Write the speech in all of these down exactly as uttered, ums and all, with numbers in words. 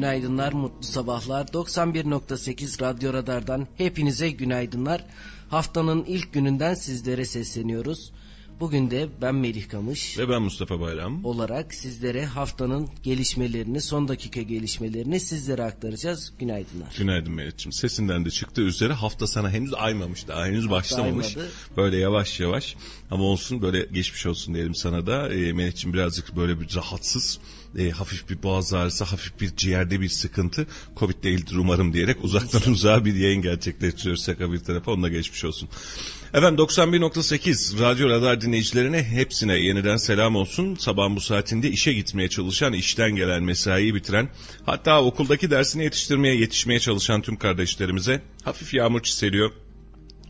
günaydınlar, mutlu sabahlar. doksan bir nokta sekiz Radyo Radar'dan hepinize günaydınlar. Haftanın ilk gününden sizlere sesleniyoruz. Bugün de ben Melih Kamış ve ben Mustafa Bayram olarak sizlere haftanın gelişmelerini, son dakika gelişmelerini sizlere aktaracağız. Günaydınlar. Günaydın Melih'ciğim. Sesinden de çıktığı üzere hafta sana henüz aymamış, daha henüz hafta başlamamış. Aymadı. Böyle yavaş yavaş, ama olsun, böyle geçmiş olsun diyelim sana da. E, Melih'ciğim birazcık böyle bir rahatsız, e, hafif bir boğaz ağrısı, hafif bir ciğerde bir sıkıntı. Covid değildir umarım diyerek uzaktan Hiç uzağa bir yayın gerçekleştiriyoruz. Şaka bir tarafa, onunla geçmiş olsun. Efendim, doksan bir nokta sekiz Radyo Radar dinleyicilerine hepsine yeniden selam olsun. Sabahın bu saatinde işe gitmeye çalışan, işten gelen, mesaiyi bitiren, hatta okuldaki dersini yetiştirmeye, yetişmeye çalışan tüm kardeşlerimize hafif yağmur çiseliyor.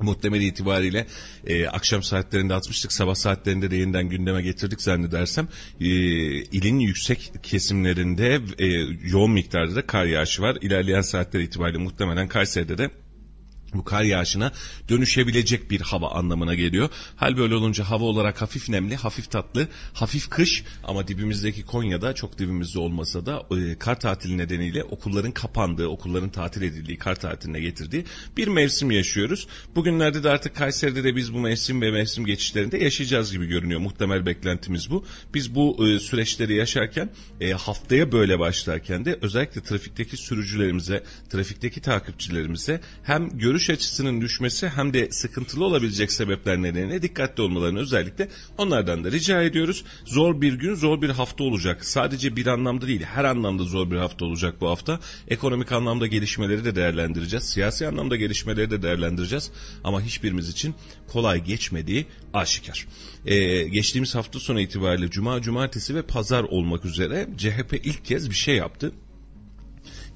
Muhtemel itibariyle e, akşam saatlerinde atmıştık, sabah saatlerinde de yeniden gündeme getirdik zannedersem. E, ilin yüksek kesimlerinde e, yoğun miktarda da kar yağışı var. İlerleyen saatler itibariyle muhtemelen Kayseri'de de bu kar yağışına dönüşebilecek bir hava anlamına geliyor. Hal böyle olunca hava olarak hafif nemli, hafif tatlı, hafif kış, ama dibimizdeki Konya'da, çok dibimizde olmasa da e, kar tatili nedeniyle okulların kapandığı, okulların tatil edildiği, kar tatiline getirdiği bir mevsim yaşıyoruz. Bugünlerde de artık Kayseri'de de biz bu mevsim ve mevsim geçişlerinde yaşayacağız gibi görünüyor. Muhtemel beklentimiz bu. Biz bu e, süreçleri yaşarken, e, haftaya böyle başlarken de özellikle trafikteki sürücülerimize, trafikteki takipçilerimize hem görüş Görüş açısının düşmesi hem de sıkıntılı olabilecek sebepler nedeniyle dikkatli olmalarını özellikle onlardan da rica ediyoruz. Zor bir gün, zor bir hafta olacak. Sadece bir anlamda değil, her anlamda zor bir hafta olacak bu hafta. Ekonomik anlamda gelişmeleri de değerlendireceğiz. Siyasi anlamda gelişmeleri de değerlendireceğiz. Ama hiçbirimiz için kolay geçmediği aşikar. Ee, geçtiğimiz hafta sonu itibariyle Cuma, Cumartesi ve Pazar olmak üzere C H P ilk kez bir şey yaptı.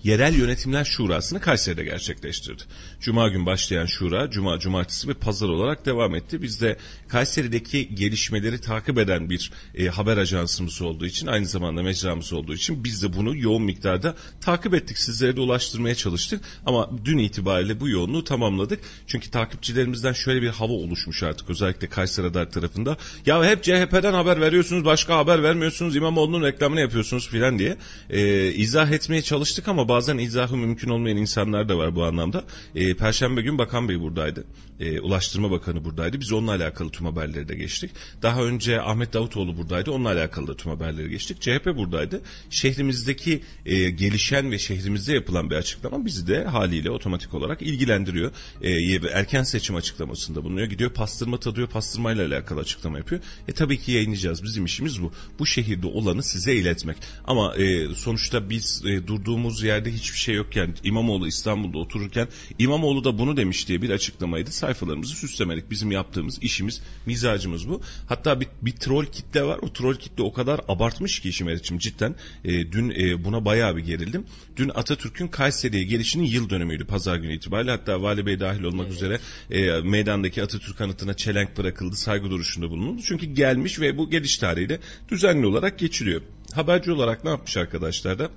Yerel Yönetimler Şurası'nı Kayseri'de gerçekleştirdi. Cuma gün başlayan şura, Cuma, Cumartesi ve Pazar olarak devam etti. Biz de Kayseri'deki gelişmeleri takip eden bir e, haber ajansımız olduğu için, aynı zamanda mecramız olduğu için biz de bunu yoğun miktarda takip ettik. Sizlere de ulaştırmaya çalıştık, ama dün itibariyle bu yoğunluğu tamamladık. Çünkü takipçilerimizden şöyle bir hava oluşmuş artık, özellikle Kayseri Radar tarafında. Ya hep C H P'den haber veriyorsunuz, başka haber vermiyorsunuz, İmamoğlu'nun reklamını yapıyorsunuz filan diye e, izah etmeye çalıştık, ama bazen izahı mümkün olmayan insanlar da var bu anlamda. E, Perşembe gün Bakan Bey buradaydı. E, Ulaştırma Bakanı buradaydı. Biz onunla alakalı tüm haberleri de geçtik. Daha önce Ahmet Davutoğlu buradaydı. Onunla alakalı da tüm haberleri geçtik. C H P buradaydı. Şehrimizdeki e, gelişen ve şehrimizde yapılan bir açıklama bizi de haliyle otomatik olarak ilgilendiriyor. E, erken seçim açıklamasında bulunuyor. Gidiyor pastırma tadıyor. Pastırmayla alakalı açıklama yapıyor. E tabii ki yayınlayacağız. Bizim işimiz bu. Bu şehirde olanı size iletmek. Ama e, sonuçta biz e, durduğumuz yer hiçbir şey yokken, İmamoğlu İstanbul'da otururken İmamoğlu da bunu demiş diye bir açıklamaydı. Sayfalarımızı süslemedik. Bizim yaptığımız işimiz, mizacımız bu. Hatta bir, bir troll kitle var. O troll kitle o kadar abartmış ki işim için cidden. E, dün e, buna bayağı bir gerildim. Dün Atatürk'ün Kayseri'ye gelişinin yıl dönümüydü pazar günü itibariyle. Hatta Vali Bey dahil olmak evet. üzere e, meydandaki Atatürk anıtına çelenk bırakıldı. Saygı duruşunda bulunuldu. Çünkü gelmiş ve bu geliş tarihi de düzenli olarak geçiliyor. Haberci olarak ne yapmış arkadaşlar da?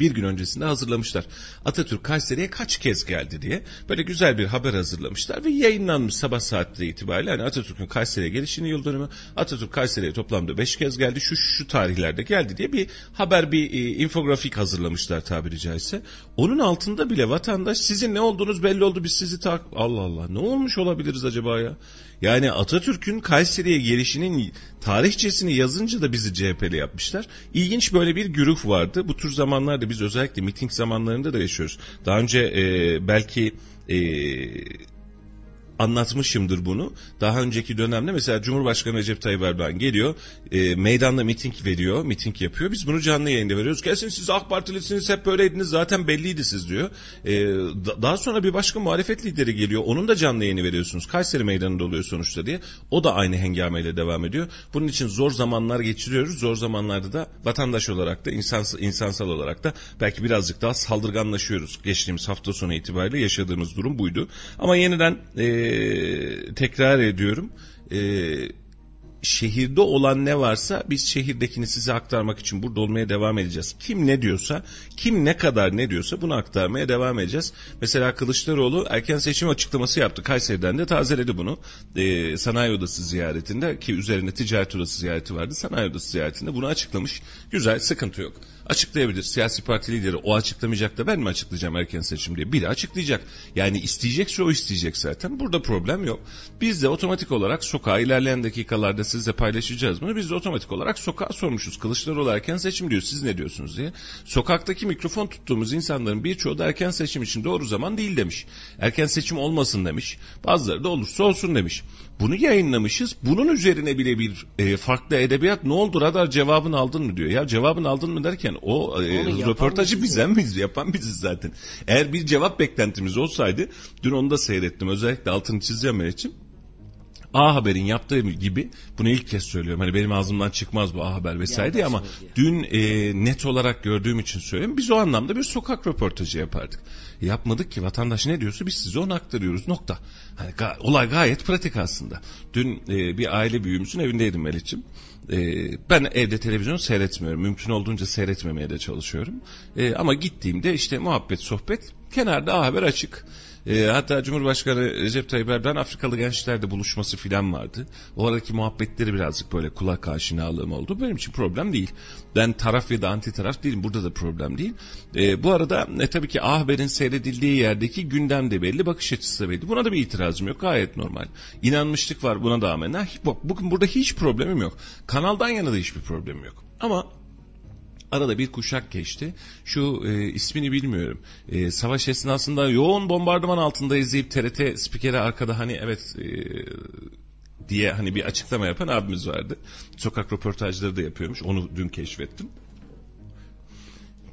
Bir gün öncesinde hazırlamışlar. Atatürk Kayseri'ye kaç kez geldi diye böyle güzel bir haber hazırlamışlar ve yayınlanmış sabah saatleri itibariyle. Hani Atatürk'ün Kayseri'ye gelişinin yıl dönümü, Atatürk Kayseri'ye toplamda beş kez geldi, şu şu tarihlerde geldi diye bir haber, bir e, infografik hazırlamışlar tabiri caizse. Onun altında bile vatandaş, sizin ne olduğunuz belli oldu, biz sizi takip... Allah Allah, ne olmuş olabiliriz acaba ya? Yani Atatürk'ün Kayseri'ye gelişinin tarihçesini yazınca da bizi C H P'li yapmışlar. İlginç böyle bir güruh vardı. Bu tür zamanlarda biz özellikle miting zamanlarında da yaşıyoruz. Daha önce e, belki... E, anlatmışımdır bunu. Daha önceki dönemde mesela Cumhurbaşkanı Recep Tayyip Erdoğan geliyor, e, meydanda miting veriyor, miting yapıyor. Biz bunu canlı yayında veriyoruz. Kesin siz AK Partilisiniz, hep böyleydiniz, zaten belliydi siz diyor. E, da, daha sonra bir başka muhalefet lideri geliyor. Onun da canlı yayını veriyorsunuz. Kayseri meydanında oluyor sonuçta diye. O da aynı hengameyle devam ediyor. Bunun için zor zamanlar geçiriyoruz. Zor zamanlarda da vatandaş olarak da, insans, insansal olarak da belki birazcık daha saldırganlaşıyoruz. Geçtiğimiz hafta sonu itibariyle yaşadığımız durum buydu. Ama yeniden e, Ee, tekrar ediyorum, ee, şehirde olan ne varsa biz şehirdekini size aktarmak için burada olmaya devam edeceğiz. Kim ne diyorsa, kim ne kadar ne diyorsa bunu aktarmaya devam edeceğiz. Mesela Kılıçdaroğlu erken seçim açıklaması yaptı. Kayseri'den de tazeledi bunu. Ee, Sanayi Odası ziyaretinde, ki üzerine Ticaret Odası ziyareti vardı. Sanayi Odası ziyaretinde bunu açıklamış. Güzel, sıkıntı yok. açıklayabilir. Siyasi parti lideri o açıklamayacak da ben mi açıklayacağım erken seçim diye. Biri açıklayacak. Yani isteyecekse o isteyecek zaten. Burada problem yok. Biz de otomatik olarak sokağa ilerleyen dakikalarda sizle paylaşacağız bunu. Biz de otomatik olarak sokağa sormuşuz. Kılıçdaroğlu erken seçim diyor, siz ne diyorsunuz diye. Sokaktaki mikrofon tuttuğumuz insanların birçoğu da erken seçim için doğru zaman değil demiş. Erken seçim olmasın demiş. Bazıları da olursa olsun demiş. Bunu yayınlamışız. Bunun üzerine bile bir e, farklı edebiyat, ne oldu radar cevabını aldın mı diyor. Ya cevabını aldın mı derken o e, röportajı bizden biziz, yapan biziz zaten. Eğer bir cevap beklentimiz olsaydı, dün onu da seyrettim özellikle altını çizeceğim için. A Haber'in yaptığı gibi, bunu ilk kez söylüyorum. Hani benim ağzımdan çıkmaz bu A Haber vesaire ama ya. dün e, net olarak gördüğüm için söylüyorum. Biz o anlamda bir sokak röportajı yapardık. Yapmadık ki, vatandaş ne diyorsa biz size onu aktarıyoruz, nokta. Hani ga- olay gayet pratik aslında. Dün e, bir aile büyüğümüzün evindeydim Melih'ciğim. Ee, ben evde televizyon seyretmiyorum. Mümkün olduğunca seyretmemeye de çalışıyorum. Ee, ama gittiğimde işte muhabbet, sohbet. Kenarda A Haber açık. Ee, hatta Cumhurbaşkanı Recep Tayyip Erdoğan Afrikalı gençlerde buluşması filan vardı. O aradaki muhabbetleri birazcık böyle kulak aşinalığım oldu. Benim için problem değil. Ben taraf ya da anti taraf değilim. Burada da problem değil. Ee, bu arada e, tabii ki A Haber'in seyredildiği yerdeki gündem de belli, bakış açısı da belli. Buna da bir itirazım yok. Gayet normal. İnanmışlık var buna da rağmen. Bugün burada hiç problemim yok. Kanaldan yana da hiçbir problemim yok. Ama arada bir kuşak geçti. Şu e, ismini bilmiyorum. E, savaş esnasında yoğun bombardıman altında izleyip T R T spikeri arkada hani evet e, diye hani bir açıklama yapan abimiz vardı. Sokak röportajları da yapıyormuş. Onu dün keşfettim.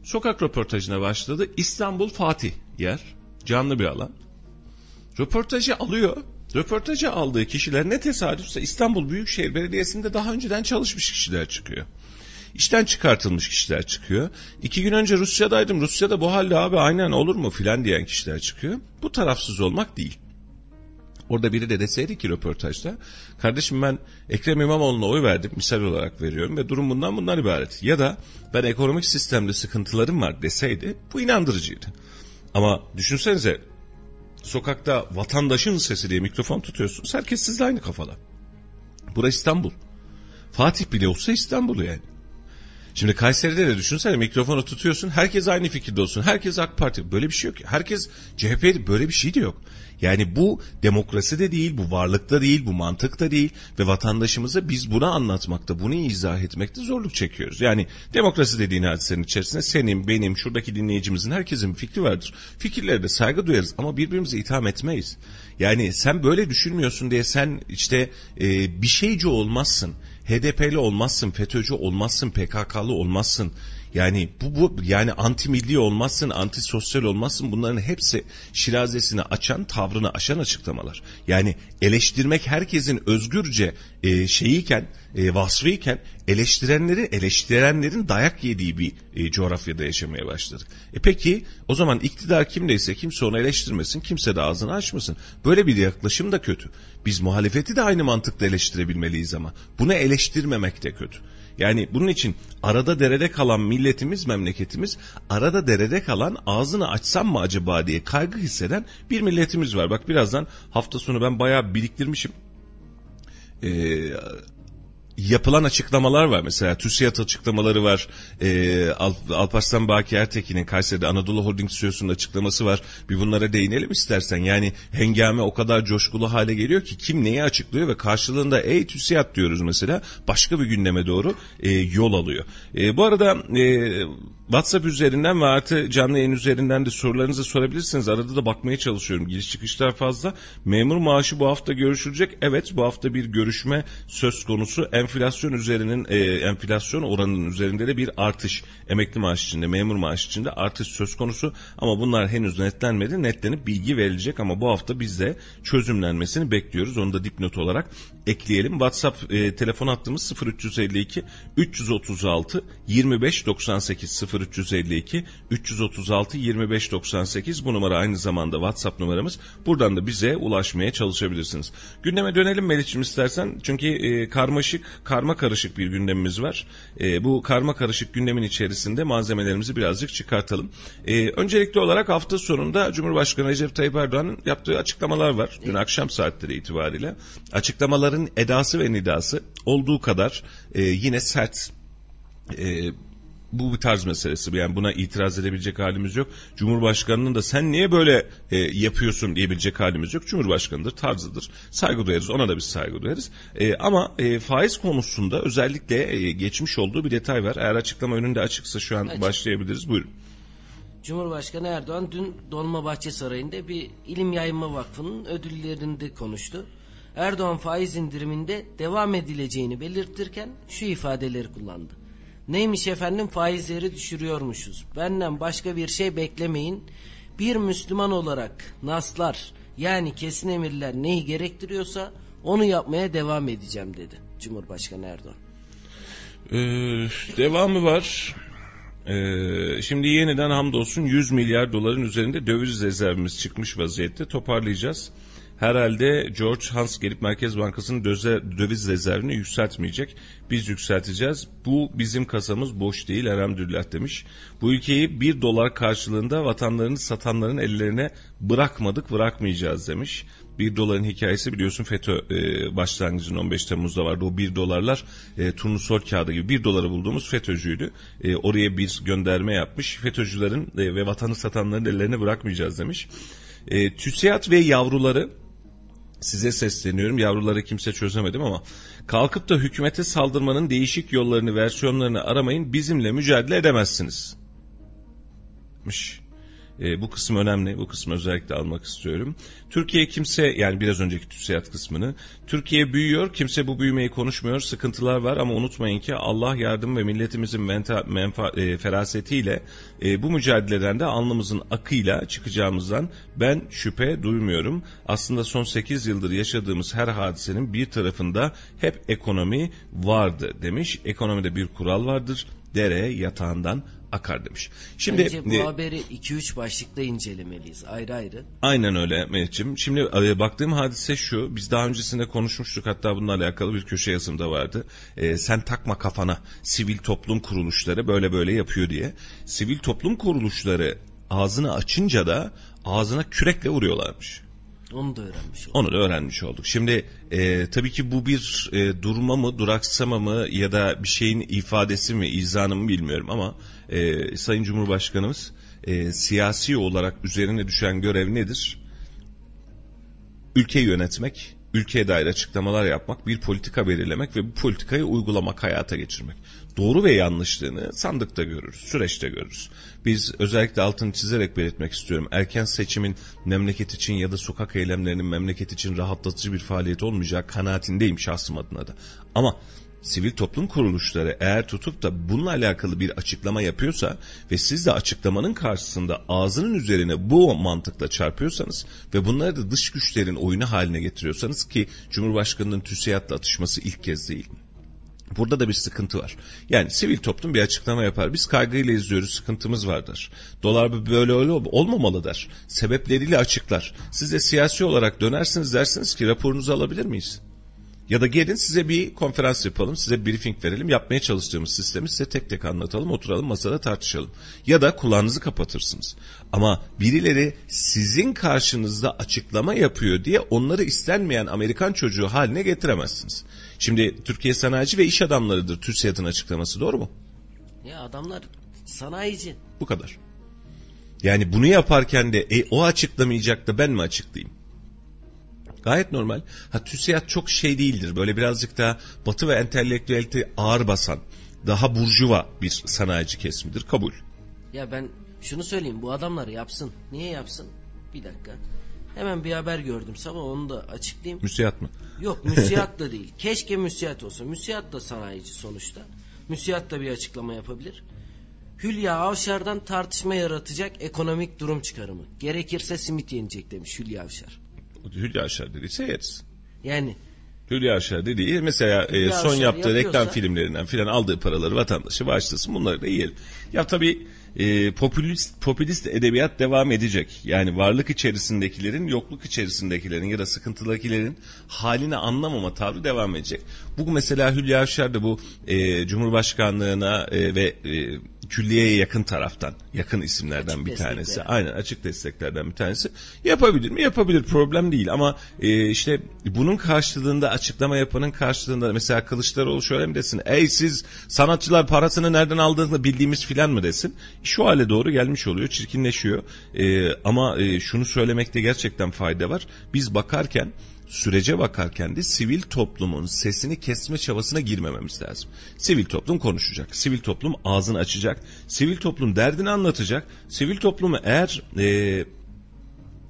Sokak röportajına başladı. İstanbul Fatih yer. Canlı bir alan. Röportajı alıyor. Röportajı aldığı kişiler ne tesadüfse İstanbul Büyükşehir Belediyesi'nde daha önceden çalışmış kişiler çıkıyor. İşten çıkartılmış kişiler çıkıyor. İki gün önce Rusya'daydım. Rusya'da bu halde abi aynen olur mu filan diyen kişiler çıkıyor. Bu tarafsız olmak değil. Orada biri de deseydi ki röportajda, kardeşim ben Ekrem İmamoğlu'na oy verdim, misal olarak veriyorum ve durum bundan bundan ibaret. Ya da ben ekonomik sistemde sıkıntılarım var deseydi, bu inandırıcıydı. Ama düşünsenize, sokakta vatandaşın sesi diye mikrofon tutuyorsunuz. Herkes sizle aynı kafada. Burası İstanbul. Fatih bile olsa İstanbul yani. Şimdi Kayseri'de de düşünsene, mikrofonu tutuyorsun, herkes aynı fikirde olsun, herkes A K Parti, böyle bir şey yok. Herkes C H P'de, böyle bir şey de yok. Yani bu demokrasi de değil, bu varlıkta değil, bu mantıkta değil ve vatandaşımıza biz bunu anlatmakta, bunu izah etmekte zorluk çekiyoruz. Yani demokrasi dediğin hadisenin içerisinde senin, benim, şuradaki dinleyicimizin, herkesin fikri vardır. Fikirlere de saygı duyarız ama birbirimize itham etmeyiz. Yani sen böyle düşünmüyorsun diye sen işte e, bir şeyci olmazsın. H D P'li olmazsın, FETÖ'cü olmazsın, P K K'lı olmazsın. Yani bu, bu yani anti milli olmazsın, anti sosyal olmazsın. Bunların hepsi şirazesini açan, tavrını aşan açıklamalar. Yani eleştirmek herkesin özgürce e, şeyiyken, e, vasfıyken eleştirenlerin eleştirenlerin dayak yediği bir e, coğrafyada yaşamaya başladık. E peki o zaman iktidar kimdeyse kimse onu eleştirmesin, kimse de ağzını açmasın. Böyle bir yaklaşım da kötü. Biz muhalefeti de aynı mantıkla eleştirebilmeliyiz ama bunu eleştirmemek de kötü. Yani bunun için arada derede kalan milletimiz, memleketimiz, arada derede kalan ağzını açsam mı acaba diye kaygı hisseden bir milletimiz var. Bak birazdan hafta sonu ben bayağı biriktirmişim. Ee, yapılan açıklamalar var. Mesela TÜSİAD açıklamaları var. Ee, Alp- Alparslan Baki Ertekin'in Kayseri'de Anadolu Holding C E O'sunun açıklaması var. Bir bunlara değinelim istersen. Yani hengame o kadar coşkulu hale geliyor ki kim neyi açıklıyor ve karşılığında ey TÜSİAD diyoruz mesela. Başka bir gündeme doğru e, yol alıyor. E, bu arada e, WhatsApp üzerinden ve artı canlı yayın üzerinden de sorularınızı sorabilirsiniz. Arada da bakmaya çalışıyorum. Giriş çıkışlar fazla. Memur maaşı bu hafta görüşülecek. Evet, bu hafta bir görüşme söz konusu. Enflasyon üzerinin e, enflasyon oranının üzerinde de bir artış, emekli maaşı içinde, memur maaşı içinde artış söz konusu ama bunlar henüz netlenmedi. Netlenip bilgi verilecek ama bu hafta biz de çözümlenmesini bekliyoruz. Onu da dipnot olarak ekleyelim. WhatsApp e, telefon hattımız sıfır üç yüz elli iki üç yüz otuz altı yirmi beş doksan sekiz sıfır üç yüz elli iki üç yüz otuz altı yirmi beş doksan sekiz bu numara aynı zamanda WhatsApp numaramız. Buradan da bize ulaşmaya çalışabilirsiniz. Gündeme dönelim Melih'cim istersen. Çünkü e, karmaşık karma karışık bir gündemimiz var. E, bu karma karışık gündemin içerisinde malzemelerimizi birazcık çıkartalım. E, öncelikli olarak hafta sonunda Cumhurbaşkanı Recep Tayyip Erdoğan'ın yaptığı açıklamalar var. Dün akşam saatleri itibariyle. Açıklamaların edası ve nidası olduğu kadar e, yine sert, e, bu bir tarz meselesi. Yani buna itiraz edebilecek halimiz yok. Cumhurbaşkanının da sen niye böyle e, yapıyorsun diyebilecek halimiz yok. Cumhurbaşkanıdır, tarzıdır. Saygı duyarız. Ona da biz saygı duyarız. E, ama e, faiz konusunda özellikle e, geçmiş olduğu bir detay var. Eğer açıklama önünde açıksa şu an Açık. başlayabiliriz. Buyurun. Cumhurbaşkanı Erdoğan dün Dolmabahçe Sarayı'nda bir İlim Yayma Vakfı'nın ödüllerinde konuştu. Erdoğan faiz indiriminde devam edileceğini belirtirken şu ifadeleri kullandı. Neymiş efendim, faizleri düşürüyormuşuz. Benden başka bir şey beklemeyin. Bir Müslüman olarak naslar, yani kesin emirler neyi gerektiriyorsa onu yapmaya devam edeceğim dedi Cumhurbaşkanı Erdoğan. Ee, devamı var. Ee, şimdi yeniden hamdolsun yüz milyar doların üzerinde döviz rezervimiz çıkmış vaziyette, toparlayacağız. Herhalde George Hans gelip Merkez Bankası'nın döviz rezervini yükseltmeyecek. Biz yükselteceğiz. Bu bizim kasamız boş değil elhamdülillah demiş. Bu ülkeyi bir dolar karşılığında vatanlarını satanların ellerine bırakmadık, bırakmayacağız demiş. Bir doların hikayesi biliyorsun FETÖ e, başlangıcının on beş Temmuz'da vardı. O bir dolarlar e, turnusol kağıdı gibi bir dolara bulduğumuz FETÖ'cüydü. E, oraya bir gönderme yapmış. FETÖ'cülerin e, ve vatanı satanların ellerine bırakmayacağız demiş. E, TÜSİAD ve yavruları, size sesleniyorum, yavruları kimse çözemedim ama kalkıp da hükümete saldırmanın değişik yollarını, versiyonlarını aramayın, bizimle mücadele edemezsiniz. E, bu kısım önemli, bu kısmı özellikle almak istiyorum. Türkiye kimse, yani biraz önceki TÜSİAD kısmını, Türkiye büyüyor, kimse bu büyümeyi konuşmuyor, sıkıntılar var ama unutmayın ki Allah yardım ve milletimizin menfa, menfa, e, ferasetiyle e, bu mücadeleden de alnımızın akıyla çıkacağımızdan ben şüphe duymuyorum. Aslında son sekiz yıldır yaşadığımız her hadisenin bir tarafında hep ekonomi vardı demiş. Ekonomide bir kural vardır, dere yatağından akar demiş. Şimdi bence bu e, haberi iki üç başlıkta incelemeliyiz ayrı ayrı. Aynen öyle Melih'ciğim. Şimdi e, baktığım hadise şu. Biz daha öncesinde konuşmuştuk, hatta bununla alakalı bir köşe yazımda vardı. E, sen takma kafana sivil toplum kuruluşları böyle böyle yapıyor diye. Sivil toplum kuruluşları ağzını açınca da ağzına kürekle vuruyorlarmış. Onu da öğrenmiş olduk. Onu da öğrenmiş olduk. Şimdi e, tabii ki bu bir e, durma mı, duraksama mı ya da bir şeyin ifadesi mi, izanı mı bilmiyorum ama e, Sayın Cumhurbaşkanımız e, siyasi olarak üzerine düşen görev nedir? Ülkeyi yönetmek, ülkeye dair açıklamalar yapmak, bir politika belirlemek ve bu politikayı uygulamak, hayata geçirmek. Doğru ve yanlışlığını sandıkta görürüz, süreçte görürüz. Biz özellikle altını çizerek belirtmek istiyorum. Erken seçimin memleket için ya da sokak eylemlerinin memleket için rahatlatıcı bir faaliyet olmayacağı kanaatindeyim şahsım adına da. Ama sivil toplum kuruluşları eğer tutup da bununla alakalı bir açıklama yapıyorsa ve siz de açıklamanın karşısında ağzının üzerine bu mantıkla çarpıyorsanız ve bunları da dış güçlerin oyunu haline getiriyorsanız, ki Cumhurbaşkanı'nın TÜSİAD'la atışması ilk kez değil, burada da bir sıkıntı var. Yani sivil toplum bir açıklama yapar. Biz kaygıyla izliyoruz, sıkıntımız vardır. Dolar böyle öyle olmamalı der. Sebepleriyle açıklar. Siz de siyasi olarak dönersiniz, dersiniz ki raporunuzu alabilir miyiz? Ya da gelin size bir konferans yapalım, size briefing verelim, yapmaya çalıştığımız sistemi size tek tek anlatalım, oturalım masada tartışalım. Ya da kulağınızı kapatırsınız. Ama birileri sizin karşınızda açıklama yapıyor diye onları istenmeyen Amerikan çocuğu haline getiremezsiniz. Şimdi Türkiye sanayici ve iş adamlarıdır TÜSİAD'ın açıklaması, doğru mu? Ya adamlar sanayici. Bu kadar. Yani bunu yaparken de e, o açıklamayacak da ben mi açıklayayım? Gayet normal. Ha, TÜSİAD çok şey değildir. Böyle birazcık daha batı ve entelektüelite ağır basan, daha burjuva bir sanayici kesimidir. Kabul. Ya ben şunu söyleyeyim. Bu adamları yapsın. Niye yapsın? Bir dakika. Hemen bir haber gördüm sabah, onu da açıklayayım. Müsiat mı? Yok, müsiat da değil. Keşke müsiat olsa. Müsiat da sanayici sonuçta. Müsiat da bir açıklama yapabilir. Hülya Avşar'dan tartışma yaratacak ekonomik durum çıkarımı. Gerekirse simit yenecek demiş Hülya Avşar. Hülya Avşar dediyse yeriz. Yani Hülya Avşar dediği mesela e, son Avşar yaptığı reklam filmlerinden filan aldığı paraları vatandaşı bağışlasın, bunları da yiyelim. Ya tabii e, popülist, popülist edebiyat devam edecek. Yani varlık içerisindekilerin, yokluk içerisindekilerin ya da sıkıntıdakilerin halini anlamama tavrı devam edecek. Bu mesela Hülya Avşar da bu e, Cumhurbaşkanlığına e, ve e, külliyeye yakın taraftan, yakın isimlerden açık bir tanesi. Yani. Aynen, açık desteklerden bir tanesi. Yapabilir mi? Yapabilir. Problem değil. Ama e, işte bunun karşılığında, açıklama yapanın karşılığında mesela Kılıçdaroğlu şöyle mi desin? Ey siz sanatçılar parasını nereden aldığını bildiğimiz filan mı desin? Şu hale doğru gelmiş oluyor. Çirkinleşiyor. E, ama e, şunu söylemekte gerçekten fayda var. Biz bakarken, sürece bakarken de sivil toplumun sesini kesme çabasına girmememiz lazım. Sivil toplum konuşacak, sivil toplum ağzını açacak, sivil toplum derdini anlatacak, sivil toplumu eğer e,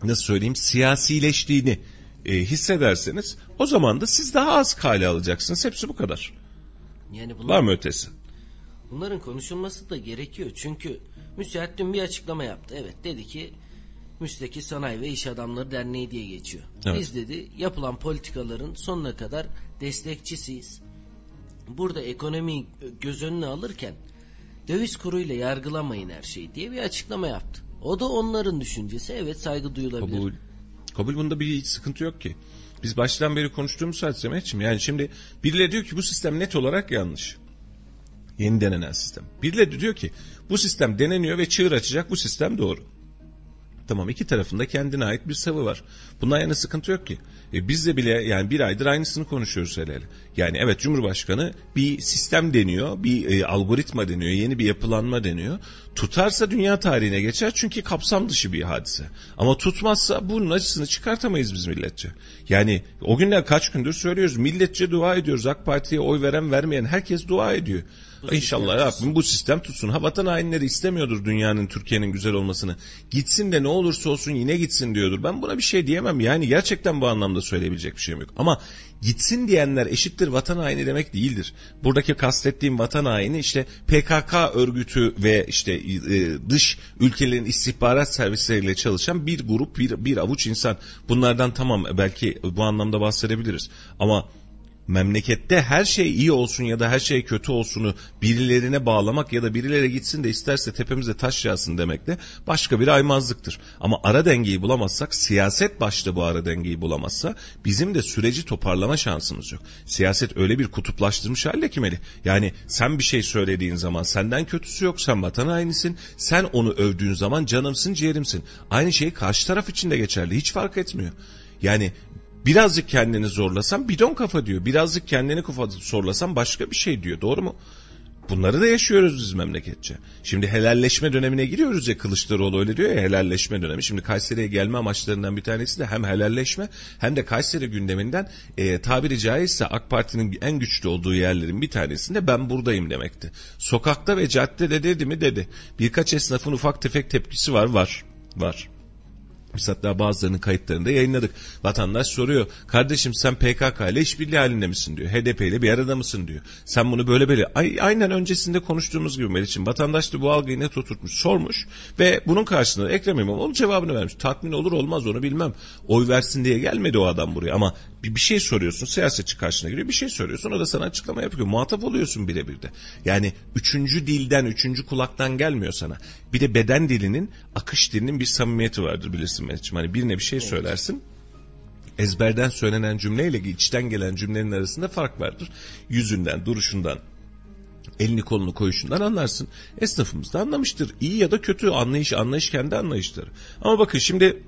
nasıl söyleyeyim siyasileştiğini e, hissederseniz o zaman da siz daha az kale alacaksınız. Hepsi bu kadar. Yani bunlar, var mı ötesi? Bunların konuşulması da gerekiyor çünkü müsait bir açıklama yaptı. Evet, dedi ki Müstakil Sanayi ve İş Adamları Derneği diye geçiyor. Evet. Biz dedi yapılan politikaların sonuna kadar destekçisiyiz. Burada ekonomiyi göz önüne alırken döviz kuruyla yargılamayın her şeyi diye bir açıklama yaptı. O da onların düşüncesi. Evet, saygı duyulabilir. Kabul, kabul bunda bir hiç sıkıntı yok ki. Biz baştan beri konuştuğumuz sadece için, yani şimdi birileri diyor ki bu sistem net olarak yanlış. Yeni denenen sistem. Birileri diyor ki bu sistem deneniyor ve çığır açacak, bu sistem doğru. Tamam, iki tarafında kendine ait bir savı var. Bundan yana sıkıntı yok ki. E biz de bile yani bir aydır aynısını konuşuyoruz hele hele. Yani evet, Cumhurbaşkanı bir sistem deniyor, bir e, algoritma deniyor, yeni bir yapılanma deniyor. Tutarsa dünya tarihine geçer çünkü kapsam dışı bir hadise. Ama tutmazsa bunun acısını çıkartamayız biz milletçe. Yani o günler kaç gündür söylüyoruz, milletçe dua ediyoruz. AK Parti'ye oy veren vermeyen herkes dua ediyor. İnşallah Rabbim bu sistem tutsun. Ha, vatan hainleri istemiyordur dünyanın, Türkiye'nin güzel olmasını. Gitsin de ne olursa olsun yine gitsin diyordur. Ben buna bir şey diyemem. Yani gerçekten bu anlamda söyleyebilecek bir şeyim yok. Ama gitsin diyenler eşittir vatan haini demek değildir. Buradaki kastettiğim vatan haini işte P K K örgütü ve işte dış ülkelerin istihbarat servisleriyle çalışan bir grup, bir, bir avuç insan. Bunlardan tamam, belki bu anlamda bahsedebiliriz. Ama memlekette her şey iyi olsun ya da her şey kötü olsunu birilerine bağlamak ya da birileri gitsin de isterse tepemize taş yağsın demek de başka bir aymazlıktır. Ama ara dengeyi bulamazsak, siyaset başta bu ara dengeyi bulamazsa bizim de süreci toparlama şansımız yok. Siyaset öyle bir kutuplaştırmış halde ki Melih. Yani sen bir şey söylediğin zaman senden kötüsü yok, sen vatan hainisin, sen onu övdüğün zaman canımsın, ciğerimsin. Aynı şey karşı taraf için de geçerli, hiç fark etmiyor. Yani birazcık kendini zorlasan bidon kafa diyor. Birazcık kendini zorlasan başka bir şey diyor. Doğru mu? Bunları da yaşıyoruz biz memleketçe. Şimdi helalleşme dönemine giriyoruz ya, Kılıçdaroğlu öyle diyor ya, helalleşme dönemi. Şimdi Kayseri'ye gelme amaçlarından bir tanesi de hem helalleşme hem de Kayseri gündeminden e, tabiri caizse AK Parti'nin en güçlü olduğu yerlerin bir tanesinde ben buradayım demekti. Sokakta ve caddede dedi mi dedi. Birkaç esnafın ufak tefek tepkisi var. Var. Var. Biz hatta bazılarının kayıtlarını da yayınladık. Vatandaş soruyor, kardeşim sen P K K ile işbirliği halinde misin diyor. H D P ile bir arada mısın diyor. Sen bunu böyle böyle. Ay, aynen öncesinde konuştuğumuz gibi Melih'ciğim, vatandaş da bu algıyı net oturtmuş, sormuş ve bunun karşılığında Ekrem İmamoğlu cevabını vermiş. Tatmin olur olmaz onu bilmem. Oy versin diye gelmedi o adam buraya ama bir, bir şey soruyorsun, siyasetçi karşına giriyor, bir şey soruyorsun, o da sana açıklama yapıyor. Muhatap oluyorsun birebir de. Yani üçüncü dilden, üçüncü kulaktan gelmiyor sana. Bir de beden dilinin, akış dilinin bir samimiyeti vardır bilirsin. Hani birine bir şey söylersin, ezberden söylenen cümleyle içten gelen cümlenin arasında fark vardır. Yüzünden, duruşundan, elini kolunu koyuşundan anlarsın. Esnafımız da anlamıştır. İyi ya da kötü anlayış, anlayış kendi anlayışları. Ama bakın şimdi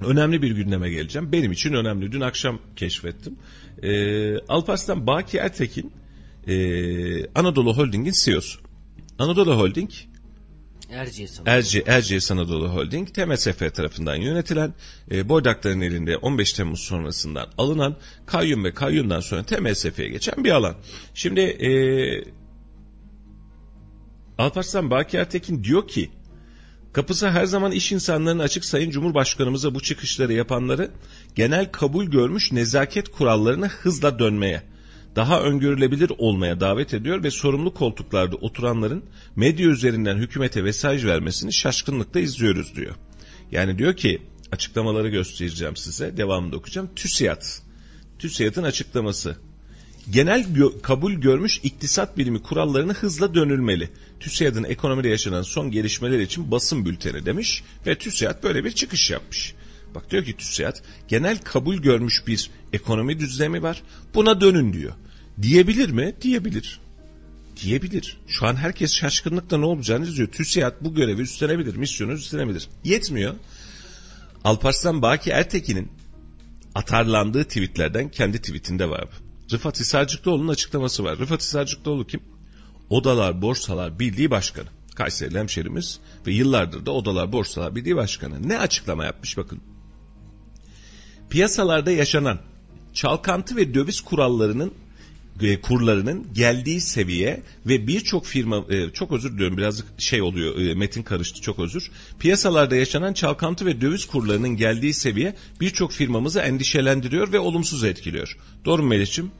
önemli bir gündeme geleceğim. Benim için önemli. Dün akşam keşfettim. Ee, Alparslan Baki Ertekin, ee, Anadolu Holding'in C E O'su. Anadolu Holding, Erciyes Anadolu. Erciyes Anadolu Holding, T M S F tarafından yönetilen, e, Boydakların elinde on beş Temmuz sonrasından alınan, kayyum ve kayyumdan sonra T M S F'ye geçen bir alan. Şimdi e, Alparslan Baki Ertekin diyor ki, kapısı her zaman iş insanlarının açık, Sayın Cumhurbaşkanımıza bu çıkışları yapanları genel kabul görmüş nezaket kurallarına hızla dönmeye, daha öngörülebilir olmaya davet ediyor ve sorumlu koltuklarda oturanların medya üzerinden hükümete mesaj vermesini şaşkınlıkla izliyoruz diyor. Yani diyor ki, açıklamaları göstereceğim size, devamında okuyacağım. TÜSİAD, TÜSİAD'ın açıklaması. Genel gö- kabul görmüş iktisat bilimi kurallarına hızla dönülmeli. TÜSİAD'ın ekonomide yaşanan son gelişmeler için basın bülteni demiş ve TÜSİAD böyle bir çıkış yapmış. Bak diyor ki TÜSİAD, genel kabul görmüş bir ekonomi düzlemi var, buna dönün diyor. Diyebilir mi? Diyebilir. diyebilir. Şu an herkes şaşkınlıkla ne olacağını izliyor. TÜSİAD bu görevi üstlenebilir, misyonu üstlenebilir. Yetmiyor. Alparslan Baki Ertekin'in atarlandığı tweetlerden kendi tweetinde var bu. Rıfat Hisarcıklıoğlu'nun açıklaması var. Rıfat Hisarcıklıoğlu kim? Odalar Borsalar Birliği Başkanı. Kayseri hemşerimiz ve yıllardır da Odalar Borsalar Birliği Başkanı. Ne açıklama yapmış bakın. Piyasalarda yaşanan çalkantı ve döviz kurallarının kurlarının geldiği seviye ve birçok firma, çok özür diliyorum birazcık şey oluyor, metin karıştı, çok özür. Piyasalarda yaşanan çalkantı ve döviz kurlarının geldiği seviye birçok firmamızı endişelendiriyor ve olumsuz etkiliyor. Doğru mu Melih'ciğim?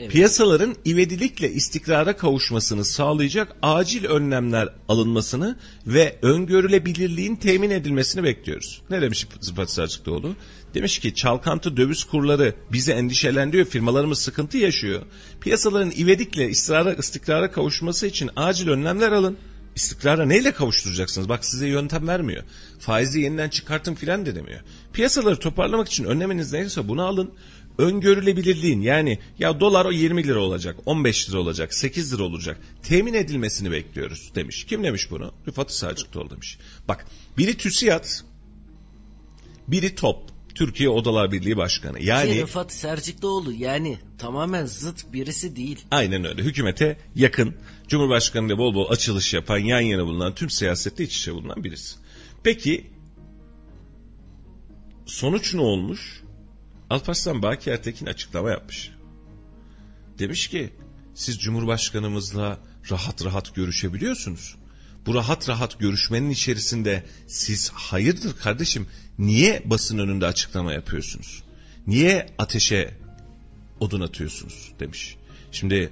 Evet. Piyasaların ivedilikle istikrara kavuşmasını sağlayacak acil önlemler alınmasını ve öngörülebilirliğin temin edilmesini bekliyoruz. Ne demiş Rıfat Hisarcıklıoğlu? Demiş ki çalkantı döviz kurları bizi endişelendiriyor, firmalarımız sıkıntı yaşıyor. Piyasaların ivedilikle istikrara, istikrara kavuşması için acil önlemler alın. İstikrara neyle kavuşturacaksınız? Bak size yöntem vermiyor. Faizi yeniden çıkartın filan de demiyor. Piyasaları toparlamak için önleminiz neyse bunu alın. Öngörülebilirliğin yani ya dolar o yirmi lira olacak, on beş lira olacak, sekiz lira olacak temin edilmesini bekliyoruz demiş. Kim demiş bunu? Rıfat Hisarcıklıoğlu demiş. Bak biri TÜSİAD, biri T O B B, Türkiye Odalar Birliği Başkanı. Yani Rıfat Hisarcıklıoğlu yani tamamen zıt birisi değil. Aynen öyle. Hükümete yakın, Cumhurbaşkanı'yla bol bol açılış yapan, yan yana bulunan, tüm siyasette iç içe bulunan birisi. Peki sonuç ne olmuş? Alparslan Baki Ertekin açıklama yapmış. Demiş ki siz Cumhurbaşkanımızla rahat rahat görüşebiliyorsunuz. Bu rahat rahat görüşmenin içerisinde siz hayırdır kardeşim niye basın önünde açıklama yapıyorsunuz? Niye ateşe odun atıyorsunuz demiş. Şimdi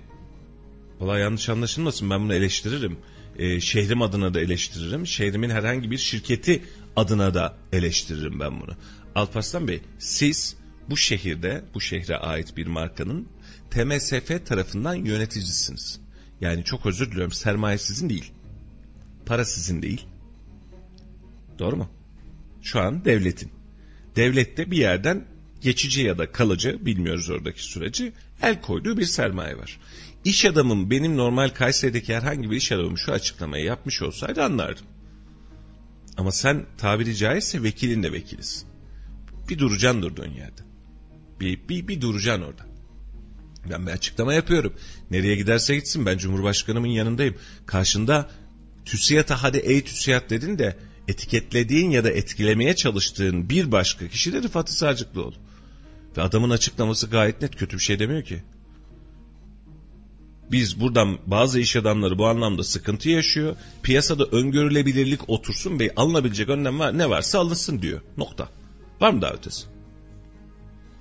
vallahi yanlış anlaşılmasın ben bunu eleştiririm. Ee, şehrim adına da eleştiririm. Şehrimin herhangi bir şirketi adına da eleştiririm ben bunu. Alparslan Bey siz... Bu şehirde, bu şehre ait bir markanın T M S F tarafından yöneticisiniz. Yani çok özür diliyorum, sermaye sizin değil. Para sizin değil. Doğru mu? Şu an devletin. Devlette bir yerden geçici ya da kalıcı, bilmiyoruz oradaki süreci, el koyduğu bir sermaye var. İş adamım, benim normal Kayseri'deki herhangi bir iş adamım şu açıklamayı yapmış olsaydı anlardım. Ama sen tabiri caizse vekilin de vekilisin. Bir duracaksın durduğun yerde. Bir, bir, bir duracaksın orada. Ben bir açıklama yapıyorum. Nereye giderse gitsin ben Cumhurbaşkanımın yanındayım. Karşında TÜSİAD'a hadi ey TÜSİAD dedin de etiketlediğin ya da etkilemeye çalıştığın bir başka kişi de Rıfat Hisarcıklıoğlu. Ve adamın açıklaması gayet net, kötü bir şey demiyor ki. Biz buradan bazı iş adamları bu anlamda sıkıntı yaşıyor. Piyasada öngörülebilirlik otursun ve alınabilecek önlem var, ne varsa alınsın diyor. Nokta. Var mı daha ötesi?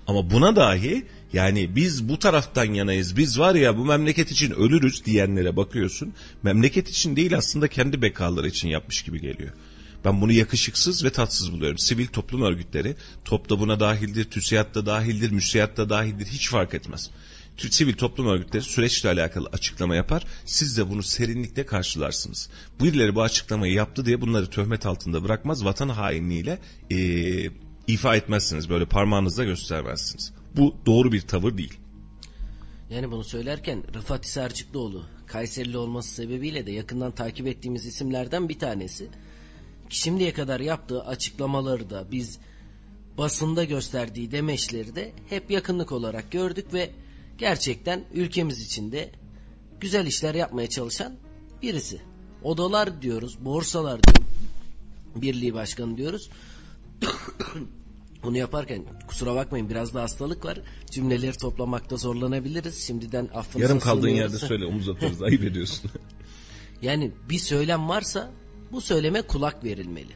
Ama buna dahi yani biz bu taraftan yanayız, biz var ya bu memleket için ölürüz diyenlere bakıyorsun. Memleket için değil aslında kendi bekaları için yapmış gibi geliyor. Ben bunu yakışıksız ve tatsız buluyorum. Sivil toplum örgütleri, T O B B da buna dahildir, TÜSİAD da dahildir, MÜSİAD da dahildir, hiç fark etmez. Sivil toplum örgütleri süreçle alakalı açıklama yapar. Siz de bunu serinlikle karşılarsınız. Birileri bu açıklamayı yaptı diye bunları töhmet altında bırakmaz. Vatan hainliğiyle eee İfa etmezsiniz, böyle parmağınızla göstermezsiniz. Bu doğru bir tavır değil. Yani bunu söylerken Rıfat Hisarcıklıoğlu, Kayserili olması sebebiyle de yakından takip ettiğimiz isimlerden bir tanesi. Şimdiye kadar yaptığı açıklamaları da biz basında gösterdiği demeçleri de hep yakınlık olarak gördük ve gerçekten ülkemiz için de güzel işler yapmaya çalışan birisi. Odalar diyoruz, borsalar diyoruz, birliği başkanı diyoruz. Bunu yaparken kusura bakmayın biraz da hastalık var. Cümleleri toplamakta zorlanabiliriz. Şimdiden affınıza yarım kaldığın yerde söyle, omuz atıyoruz. Ayıp ediyorsun. Yani bir söylem varsa bu söyleme kulak verilmeli.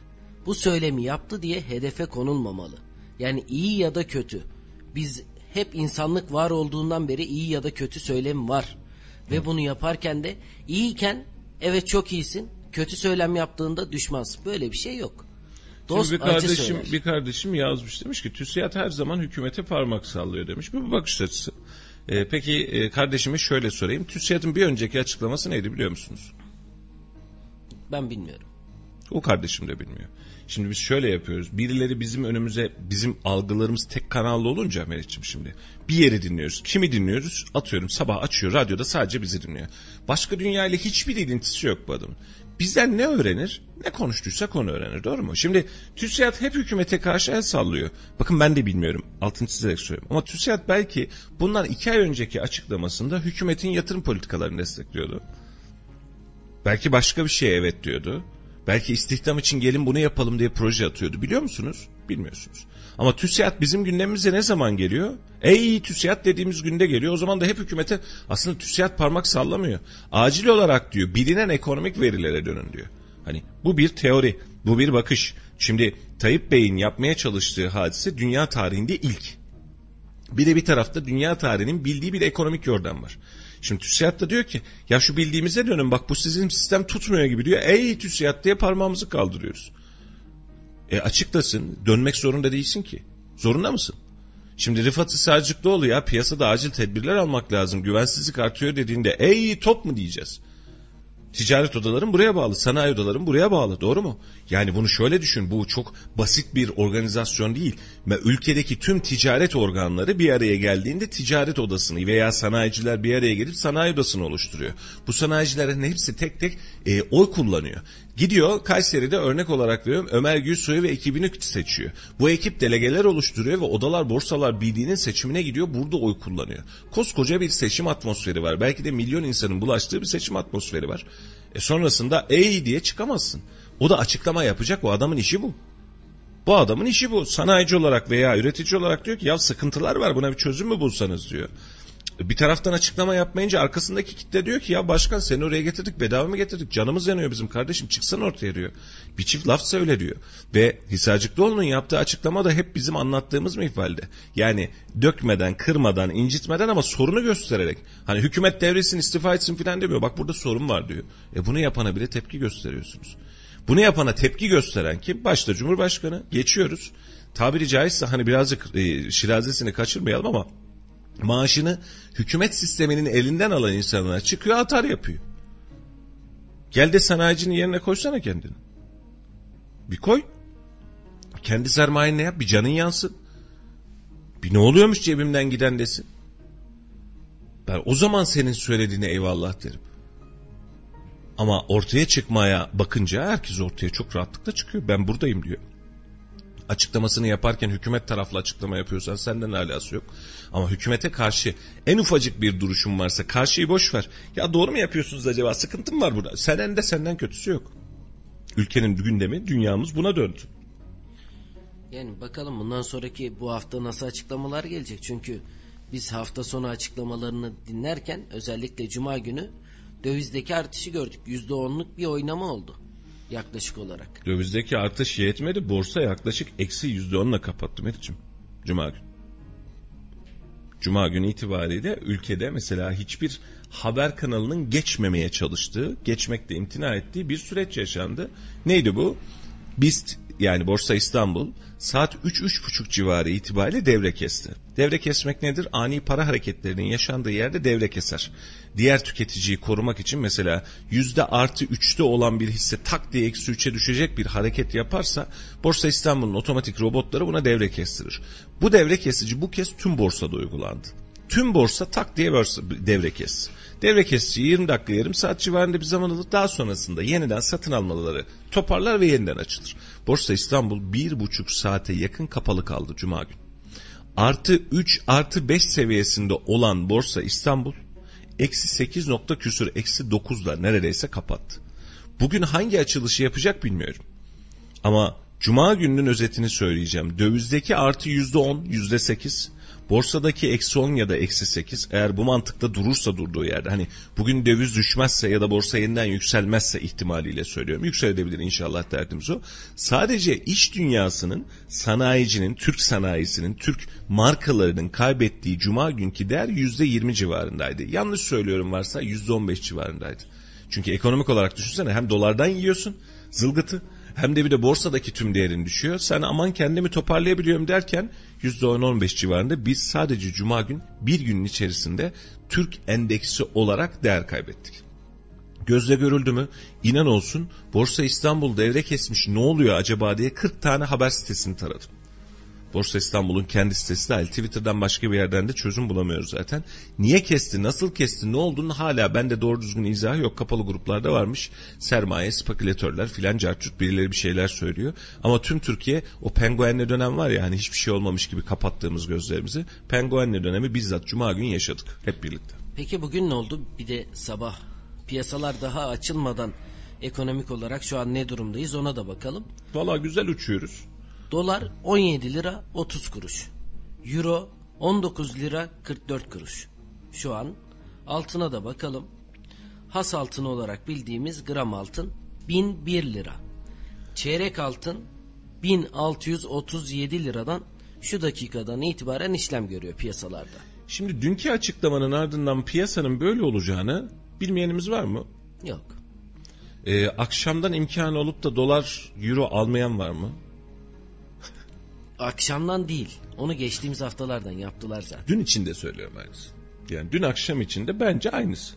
Bu söylemi yaptı diye hedefe konulmamalı. Yani iyi ya da kötü. Biz hep insanlık var olduğundan beri iyi ya da kötü söylemi var. Ve Hı. bunu yaparken de iyiyken evet çok iyisin. Kötü söylem yaptığında düşmansın. Böyle bir şey yok. Dost, bir kardeşim bir kardeşim yazmış demiş ki TÜSİAD her zaman hükümete parmak sallıyor demiş. Bu bakış açısı. Ee, peki e, kardeşime şöyle sorayım. TÜSİAD'ın bir önceki açıklaması neydi biliyor musunuz? Ben bilmiyorum. O kardeşim de bilmiyor. Şimdi biz şöyle yapıyoruz. Birileri bizim önümüze, bizim algılarımız tek kanallı olunca Melih'ciğim şimdi. Bir yeri dinliyoruz. Kimi dinliyoruz? Atıyorum sabah açıyor radyoda sadece bizi dinliyor. Başka dünyayla hiçbir ilintisi yok bu adamın. Bizden ne öğrenir? Ne konuştuysak onu öğrenir. Doğru mu? Şimdi TÜSİAD hep hükümete karşı el sallıyor. Bakın ben de bilmiyorum. Altını çizerek söylüyorum. Ama TÜSİAD belki bundan iki ay önceki açıklamasında hükümetin yatırım politikalarını destekliyordu. Belki başka bir şeye evet diyordu. Belki istihdam için gelin bunu yapalım diye proje atıyordu. Biliyor musunuz? Bilmiyorsunuz. Ama TÜSİAD bizim gündemimize ne zaman geliyor? Ey TÜSİAD dediğimiz günde geliyor. O zaman da hep hükümete aslında TÜSİAD parmak sallamıyor. Acil olarak diyor bilinen ekonomik verilere dönün diyor. Hani bu bir teori, bu bir bakış. Şimdi Tayyip Bey'in yapmaya çalıştığı hadise dünya tarihinde ilk. Bir de bir tarafta dünya tarihinin bildiği bir ekonomik yordam var. Şimdi TÜSİAD da diyor ki ya şu bildiğimize dönün bak bu sizin sistem tutmuyor gibi diyor. Ey TÜSİAD diye parmağımızı kaldırıyoruz. E açıklasın, dönmek zorunda değilsin ki. Zorunda mısın? Şimdi Rıfat Hisarcıklıoğlu ya piyasada acil tedbirler almak lazım. Güvensizlik artıyor dediğinde ey top mu diyeceğiz? Ticaret odaların buraya bağlı, sanayi odaların buraya bağlı, doğru mu? Yani bunu şöyle düşün, bu çok basit bir organizasyon değil. Ülkedeki tüm ticaret organları bir araya geldiğinde ticaret odasını veya sanayiciler bir araya gelip sanayi odasını oluşturuyor. Bu sanayicilerin hepsi tek tek e, oy kullanıyor. Gidiyor Kayseri'de örnek olarak veriyorum Ömer Gülsoy'u ve ekibini seçiyor. Bu ekip delegeler oluşturuyor ve odalar borsalar birliğinin seçimine gidiyor, burada oy kullanıyor. Koskoca bir seçim atmosferi var. Belki de milyon insanın bulaştığı bir seçim atmosferi var. E sonrasında ey diye çıkamazsın. O da açıklama yapacak, o adamın işi bu. Bu adamın işi bu. Sanayici olarak veya üretici olarak diyor ki ya sıkıntılar var, buna bir çözüm mü bulsanız diyor. Bir taraftan açıklama yapmayınca arkasındaki kitle diyor ki ya başkan seni oraya getirdik, bedava mı getirdik, canımız yanıyor bizim kardeşim, çıksan ortaya diyor. Bir çift laf söyle diyor. Ve Hisarcıklıoğlu'nun yaptığı açıklama da hep bizim anlattığımız mihvalde. Yani dökmeden, kırmadan, incitmeden ama sorunu göstererek. Hani hükümet devretsin, istifa etsin filan demiyor. Bak burada sorun var diyor. E bunu yapana bile tepki gösteriyorsunuz. Bunu yapana tepki gösteren kim? Başta Cumhurbaşkanı. Geçiyoruz. Tabiri caizse hani birazcık e, şirazesini kaçırmayalım ama maaşını hükümet sisteminin elinden alan insanlara çıkıyor, atar yapıyor. Gel de sanayicinin yerine koysana kendini. Bir koy. Kendi sermayeni yap, bir canın yansın. Bir ne oluyormuş cebimden giden desin. Ben o zaman senin söylediğine eyvallah derim. Ama ortaya çıkmaya bakınca herkes ortaya çok rahatlıkla çıkıyor. Ben buradayım diyor. Açıklamasını yaparken hükümet taraflı açıklama yapıyorsan senden alakası yok. Ama hükümete karşı en ufacık bir duruşun varsa karşıyı boş ver. Ya doğru mu yapıyorsunuz acaba? Sıkıntım var burada. Senden de senden kötüsü yok. Ülkenin gündemi, dünyamız buna döndü. Yani bakalım bundan sonraki bu hafta nasıl açıklamalar gelecek? Çünkü biz hafta sonu açıklamalarını dinlerken özellikle Cuma günü dövizdeki artışı gördük. yüzde onluk bir oynama oldu. Yaklaşık olarak. Dövizdeki artış yetmedi. Borsa yaklaşık eksi yüzde onla kapattı Melih'cim. Cuma günü. Cuma günü itibariyle ülkede mesela hiçbir haber kanalının geçmemeye çalıştığı, geçmekte imtina ettiği bir süreç yaşandı. Neydi bu? B İ S T yani Borsa İstanbul saat üç üç buçuk civarı itibariyle devre kesti. Devre kesmek nedir? Ani para hareketlerinin yaşandığı yerde devre keser. Diğer tüketiciyi korumak için mesela yüzde artı üçte olan bir hisse tak diye eksi üçe düşecek bir hareket yaparsa Borsa İstanbul'un otomatik robotları buna devre kestirir. Bu devre kesici bu kez tüm borsada uygulandı. Tüm borsa tak diye borsa devre kesti. Devre kesici yirmi dakika yarım saat civarında bir zaman alıp daha sonrasında yeniden satın almaları toparlar ve yeniden açılır. Borsa İstanbul bir buçuk saate yakın kapalı kaldı Cuma günü. Artı üç artı beş seviyesinde olan Borsa İstanbul eksi sekiz nokta küsür eksi dokuzla neredeyse kapattı. Bugün hangi açılışı yapacak bilmiyorum. Ama Cuma gününün özetini söyleyeceğim. Dövizdeki artı yüzde on yüzde sekiz. Borsadaki eksi on ya da eksi sekiz eğer bu mantıkta durursa durduğu yerde hani bugün döviz düşmezse ya da borsa yeniden yükselmezse ihtimaliyle söylüyorum. Yükselebilir inşallah derdimiz o. Sadece iş dünyasının, sanayicinin, Türk sanayisinin, Türk markalarının kaybettiği Cuma günkü değer yüzde yirmi civarındaydı. Yanlış söylüyorum varsa yüzde on beş civarındaydı. Çünkü ekonomik olarak düşünsene hem dolardan yiyorsun zılgıtı. Hem de bir de borsadaki tüm değerin düşüyor. Sen aman kendimi toparlayabiliyorum derken yüzde on on beş civarında biz sadece Cuma gün bir günün içerisinde Türk endeksi olarak değer kaybettik. Gözle görüldü mü? İnan olsun, Borsa İstanbul devre kesmiş, ne oluyor acaba diye kırk tane haber sitesini taradım. Borsa İstanbul'un kendi sitesi dahil, Twitter'dan başka bir yerden de çözüm bulamıyoruz zaten. Niye kesti, nasıl kesti, ne olduğunu hala bende doğru düzgün izahı yok. Kapalı gruplarda varmış, sermaye, spekülatörler filan cartçut birileri bir şeyler söylüyor. Ama tüm Türkiye o penguenle dönem var ya, hani hiçbir şey olmamış gibi kapattığımız gözlerimizi. Penguenle dönemi bizzat Cuma günü yaşadık hep birlikte. Peki bugün ne oldu? Bir de sabah piyasalar daha açılmadan ekonomik olarak şu an ne durumdayız ona da bakalım. Valla güzel uçuyoruz. Dolar on yedi lira otuz kuruş. Euro on dokuz lira kırk dört kuruş. Şu an altına da bakalım. Has altın olarak bildiğimiz gram altın bin bir lira. Çeyrek altın bin altı yüz otuz yedi liradan şu dakikadan itibaren işlem görüyor piyasalarda. Şimdi dünkü açıklamanın ardından piyasanın böyle olacağını bilmeyenimiz var mı? Yok. Ee, akşamdan imkanı olup da dolar, euro almayan var mı? Akşamdan değil. Onu geçtiğimiz haftalardan yaptılar zaten. Dün için de söylüyorum aynısı. Yani dün akşam için de bence aynısı.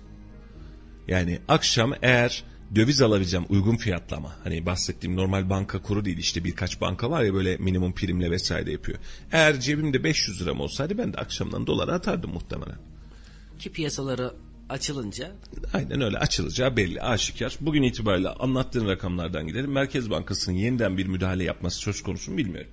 Yani akşam eğer döviz alabileceğim uygun fiyatlama. Hani bahsettiğim normal banka kuru değil, işte birkaç banka var ya böyle minimum primle vesaire yapıyor. Eğer cebimde beş yüz liram olsaydı ben de akşamdan dolara atardım muhtemelen. Ki piyasaları açılınca. Aynen öyle, açılacağı belli, aşikar. Bugün itibariyle anlattığın rakamlardan gidelim. Merkez Bankası'nın yeniden bir müdahale yapması söz konusu mu bilmiyorum.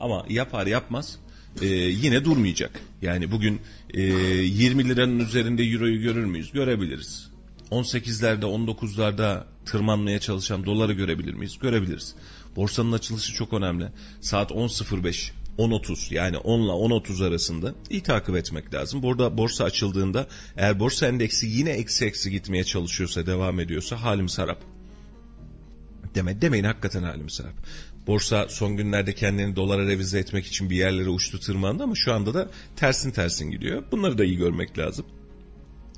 Ama yapar yapmaz e, yine durmayacak. Yani bugün e, yirmi liranın üzerinde euroyu görür müyüz? Görebiliriz. on sekizlerde on dokuzlarda tırmanmaya çalışan doları görebilir miyiz? Görebiliriz. Borsanın açılışı çok önemli. Saat on beş on otuz, yani on ile on otuz arasında iyi takip etmek lazım. Burada borsa açıldığında eğer borsa endeksi yine eksi eksi gitmeye çalışıyorsa, devam ediyorsa halimiz harap. Deme, demeyin hakikaten halimiz harap. Borsa son günlerde kendini dolara revize etmek için bir yerlere uçtu, tırmandı ama şu anda da tersin tersin gidiyor. Bunları da iyi görmek lazım.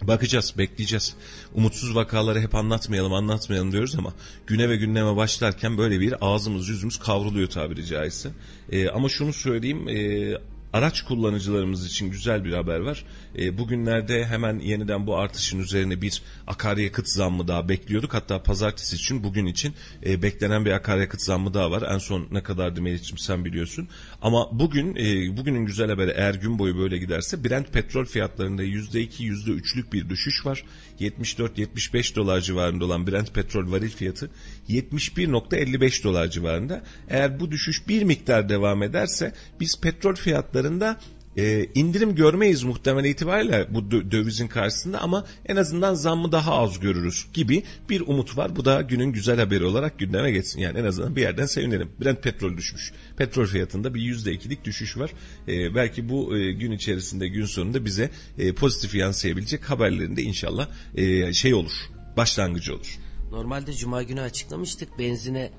Bakacağız, bekleyeceğiz. Umutsuz vakaları hep anlatmayalım anlatmayalım diyoruz ama güne ve gündeme başlarken böyle bir ağzımız yüzümüz kavruluyor tabiri caizse. Ee, ama şunu söyleyeyim, e, araç kullanıcılarımız için güzel bir haber var. E, bugünlerde hemen yeniden bu artışın üzerine bir akaryakıt zammı daha bekliyorduk. Hatta pazartesi için, bugün için e, beklenen bir akaryakıt zammı daha var. En son ne kadardı Melih'ciğim, sen biliyorsun. Ama bugün e, bugünün güzel haberi, eğer gün boyu böyle giderse Brent petrol fiyatlarında yüzde iki yüzde üçlük bir düşüş var. yetmiş dört yetmiş beş dolar civarında olan Brent petrol varil fiyatı yetmiş bir virgül elli beş dolar civarında. Eğer bu düşüş bir miktar devam ederse biz petrol fiyatlarında e, indirim görmeyiz muhtemel itibariyle bu dövizin karşısında, ama en azından zammı daha az görürüz gibi bir umut var. Bu da günün güzel haberi olarak gündeme geçsin. Yani en azından bir yerden sevinelim. Brent petrol düşmüş. Petrol fiyatında bir yüzde ikilik düşüş var. E, belki bu e, gün içerisinde, gün sonunda bize e, pozitif yansıyabilecek haberlerinde inşallah e, şey olur, başlangıcı olur. Normalde Cuma günü açıklamıştık, benzine,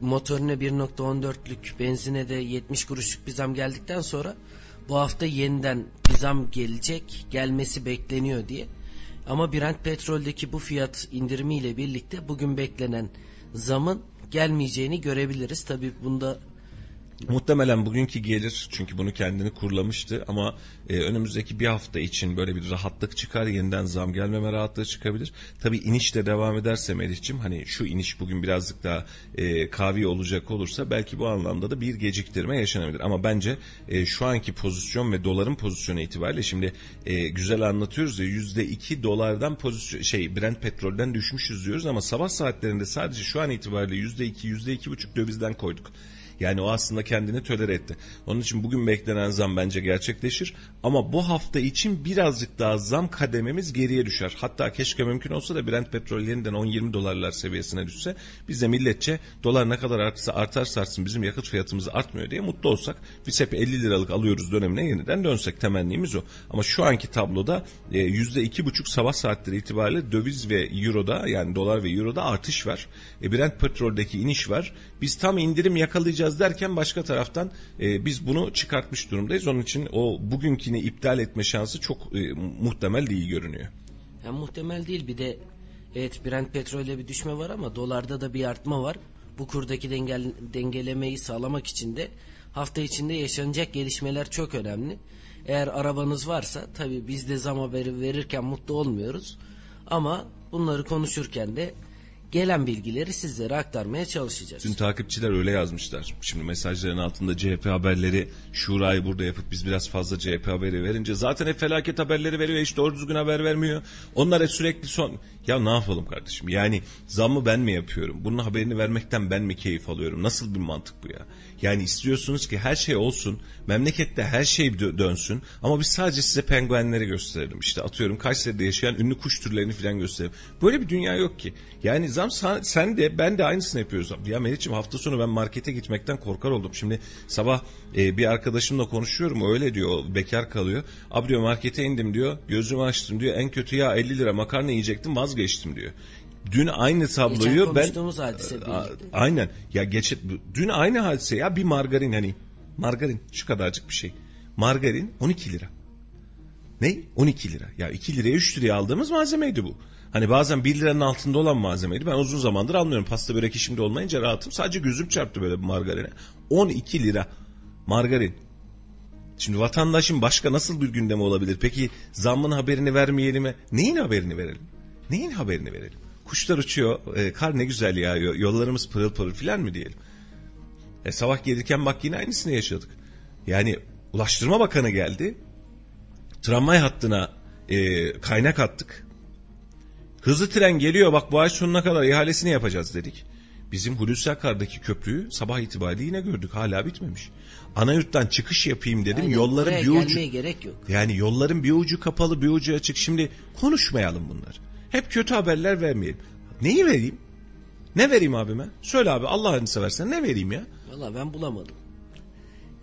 motoruna bir virgül on dörtlük benzine de yetmiş kuruşluk bir zam geldikten sonra bu hafta yeniden bir zam gelecek, gelmesi bekleniyor diye. Ama Brent petroldeki bu fiyat indirimiyle birlikte bugün beklenen zamın gelmeyeceğini görebiliriz. Tabii bunda muhtemelen bugünkü gelir, çünkü bunu kendini kurlamıştı, ama e, önümüzdeki bir hafta için böyle bir rahatlık çıkar, yeniden zam gelmeme rahatlığı çıkabilir. Tabii iniş de devam ederse Melih'ciğim, hani şu iniş bugün birazcık daha e, kavi olacak olursa belki bu anlamda da bir geciktirme yaşanabilir. Ama bence e, şu anki pozisyon ve doların pozisyonu itibariyle, şimdi e, güzel anlatıyoruz ya, yüzde iki dolardan pozisyon, şey Brent petrolden düşmüşüz diyoruz ama sabah saatlerinde sadece şu an itibariyle yüzde iki yüzde iki virgül beş dövizden koyduk. Yani o aslında kendini tölere etti. Onun için bugün beklenen zam bence gerçekleşir. Ama bu hafta için birazcık daha zam kadememiz geriye düşer. Hatta keşke mümkün olsa da Brent petrol yeniden on yirmi dolarlar seviyesine düşse. Biz de milletçe dolar ne kadar artarsa artarsa artsın bizim yakıt fiyatımız artmıyor diye mutlu olsak. Biz hep elli liralık alıyoruz dönemine yeniden dönsek, temennimiz o. Ama şu anki tabloda yüzde iki virgül beş sabah saatleri itibariyle döviz ve euroda, yani dolar ve euroda artış var. E Brent petroldeki iniş var. Biz tam indirim yakalayacağız derken başka taraftan e, biz bunu çıkartmış durumdayız. Onun için o bugünkini iptal etme şansı çok e, muhtemel değil görünüyor. Yani muhtemel değil. Bir de evet, Brent petrolde bir düşme var ama dolarda da bir artma var. Bu kurdaki dengel, dengelemeyi sağlamak için de hafta içinde yaşanacak gelişmeler çok önemli. Eğer arabanız varsa tabii biz de zam haberi verirken mutlu olmuyoruz. Ama bunları konuşurken de gelen bilgileri sizlere aktarmaya çalışacağız. Dün takipçiler öyle yazmışlar. Şimdi mesajların altında C H P haberleri, şurayı burada yapıp biz biraz fazla C H P haberi verince zaten hep felaket haberleri veriyor, hiç doğru düzgün haber vermiyor. Onlara sürekli son... Ya ne yapalım kardeşim? Yani zammı ben mi yapıyorum? Bunun haberini vermekten ben mi keyif alıyorum? Nasıl bir mantık bu ya? Yani istiyorsunuz ki her şey olsun, memlekette her şey dönsün ama biz sadece size penguenleri gösterelim. İşte atıyorum Kayseri'de yaşayan ünlü kuş türlerini falan gösterelim. Böyle bir dünya yok ki. Yani zam sen de ben de aynısını yapıyoruz. Ya Melih'ciğim, hafta sonu ben markete gitmekten korkar oldum. Şimdi sabah e, bir arkadaşımla konuşuyorum, öyle diyor, bekar kalıyor. Abi diyor, markete indim diyor, gözümü açtım diyor, en kötü ya elli lira makarna yiyecektim, vazgeçtim diyor. Dün aynı tabloyu ben konuştuğumuz hadise a, aynen ya geçit dün aynı hadise ya bir margarin hani margarin şu kadarcık bir şey. Margarin on iki lira. Ne? on iki lira. Ya iki liraya üç liraya aldığımız malzemeydi bu. Hani bazen bir liranın altında olan malzemeydi. Ben uzun zamandır almıyorum. Pasta börek işimde olmayınca rahatım. Sadece gözüm çarptı böyle bir margarine. on iki lira margarin. Şimdi vatandaşın başka nasıl bir gündemi olabilir? Peki zammın haberini vermeyelim mi? Neyin haberini verelim? Neyin haberini verelim? Kuşlar uçuyor, e, kar ne güzel yağıyor, yollarımız pırıl pırıl filan mı diyelim? E, sabah gelirken bak yine aynısını yaşadık. Yani Ulaştırma Bakanı geldi. Tramvay hattına e, kaynak attık. Hızlı tren geliyor, bak bu ay sonuna kadar ihalesini yapacağız dedik. Bizim Hulusi Akar'daki köprüyü sabah itibariyle yine gördük, hala bitmemiş. Anayurt'tan çıkış yapayım dedim. Yani yolların bir ucu gerek yok. Yani yolların bir ucu kapalı, bir ucu açık. Şimdi konuşmayalım bunları. Hep kötü haberler vermeyelim. Neyi vereyim? Ne vereyim abime? Söyle abi, Allah'ını seversen ne vereyim ya? Vallahi ben bulamadım.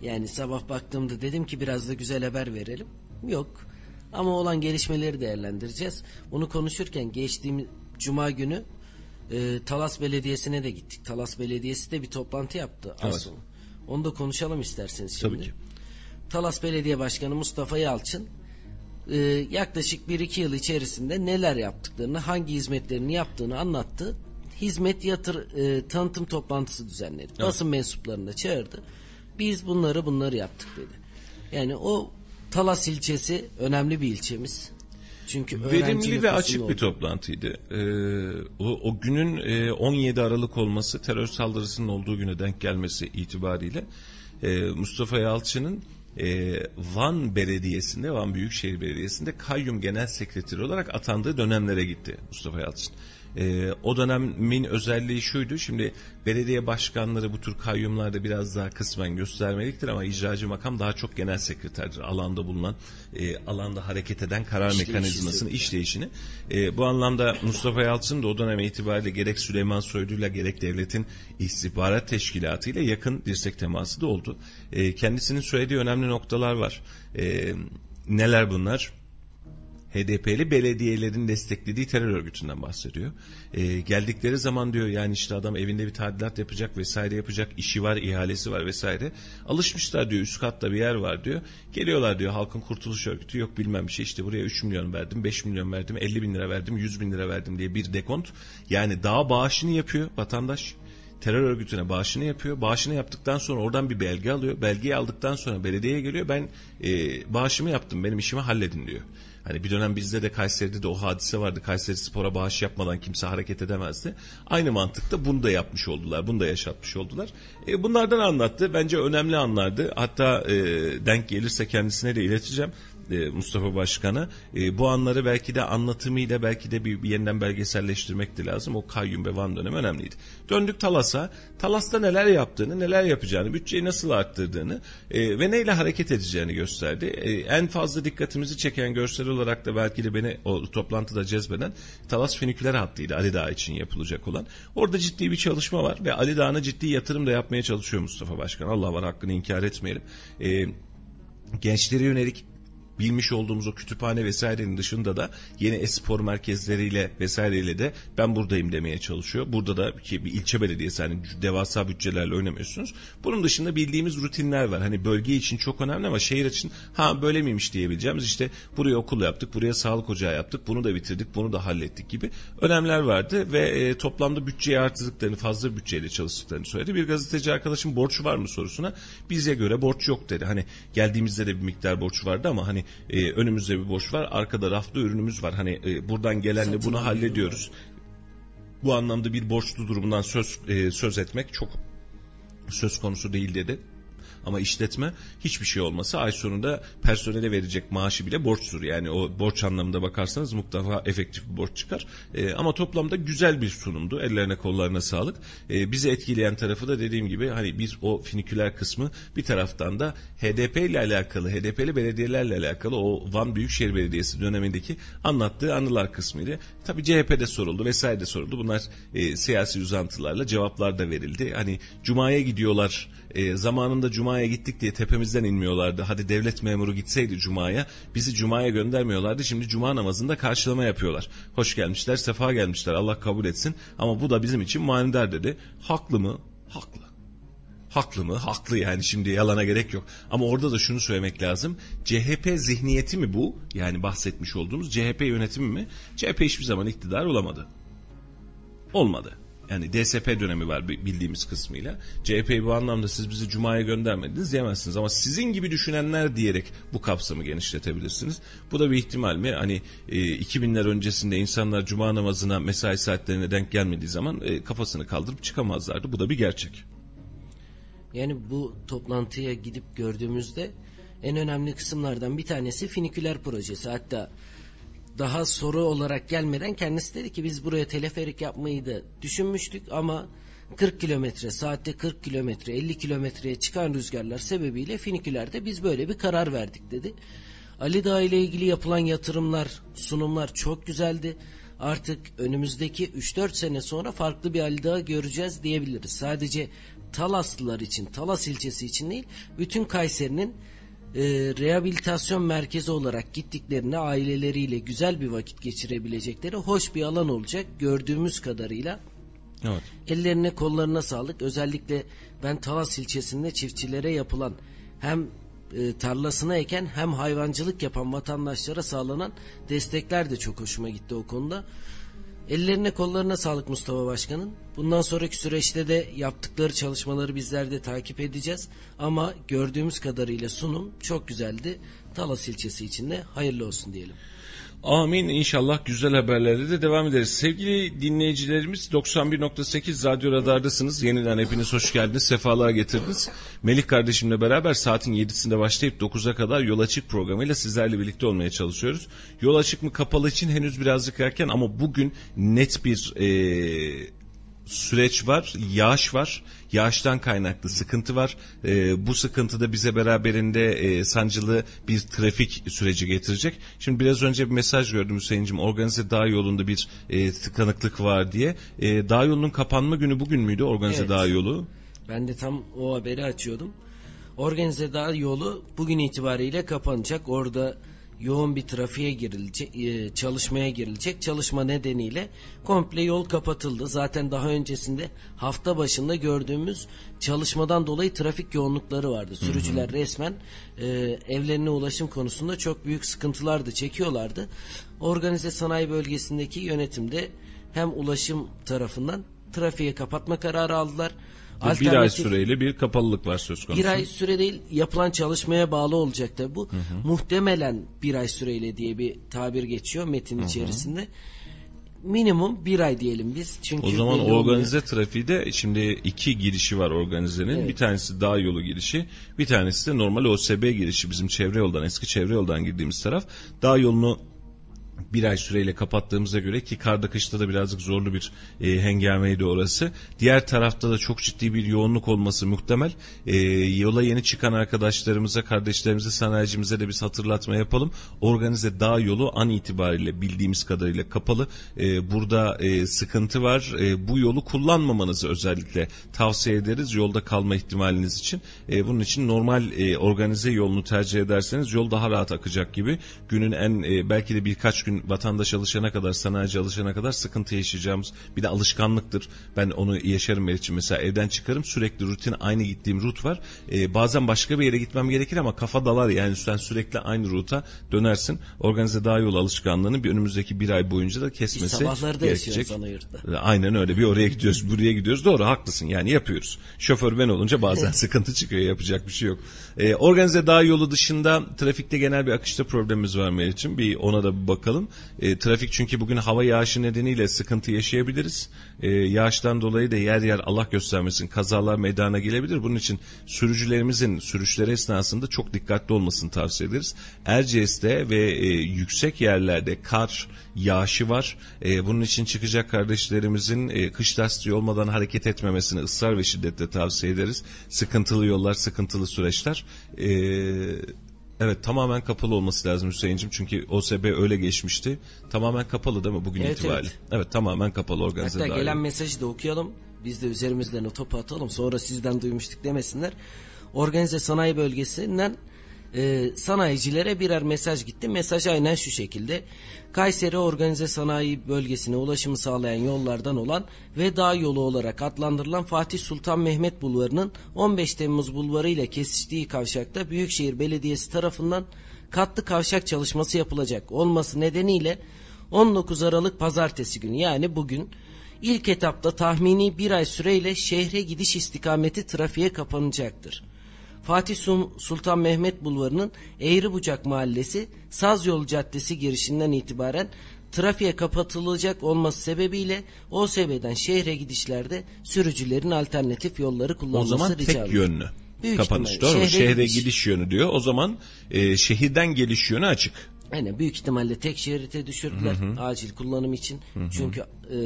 Yani sabah baktığımda dedim ki biraz da güzel haber verelim. Yok. Ama olan gelişmeleri değerlendireceğiz. Onu konuşurken geçtiğimiz Cuma günü e, Talas Belediyesi'ne de gittik. Talas Belediyesi de bir toplantı yaptı. Evet. Aslında. Onu da konuşalım isterseniz şimdi. Tabii ki. Talas Belediye Başkanı Mustafa Yalçın e, yaklaşık bir iki yıl içerisinde neler yaptıklarını, hangi hizmetlerini yaptığını anlattı. Hizmet yatır e, tanıtım toplantısı düzenledi. Evet. Basın mensuplarını da çağırdı. Biz bunları bunları yaptık dedi. Yani o Talas ilçesi önemli bir ilçemiz. Çünkü verimli ve açık oldu. Bir toplantıydı. Ee, o, o günün e, on yedi Aralık olması, terör saldırısının olduğu güne denk gelmesi itibariyle e, Mustafa Yalçın'ın e, Van Belediyesi'nde, Van Büyükşehir Belediyesi'nde kayyum genel sekreteri olarak atandığı dönemlere gitti Mustafa Yalçın. Ee, o dönemin özelliği şuydu: şimdi belediye başkanları bu tür kayyumlarda biraz daha kısmen göstermeliktir ama icracı makam daha çok genel sekreterdir, alanda bulunan e, alanda hareket eden karar İşleyiş mekanizmasını istiyor. işleyişini e, bu anlamda Mustafa Yalçın da o dönem itibariyle gerek Süleyman Soylu'yla gerek devletin istihbarat teşkilatıyla yakın dirsek teması da oldu. E, kendisinin söylediği önemli noktalar var. E, neler bunlar? H D P'li belediyelerin desteklediği terör örgütünden bahsediyor. Ee, geldikleri zaman diyor, yani işte adam evinde bir tadilat yapacak vesaire yapacak, işi var, ihalesi var vesaire. Alışmışlar diyor, üst katta bir yer var diyor. Geliyorlar diyor, Halkın Kurtuluş Örgütü, yok bilmem bir şey, işte buraya üç milyon verdim, beş milyon verdim, elli bin lira verdim, yüz bin lira verdim diye bir dekont. Yani daha bağışını yapıyor vatandaş. Terör örgütüne bağışını yapıyor. Bağışını yaptıktan sonra oradan bir belge alıyor. Belgeyi aldıktan sonra belediyeye geliyor. Ben e, bağışımı yaptım, benim işimi halledin diyor. Hani bir dönem bizde de Kayseri'de de o hadise vardı. Kayseri Spor'a bağış yapmadan kimse hareket edemezdi. Aynı mantıkta bunu da yapmış oldular. Bunu da yaşatmış oldular. E, bunlardan anlattı. Bence önemli anlardı. Hatta e, denk gelirse kendisine de ileteceğim. Mustafa Başkan'a e, bu anları belki de anlatımıyla, belki de bir, bir yeniden belgeselleştirmek de lazım. O kayyum ve Van dönemi önemliydi. Döndük Talas'a. Talas'ta neler yaptığını, neler yapacağını, bütçeyi nasıl arttırdığını e, ve neyle hareket edeceğini gösterdi. E, en fazla dikkatimizi çeken görsel olarak da belki de beni o toplantıda cezbeden Talas Feniküler hattıydı, Ali Dağı için yapılacak olan. Orada ciddi bir çalışma var ve Ali Dağı'na ciddi yatırım da yapmaya çalışıyor Mustafa Başkan. Allah var, hakkını inkar etmeyelim. E, gençlere yönelik bilmiş olduğumuz o kütüphane vesairenin dışında da yeni espor merkezleriyle vesaireyle de ben buradayım demeye çalışıyor. Burada da ki bir ilçe belediyesi, hani devasa bütçelerle oynamıyorsunuz. Bunun dışında bildiğimiz rutinler var. Hani bölge için çok önemli ama şehir için ha böyle miymiş diyebileceğimiz, işte buraya okul yaptık, buraya sağlık ocağı yaptık, bunu da bitirdik, bunu da hallettik gibi önemler vardı ve e, toplamda bütçeyi artırdıklarını, fazla bütçeyle çalıştıklarını söyledi. Bir gazeteci arkadaşım borç var mı sorusuna bize göre borç yok dedi. Hani geldiğimizde de bir miktar borç vardı ama hani Hani e, önümüzde bir boş var, arkada rafta ürünümüz var. Hani e, buradan gelenle bunu hallediyoruz. Bu anlamda bir borçlu durumundan söz e, söz etmek çok söz konusu değil dedi. Ama işletme hiçbir şey olmasa ay sonunda personele verecek maaşı bile borçtur. Yani o borç anlamında bakarsanız mutlaka efektif bir borç çıkar. E, ama toplamda güzel bir sunumdu. Ellerine kollarına sağlık. E, bizi etkileyen tarafı da dediğim gibi hani bir o finiküler kısmı, bir taraftan da H D P ile alakalı, H D P'li belediyelerle alakalı o Van Büyükşehir Belediyesi dönemindeki anlattığı anılar kısmıydı. Tabii C H P'de soruldu vesaire de soruldu. Bunlar e, siyasi uzantılarla cevaplar da verildi. Hani Cuma'ya gidiyorlar. E, zamanında Cuma'ya gittik diye tepemizden inmiyorlardı. Hadi devlet memuru gitseydi Cuma'ya, bizi Cuma'ya göndermiyorlardı. Şimdi Cuma namazında karşılama yapıyorlar. Hoş gelmişler, sefa gelmişler, Allah kabul etsin. Ama bu da bizim için manidar dedi. Haklı mı? Haklı. Haklı mı? Haklı, yani şimdi yalana gerek yok. Ama orada da şunu söylemek lazım. C H P zihniyeti mi bu? Yani bahsetmiş olduğumuz C H P yönetimi mi? C H P hiçbir zaman iktidar olamadı. Olmadı. Yani D S P dönemi var bildiğimiz kısmıyla. C H P'yi bu anlamda siz bizi Cuma'ya göndermediniz diyemezsiniz. Ama sizin gibi düşünenler diyerek bu kapsamı genişletebilirsiniz. Bu da bir ihtimal mi? Hani e, iki binler öncesinde insanlar Cuma namazına mesai saatlerine denk gelmediği zaman e, kafasını kaldırıp çıkamazlardı. Bu da bir gerçek. Yani bu toplantıya gidip gördüğümüzde en önemli kısımlardan bir tanesi finiküler projesi. Hatta daha soru olarak gelmeden kendisi dedi ki biz buraya teleferik yapmayı da düşünmüştük ama kırk kilometre saatte kırk kilometre elli kilometreye çıkan rüzgarlar sebebiyle finikülerde biz böyle bir karar verdik dedi. Ali Dağı ile ilgili yapılan yatırımlar, sunumlar çok güzeldi. Artık önümüzdeki üç dört sene sonra farklı bir Ali Dağı göreceğiz diyebiliriz. Sadece Talaslılar için, Talas ilçesi için değil, bütün Kayseri'nin E, rehabilitasyon merkezi olarak gittiklerine aileleriyle güzel bir vakit geçirebilecekleri hoş bir alan olacak gördüğümüz kadarıyla. Evet. Ellerine kollarına sağlık. Özellikle ben Talas ilçesinde çiftçilere yapılan hem e, tarlasına eken hem hayvancılık yapan vatandaşlara sağlanan destekler de çok hoşuma gitti o konuda. Ellerine kollarına sağlık Mustafa Başkan'ın. Bundan sonraki süreçte de yaptıkları çalışmaları bizler de takip edeceğiz. Ama gördüğümüz kadarıyla sunum çok güzeldi. Talas ilçesi için de hayırlı olsun diyelim. Amin. İnşallah güzel haberlerde de devam ederiz. Sevgili dinleyicilerimiz, doksan bir nokta sekiz Radyo Radar'dasınız. Yeniden hepiniz hoş geldiniz. Sefalar getirdiniz. Melih kardeşimle beraber saatin yedisinde başlayıp dokuza kadar Yol Açık programıyla sizlerle birlikte olmaya çalışıyoruz. Yol açık mı kapalı için henüz birazcık erken ama bugün net bir ee, süreç var. Yağış var. Yağıştan kaynaklı sıkıntı var. E, bu sıkıntı da bize beraberinde e, sancılı bir trafik süreci getirecek. Şimdi biraz önce bir mesaj gördüm Hüseyin'cim. Organize Dağ yolunda bir e, tıkanıklık var diye. E, dağ yolunun kapanma günü bugün müydü Organize evet. Dağ yolu? Ben de tam o haberi açıyordum. Organize Dağ yolu bugün itibariyle kapanacak. Orada yoğun bir trafiğe girilecek, e, çalışmaya girilecek. Çalışma nedeniyle komple yol kapatıldı. Zaten daha öncesinde hafta başında gördüğümüz çalışmadan dolayı trafik yoğunlukları vardı. Sürücüler hı hı. resmen e, evlerine ulaşım konusunda çok büyük sıkıntılar da çekiyorlardı. Organize Sanayi Bölgesi'ndeki yönetimde hem ulaşım tarafından trafiğe kapatma kararı aldılar. Bir ay süreyle bir kapalılık var söz konusu. Bir ay süre değil, yapılan çalışmaya bağlı olacak da bu. Hı hı. Muhtemelen bir ay süreyle diye bir tabir geçiyor metin hı hı. içerisinde. Minimum bir ay diyelim biz. Çünkü o zaman organize olmuyor. Trafiği de şimdi iki girişi var organizenin. Evet. Bir tanesi dağ yolu girişi, bir tanesi de normal O S B girişi. Bizim çevre yoldan, eski çevre yoldan girdiğimiz taraf. Dağ yolunu bir ay süreyle kapattığımıza göre, ki karda kışta da birazcık zorlu bir e, hengameydi orası. Diğer tarafta da çok ciddi bir yoğunluk olması muhtemel. E, yola yeni çıkan arkadaşlarımıza, kardeşlerimize, sanayicimize de biz hatırlatma yapalım. Organize Dağ yolu an itibariyle bildiğimiz kadarıyla kapalı. E, burada e, sıkıntı var. E, bu yolu kullanmamanızı özellikle tavsiye ederiz yolda kalma ihtimaliniz için. E, bunun için normal e, organize yolunu tercih ederseniz yol daha rahat akacak gibi. Günün en e, belki de birkaç birkaç gün vatandaş alışana kadar, sanayici alışana kadar sıkıntı yaşayacağımız bir de alışkanlıktır. Ben onu yaşarım için. Mesela evden çıkarım, sürekli rutin aynı gittiğim rut var. Ee, bazen başka bir yere gitmem gerekir ama kafa dalar yani, sen sürekli aynı ruta dönersin. Organize daha yol alışkanlığını bir önümüzdeki bir ay boyunca da kesmesi gerekecek. Sabahlarda yaşıyoruz Anayırt'ta. Aynen öyle, bir oraya gidiyoruz, buraya gidiyoruz. Doğru, haklısın yani, yapıyoruz. Şoför ben olunca bazen sıkıntı çıkıyor, yapacak bir şey yok. Ee, organize daha yolu dışında trafikte genel bir akışta problemimiz var Melih'ciğim. Bir ona da bir bakalım. E, trafik çünkü bugün hava yağışı nedeniyle sıkıntı yaşayabiliriz. E, yağıştan dolayı da yer yer, Allah göstermesin, kazalar meydana gelebilir. Bunun için sürücülerimizin sürüşleri esnasında çok dikkatli olmasını tavsiye ederiz. Erciyes'te ve e, yüksek yerlerde kar yağışı var. E, bunun için çıkacak kardeşlerimizin e, kış lastiği olmadan hareket etmemesini ısrar ve şiddetle tavsiye ederiz. Sıkıntılı yollar, sıkıntılı süreçler. Eee Evet, tamamen kapalı olması lazım Hüseyin'cim. Çünkü O S B öyle geçmişti. Tamamen kapalı değil mi bugün evet, itibariyle? Evet. evet tamamen kapalı organize dahil. Hatta gelen mesajı da okuyalım. Biz de üzerimizden topu atalım. Sonra sizden duymuştuk demesinler. Organize sanayi bölgesinden e, sanayicilere birer mesaj gitti. Mesaj aynen şu şekilde. Kayseri Organize Sanayi Bölgesi'ne ulaşımı sağlayan yollardan olan ve dağ yolu olarak adlandırılan Fatih Sultan Mehmet Bulvarı'nın on beş Temmuz Bulvarı ile kesiştiği kavşakta Büyükşehir Belediyesi tarafından katlı kavşak çalışması yapılacak olması nedeniyle on dokuz Aralık Pazartesi günü, yani bugün, ilk etapta tahmini bir ay süreyle şehre gidiş istikameti trafiğe kapanacaktır. Fatih Sultan Mehmet Bulvarı'nın Eğribucak Mahallesi, Sazyol Caddesi girişinden itibaren trafiğe kapatılacak olması sebebiyle O S B'den şehre gidişlerde sürücülerin alternatif yolları kullanması rica edilir. O zaman tek yönlü büyük kapanış, doğru mu? Şehre, şehre gidiş yönü diyor. O zaman e, şehirden geliş yönü açık. Yani büyük ihtimalle tek şerite düşürdüler, hı hı. acil kullanım için. Hı hı. Çünkü e,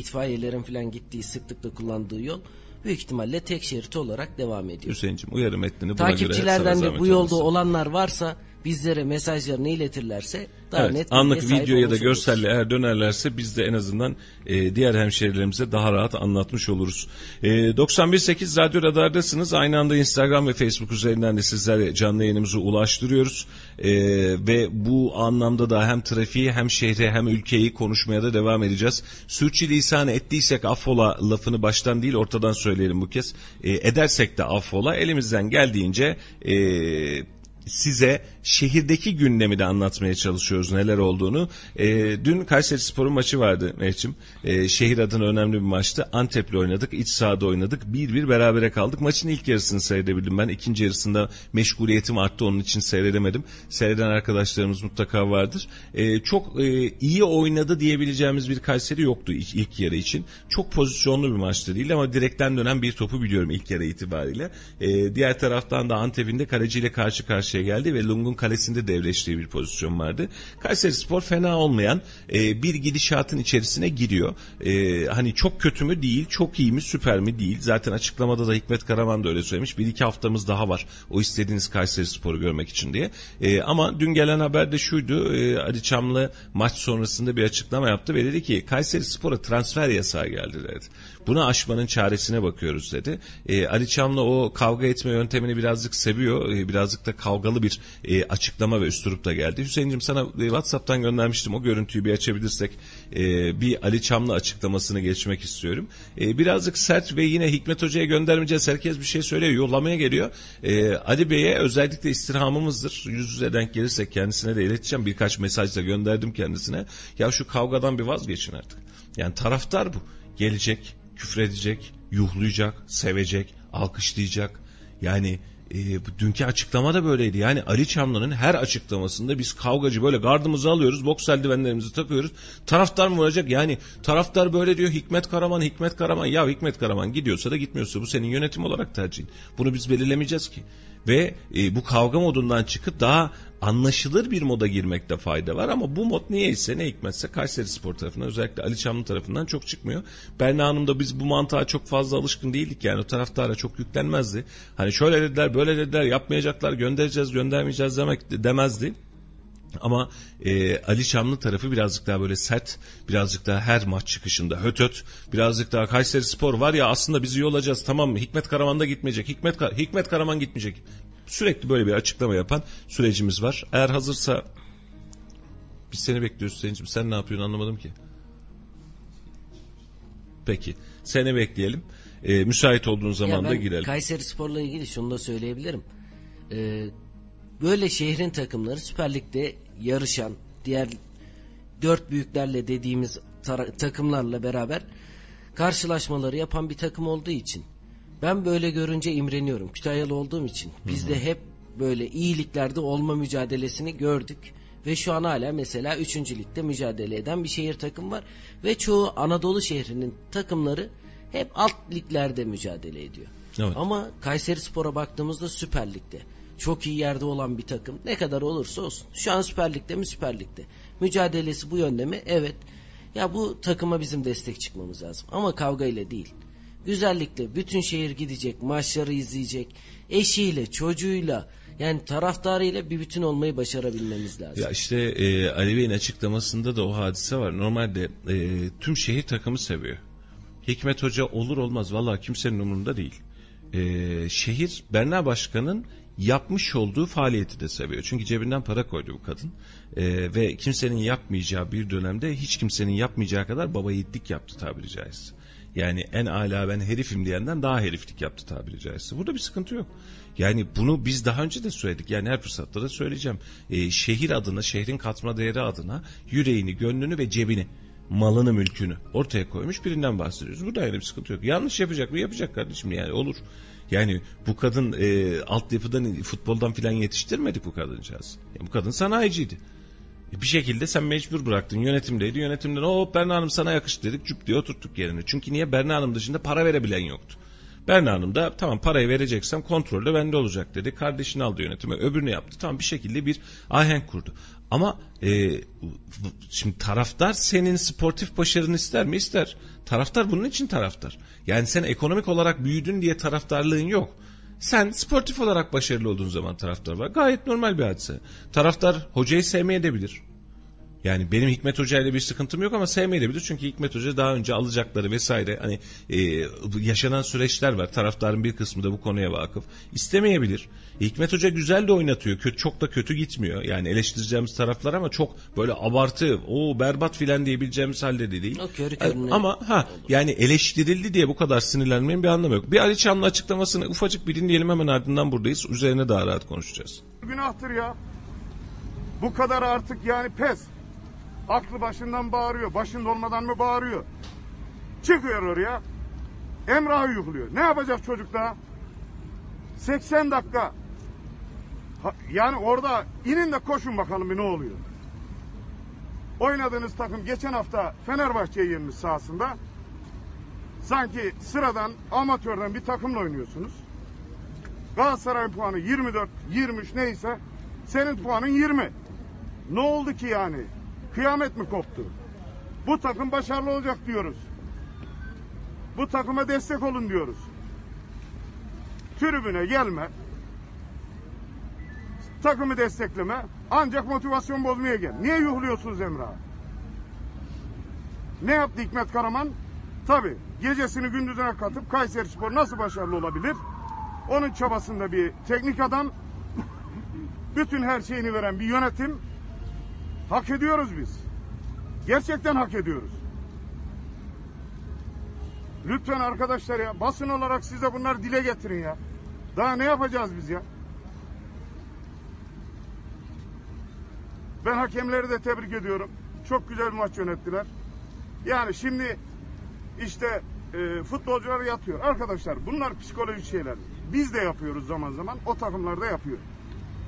itfaiyelerin falan gittiği, sıklıkla kullandığı yol büyük ihtimalle tek şerit olarak devam ediyor. Hüseyin'cim, uyarı metnini buna takipçilerden göre de bu yolda olursa, olanlar varsa bizlere mesajlarını iletirlerse daha evet, net anlık video ya da görselle eğer dönerlerse biz de en azından e, diğer hemşehrilerimize daha rahat anlatmış oluruz. E, doksan bir nokta sekiz Radyo Radar'dasınız. Aynı anda Instagram ve Facebook üzerinden de sizlere canlı yayınımızı ulaştırıyoruz. E, ve bu anlamda da hem trafiği hem şehri hem ülkeyi konuşmaya da devam edeceğiz. Sürçülisan ettiysek affola lafını baştan değil ortadan söyleyelim bu kez. E, edersek de affola, elimizden geldiğince e, size şehirdeki gündemi de anlatmaya çalışıyoruz, neler olduğunu. E, dün Kayseri Spor'un maçı vardı Mehçim. E, şehir adına önemli bir maçtı. Antep'le oynadık, iç sahada oynadık. bir bir berabere kaldık. Maçın ilk yarısını seyredebildim ben. İkinci yarısında meşguliyetim arttı, onun için seyredemedim. Seyreden arkadaşlarımız mutlaka vardır. E, çok e, iyi oynadı diyebileceğimiz bir Kayseri yoktu ilk, ilk yarı için. Çok pozisyonlu bir maçtı değil ama direkten dönen bir topu biliyorum ilk yarı itibariyle. E, diğer taraftan da Antep'in de kaleciyle karşı karşıya geldi ve Lung'un kalesinde devreştiği bir pozisyon vardı. Kayseri Spor fena olmayan e, bir gidişatın içerisine giriyor. E, hani çok kötü mü değil, çok iyi mi, süper mi değil. Zaten açıklamada da Hikmet Karaman da öyle söylemiş. Bir iki haftamız daha var o istediğiniz Kayseri Spor'u görmek için diye. E, ama dün gelen haber de şuydu. E, Ali Çamlı maç sonrasında bir açıklama yaptı ve dedi ki Kayseri Spor'a transfer yasağı geldi dedi. Buna aşmanın çaresine bakıyoruz dedi. E, Ali Çamlı o kavga etme yöntemini birazcık seviyor. E, birazcık da kavgalı bir e, açıklama ve üslup da geldi. Hüseyin'cim, sana e, WhatsApp'tan göndermiştim. O görüntüyü bir açabilirsek e, bir Ali Çamlı açıklamasını geçmek istiyorum. E, birazcık sert ve yine Hikmet Hoca'ya göndermeyeceğiz. Herkes bir şey söylüyor. Yollamaya geliyor. E, Ali Bey'e özellikle istirhamımızdır. Yüz yüze denk gelirsek kendisine de ileteceğim. Birkaç mesaj da gönderdim kendisine. Ya şu kavgadan bir vazgeçin artık. Yani taraftar bu. Gelecek, küfredecek, yuhlayacak, sevecek, alkışlayacak. Yani e, dünkü açıklama da böyleydi. Yani Ali Çamlı'nın her açıklamasında biz kavgacı, böyle gardımızı alıyoruz, boks eldivenlerimizi takıyoruz. Taraftar mı vuracak? Yani taraftar böyle diyor, Hikmet Karaman, Hikmet Karaman. Ya Hikmet Karaman gidiyorsa da gitmiyorsa bu senin yönetim olarak tercihin. Bunu biz belirlemeyeceğiz ki. Ve e, bu kavga modundan çıkıp daha anlaşılır bir moda girmekte fayda var ama bu mod niyeyse, ne hikmetse Kayseri Spor tarafından, özellikle Ali Çamlı tarafından çok çıkmıyor. Berna Hanım da biz bu mantığa çok fazla alışkın değildik yani, o taraftara çok yüklenmezdi. Hani şöyle dediler, böyle dediler, yapmayacaklar, göndereceğiz, göndermeyeceğiz demek demezdi. Ama e, Ali Çamlı tarafı birazcık daha böyle sert, birazcık daha her maç çıkışında höt höt, birazcık daha Kayseri Spor var ya aslında bizi yolacağız, tamam mı? Hikmet Karaman da gitmeyecek, Hikmet, Kar- Hikmet Karaman gitmeyecek. Sürekli böyle bir açıklama yapan sürecimiz var. Eğer hazırsa Biz seni bekliyoruz Selin'cim. Sen ne yapıyorsun anlamadım ki. Peki. Seni bekleyelim. Ee, müsait olduğun zaman da girelim. Kayseri Spor'la ilgili şunu da söyleyebilirim. Ee, böyle şehrin takımları Süper Lig'de yarışan diğer dört büyüklerle dediğimiz takımlarla beraber karşılaşmaları yapan bir takım olduğu için ben böyle görünce imreniyorum. Kütahyalı olduğum için. Biz de hep böyle iyiliklerde olma mücadelesini gördük. Ve şu an hala mesela üçüncü ligde mücadele eden bir şehir takım var. Ve çoğu Anadolu şehrinin takımları hep alt liglerde mücadele ediyor. Evet. Ama Kayseri Spor'a baktığımızda Süper Lig'de çok iyi yerde olan bir takım ne kadar olursa olsun. Şu an Süper Lig'de mi Süper Lig'de. Mücadelesi bu yönde mi? Evet. Ya bu takıma bizim destek çıkmamız lazım. Ama kavga ile değil. Güzellikle bütün şehir gidecek, maçları izleyecek, eşiyle, çocuğuyla, yani taraftarıyla bir bütün olmayı başarabilmemiz lazım. Ya işte e, Ali Bey'in açıklamasında da o hadise var. Normalde e, tüm şehir takımı seviyor. Hikmet Hoca olur olmaz vallahi kimsenin umurunda değil. E, şehir Berna Başkan'ın yapmış olduğu faaliyeti de seviyor. Çünkü cebinden para koydu bu kadın. E, ve kimsenin yapmayacağı bir dönemde hiç kimsenin yapmayacağı kadar baba yiğitlik yaptı tabiri caizse. Yani en âlâ ben herifim diyenden daha heriflik yaptı tabiri caizse. Burada bir sıkıntı yok. Yani bunu biz daha önce de söyledik. Yani her fırsatta da söyleyeceğim. Ee, şehir adına, şehrin katma değeri adına yüreğini, gönlünü ve cebini, malını, mülkünü ortaya koymuş birinden bahsediyoruz. Burada öyle bir sıkıntı yok. Yanlış yapacak mı? Yapacak kardeşim, yani olur. Yani bu kadın e, altyapıdan, futboldan filan yetiştirmedik bu kadıncağız. Ya bu kadın sanayiciydi. Bir şekilde sen mecbur bıraktın, yönetimdeydi, yönetimden hop Berna Hanım sana yakıştı dedik, cüp diye oturttuk yerine. Çünkü niye? Berna Hanım dışında para verebilen yoktu. Berna Hanım da tamam parayı vereceksem kontrol de bende olacak dedi, kardeşini aldı yönetime, öbürünü yaptı, tamam bir şekilde bir ahenk kurdu. Ama e, şimdi taraftar senin sportif başarını ister mi? İster. Taraftar bunun için taraftar. Yani sen ekonomik olarak büyüdün diye taraftarlığın yok. Sen sportif olarak başarılı olduğun zaman taraftar var. Gayet normal bir hadise. Taraftar hocayı sevmeyebilir. Yani benim Hikmet Hoca ile bir sıkıntım yok ama sevmeyebilir. Çünkü Hikmet Hoca daha önce alacakları vesaire, hani e, yaşanan süreçler var. Taraftarın bir kısmı da bu konuya vakıf. İstemeyebilir. Hikmet Hoca güzel de oynatıyor. Kötü, çok da kötü gitmiyor. Yani eleştireceğimiz taraflar ama çok böyle abartı, o berbat filan diyebileceğimiz halde de değil. Yani, ama ha yani eleştirildi diye bu kadar sinirlenmenin bir anlamı yok. Bir Ali Çamlı açıklamasını ufacık bir dinleyelim, hemen ardından buradayız. Üzerine daha rahat konuşacağız. Günahtır ya. Bu kadar artık yani pes. Aklı başından bağırıyor. Başında olmadan mı bağırıyor? Çıkıyor oraya. Emrah'ı yuhluyor. Ne yapacak çocuk daha? seksen dakika. Ha, yani orada inin de koşun bakalım bir ne oluyor. Oynadığınız takım geçen hafta Fenerbahçe'yi yenmiş sahasında. Sanki sıradan, amatörden bir takımla oynuyorsunuz. Galatasaray'ın puanı yirmi dört, yirmi üç neyse. Senin puanın yirmi. Ne oldu ki yani? Kıyamet mi koptu? Bu takım başarılı olacak diyoruz. Bu takıma destek olun diyoruz. Tribüne gelme. Takımı destekleme. Ancak motivasyon bozmaya gel. Niye yuhluyorsunuz Emrah'ı? Ne yaptı Hikmet Karaman? Tabii gecesini gündüzüne katıp Kayseri Spor nasıl başarılı olabilir? Onun çabasında bir teknik adam, bütün her şeyini veren bir yönetim. Hak ediyoruz biz. Gerçekten hak ediyoruz. Lütfen arkadaşlar ya, basın olarak siz de bunları dile getirin ya. Daha ne yapacağız biz ya? Ben hakemleri de tebrik ediyorum. Çok güzel bir maç yönettiler. Yani şimdi işte e, futbolcular yatıyor. Arkadaşlar bunlar psikolojik şeyler. Biz de yapıyoruz zaman zaman. O takımlar da yapıyor.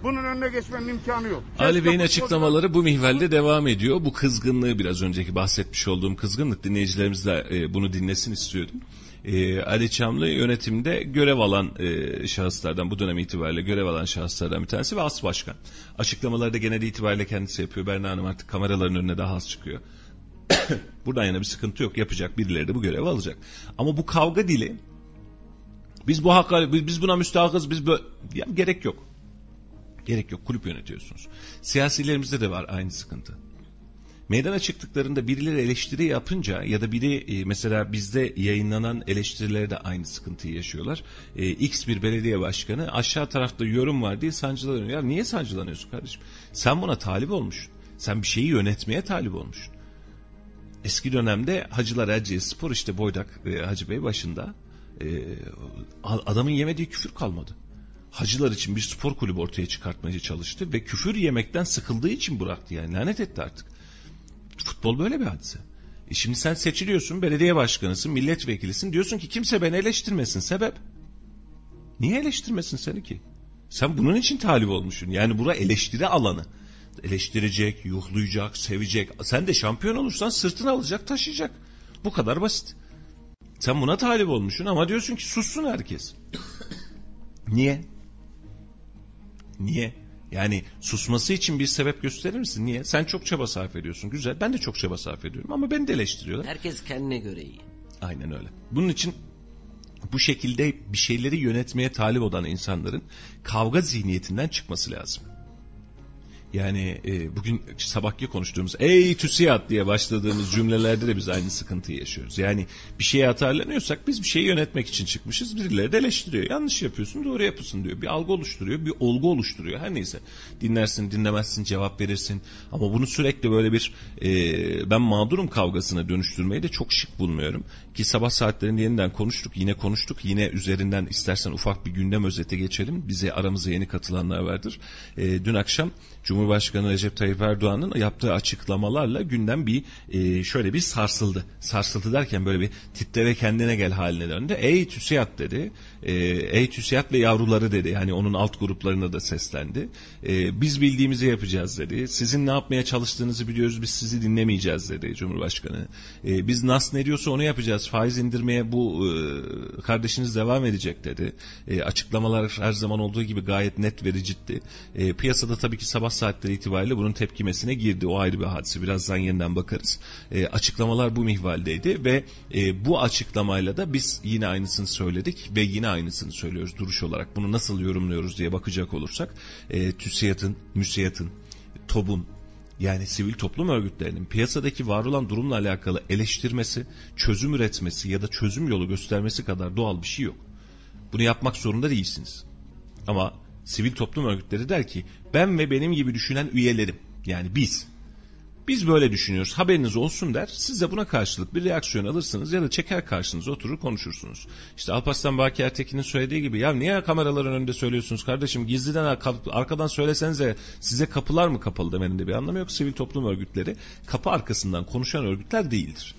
Bunun önüne geçmenin imkanı yok. Keşke Ali Bey'in açıklamaları bu mihvalde devam ediyor. Bu kızgınlığı, biraz önceki bahsetmiş olduğum kızgınlık, dinleyicilerimiz de e, bunu dinlesin istiyordum. E, Ali Çamlı yönetimde görev alan e, şahıslardan, bu dönem itibariyle görev alan şahıslardan bir tanesi ve as başkan. Açıklamaları da genel itibariyle kendisi yapıyor. Berna Hanım artık kameraların önüne daha az çıkıyor. Buradan yana bir sıkıntı yok. Yapacak birileri de bu görevi alacak. Ama bu kavga dili, biz bu hakka, biz buna müstahakız, biz böyle, ya, gerek yok. Gerek yok, kulüp yönetiyorsunuz. Siyasilerimizde de var aynı sıkıntı. Meydana çıktıklarında birileri eleştiri yapınca ya da biri, mesela bizde yayınlanan eleştirilere de aynı sıkıntıyı yaşıyorlar. E, X bir belediye başkanı aşağı tarafta yorum var diye sancılanıyor. Ya niye sancılanıyorsun kardeşim? Sen buna talip olmuşsun. Sen bir şeyi yönetmeye talip olmuşsun. Eski dönemde Hacılar Erciyes Spor, işte Boydak e, Hacı Bey başında, e, adamın yemediği küfür kalmadı. Hacılar için bir spor kulübü ortaya çıkartmaya çalıştı ve küfür yemekten sıkıldığı için bıraktı, yani lanet etti artık. Futbol böyle bir hadise. E şimdi sen seçiliyorsun, belediye başkanısın, milletvekilisin, diyorsun ki kimse beni eleştirmesin. Sebep? Niye eleştirmesin seni ki? Sen bunun için talip olmuşsun. Yani bura eleştiri alanı. Eleştirecek, yuhlayacak, sevecek. Sen de şampiyon olursan sırtını alacak, taşıyacak. Bu kadar basit. Sen buna talip olmuşsun ama diyorsun ki sussun herkes. Niye? Niye? Yani susması için bir sebep gösterir misin? Niye? Sen çok çaba sarf ediyorsun. Güzel. Ben de çok çaba sarf ediyorum ama beni de eleştiriyorlar. Herkes kendine göre iyi. Aynen öyle. Bunun için bu şekilde bir şeyleri yönetmeye talip olan insanların kavga zihniyetinden çıkması lazım. Yani e, bugün sabahki konuştuğumuz ey TÜSİAD diye başladığımız cümlelerde de biz aynı sıkıntıyı yaşıyoruz. Yani bir şeye atarlanıyorsak biz bir şeyi yönetmek için çıkmışız. Birileri de eleştiriyor. Yanlış yapıyorsun, doğru yapıyorsun diyor. Bir algı oluşturuyor, bir olgu oluşturuyor. Her neyse, dinlersin, dinlemezsin, cevap verirsin. Ama bunu sürekli böyle bir e, ben mağdurum kavgasına dönüştürmeyi de çok şık bulmuyorum. Ki sabah saatlerinde yeniden konuştuk, yine konuştuk. Yine üzerinden istersen ufak bir gündem özeti geçelim. Bize aramıza yeni katılanlar vardır. E, dün akşam Cumhurbaşkanı Recep Tayyip Erdoğan'ın yaptığı açıklamalarla gündem bir e, şöyle bir sarsıldı. Sarsıldı derken böyle bir titre ve kendine gel haline döndü. Ey TÜSİAD dedi. E, ey TÜSİAD ve yavruları dedi. Yani onun alt gruplarına da seslendi. E, biz bildiğimizi yapacağız dedi. Sizin ne yapmaya çalıştığınızı biliyoruz. Biz sizi dinlemeyeceğiz dedi Cumhurbaşkanı. E, biz N A S ne diyorsa onu yapacağız. Faiz indirmeye bu e, kardeşiniz devam edecek dedi. E, açıklamalar her zaman olduğu gibi gayet net ve rigitti. E, piyasada tabii ki sabah saatleri itibariyle bunun tepkimesine girdi. O ayrı bir hadise. Birazdan yeniden bakarız. E, açıklamalar bu mihvaldeydi ve e, bu açıklamayla da biz yine aynısını söyledik ve yine aynısını söylüyoruz duruş olarak. Bunu nasıl yorumluyoruz diye bakacak olursak e, TÜSİAD'ın, MÜSİAD'ın, TOBB'un, yani sivil toplum örgütlerinin piyasadaki var olan durumla alakalı eleştirmesi, çözüm üretmesi ya da çözüm yolu göstermesi kadar doğal bir şey yok. Bunu yapmak zorunda değilsiniz. Ama sivil toplum örgütleri der ki ben ve benim gibi düşünen üyelerim, yani biz biz böyle düşünüyoruz, haberiniz olsun der. Siz de buna karşılık bir reaksiyon alırsınız ya da çeker karşınıza oturur konuşursunuz. İşte Alparslan Baki Ertekin'in söylediği gibi, ya niye kameraların önünde söylüyorsunuz kardeşim, gizliden arkadan söylesenize, size kapılar mı kapalı demenin de bir anlamı yok. Sivil toplum örgütleri kapı arkasından konuşan örgütler değildir.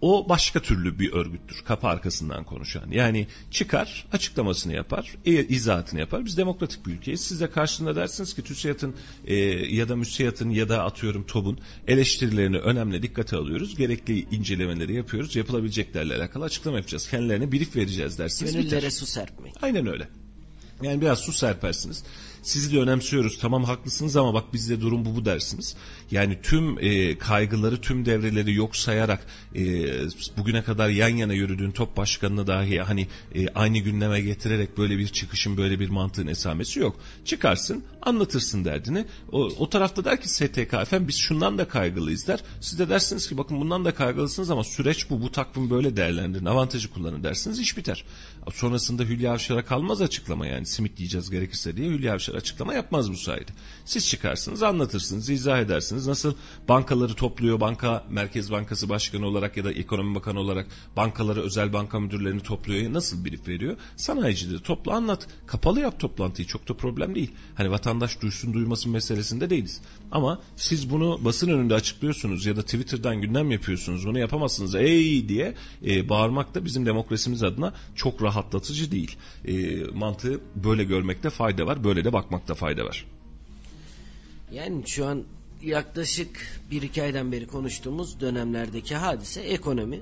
O başka türlü bir örgüttür, kapı arkasından konuşan. Yani çıkar, açıklamasını yapar, izahatını yapar. Biz demokratik bir ülkeyiz. Siz de karşılığında dersiniz ki TÜSİAD'ın e, ya da MÜSİAD'ın ya da atıyorum TOBB'un eleştirilerini önemli dikkate alıyoruz. Gerekli incelemeleri yapıyoruz. Yapılabileceklerle alakalı açıklama yapacağız. Kendilerine brief vereceğiz dersiniz. Gönüllere su serpmeyin. Aynen öyle. Yani biraz su serpersiniz. Sizi de önemsiyoruz, tamam haklısınız ama bak bizde durum bu bu dersiniz. Yani tüm e, kaygıları, tüm devreleri yok sayarak e, bugüne kadar yan yana yürüdüğün top başkanını dahi hani e, aynı gündeme getirerek böyle bir çıkışın, böyle bir mantığın esamesi yok. Çıkarsın, anlatırsın derdini. O, o tarafta der ki S T K efendim biz şundan da kaygılıyız der. Siz de dersiniz ki bakın bundan da kaygılısınız ama süreç bu, bu takvim böyle değerlendirin, avantajı kullanın dersiniz, iş biter. Sonrasında Hülya Avşar'a kalmaz açıklama, yani simit yiyeceğiz gerekirse diye Hülya Avşar açıklama yapmaz bu sayede. Siz çıkarsınız, anlatırsınız, izah edersiniz. Nasıl bankaları topluyor, banka Merkez Bankası Başkanı olarak ya da Ekonomi Bakanı olarak bankaları, özel banka müdürlerini topluyor, nasıl brief veriyor? Sanayicileri topla, anlat, kapalı yap toplantıyı, çok da problem değil. Hani vatandaş duysun duymasın meselesinde değiliz. Ama siz bunu basın önünde açıklıyorsunuz ya da Twitter'dan gündem yapıyorsunuz, bunu yapamazsınız ey diye e, bağırmak da bizim demokrasimiz adına çok rahatlatıcı değil. E, mantığı böyle görmekte fayda var, böyle de bakmakta fayda var. Yani şu an yaklaşık bir iki aydan beri konuştuğumuz dönemlerdeki hadise ekonomi.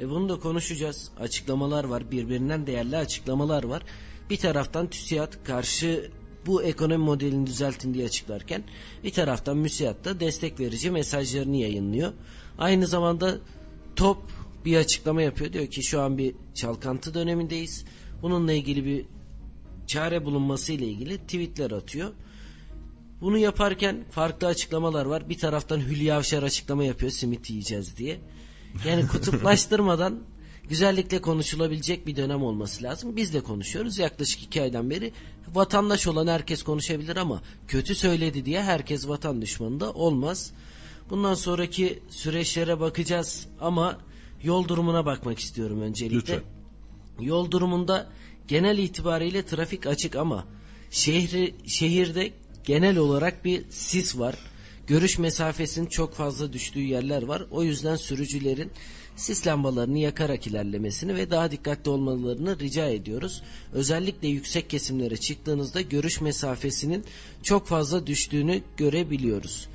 E bunu da konuşacağız. Açıklamalar var, birbirinden değerli açıklamalar var. Bir taraftan TÜSİAD karşı bu ekonomi modelini düzeltin diye açıklarken bir taraftan MÜSİAD da destek verici mesajlarını yayınlıyor. Aynı zamanda TOBB bir açıklama yapıyor. Diyor ki şu an bir çalkantı dönemindeyiz. Bununla ilgili bir çare bulunması ile ilgili tweetler atıyor. Bunu yaparken farklı açıklamalar var. Bir taraftan Hülya Avşar açıklama yapıyor, simit yiyeceğiz diye. Yani kutuplaştırmadan güzellikle konuşulabilecek bir dönem olması lazım. Biz de konuşuyoruz. Yaklaşık iki aydan beri vatandaş olan herkes konuşabilir ama kötü söyledi diye herkes vatan düşmanı da olmaz. Bundan sonraki süreçlere bakacağız ama yol durumuna bakmak istiyorum öncelikle. Lütfen. Yol durumunda genel itibariyle trafik açık ama şehri, şehirde genel olarak bir sis var. Görüş mesafesinin çok fazla düştüğü yerler var. O yüzden sürücülerin sis lambalarını yakarak ilerlemesini ve daha dikkatli olmalarını rica ediyoruz. Özellikle yüksek kesimlere çıktığınızda görüş mesafesinin çok fazla düştüğünü görebiliyoruz.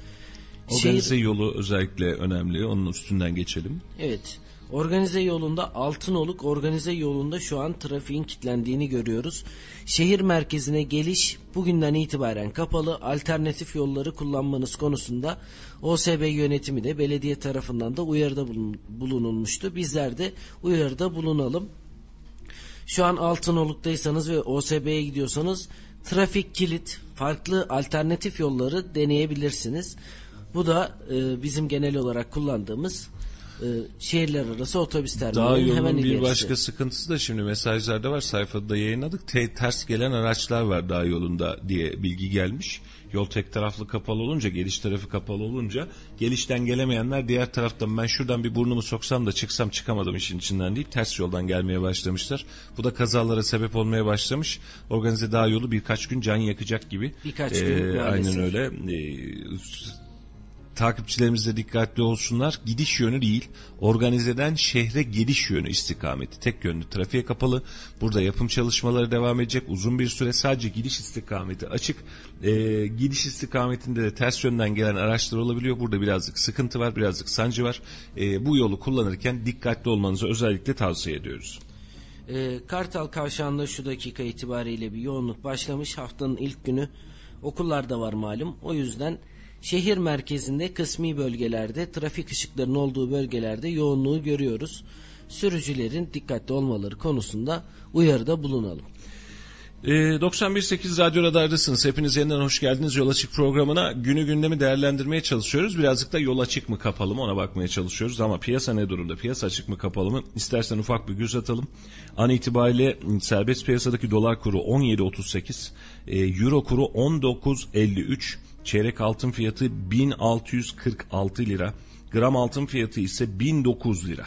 Organize Şehir... yolu özellikle önemli. Onun üstünden geçelim. Evet. Organize yolunda Altınoluk organize yolunda şu an trafiğin kilitlendiğini görüyoruz. Şehir merkezine geliş bugünden itibaren kapalı, alternatif yolları kullanmanız konusunda O S B yönetimi de belediye tarafından da uyarıda bulunulmuştu. Bizler de uyarıda bulunalım. Şu an Altınoluk'taysanız ve O S B'ye gidiyorsanız trafik kilit, farklı alternatif yolları deneyebilirsiniz. Bu da e, bizim genel olarak kullandığımız Ee, şehirler arası otobüs terminalinin hemen ilerisinde. Dağ yolunun bir başka sıkıntısı da şimdi mesajlarda var, sayfada yayınladık. Te- ters gelen araçlar var dağ yolunda diye bilgi gelmiş. Yol tek taraflı kapalı olunca, geliş tarafı kapalı olunca gelişten gelemeyenler diğer taraftan ben şuradan bir burnumu soksam da çıksam çıkamadım işin içinden deyip ters yoldan gelmeye başlamışlar. Bu da kazalara sebep olmaya başlamış. Organize dağ yolu birkaç gün can yakacak gibi. Birkaç ee, gün aynen öyle. Ee, Takipçilerimiz de dikkatli olsunlar. Gidiş yönü değil, organizeden şehre geliş yönü istikameti. Tek yönlü trafiğe kapalı. Burada yapım çalışmaları devam edecek. Uzun bir süre sadece gidiş istikameti açık. Ee, gidiş istikametinde de ters yönden gelen araçlar olabiliyor. Burada birazcık sıkıntı var, birazcık sancı var. Ee, bu yolu kullanırken dikkatli olmanızı özellikle tavsiye ediyoruz. E, Kartal Kavşağı'nda şu dakika itibariyle bir yoğunluk başlamış. Haftanın ilk günü okullarda var malum. O yüzden şehir merkezinde kısmi bölgelerde, trafik ışıklarının olduğu bölgelerde yoğunluğu görüyoruz. Sürücülerin dikkatli olmaları konusunda uyarıda bulunalım. E, doksan bir nokta sekiz Radyo Radar'dasınız. Hepiniz yeniden hoş geldiniz Yol Açık programına. Günü gündemi değerlendirmeye çalışıyoruz. Birazcık da yol açık mı kapalı mı ona bakmaya çalışıyoruz. Ama piyasa ne durumda? Piyasa açık mı kapalı mı? İstersen ufak bir göz atalım. An itibariyle serbest piyasadaki dolar kuru on yedi virgül otuz sekiz, e, euro kuru on dokuz virgül elli üç, çeyrek altın fiyatı bin altı yüz kırk altı lira. Gram altın fiyatı ise bin dokuz lira.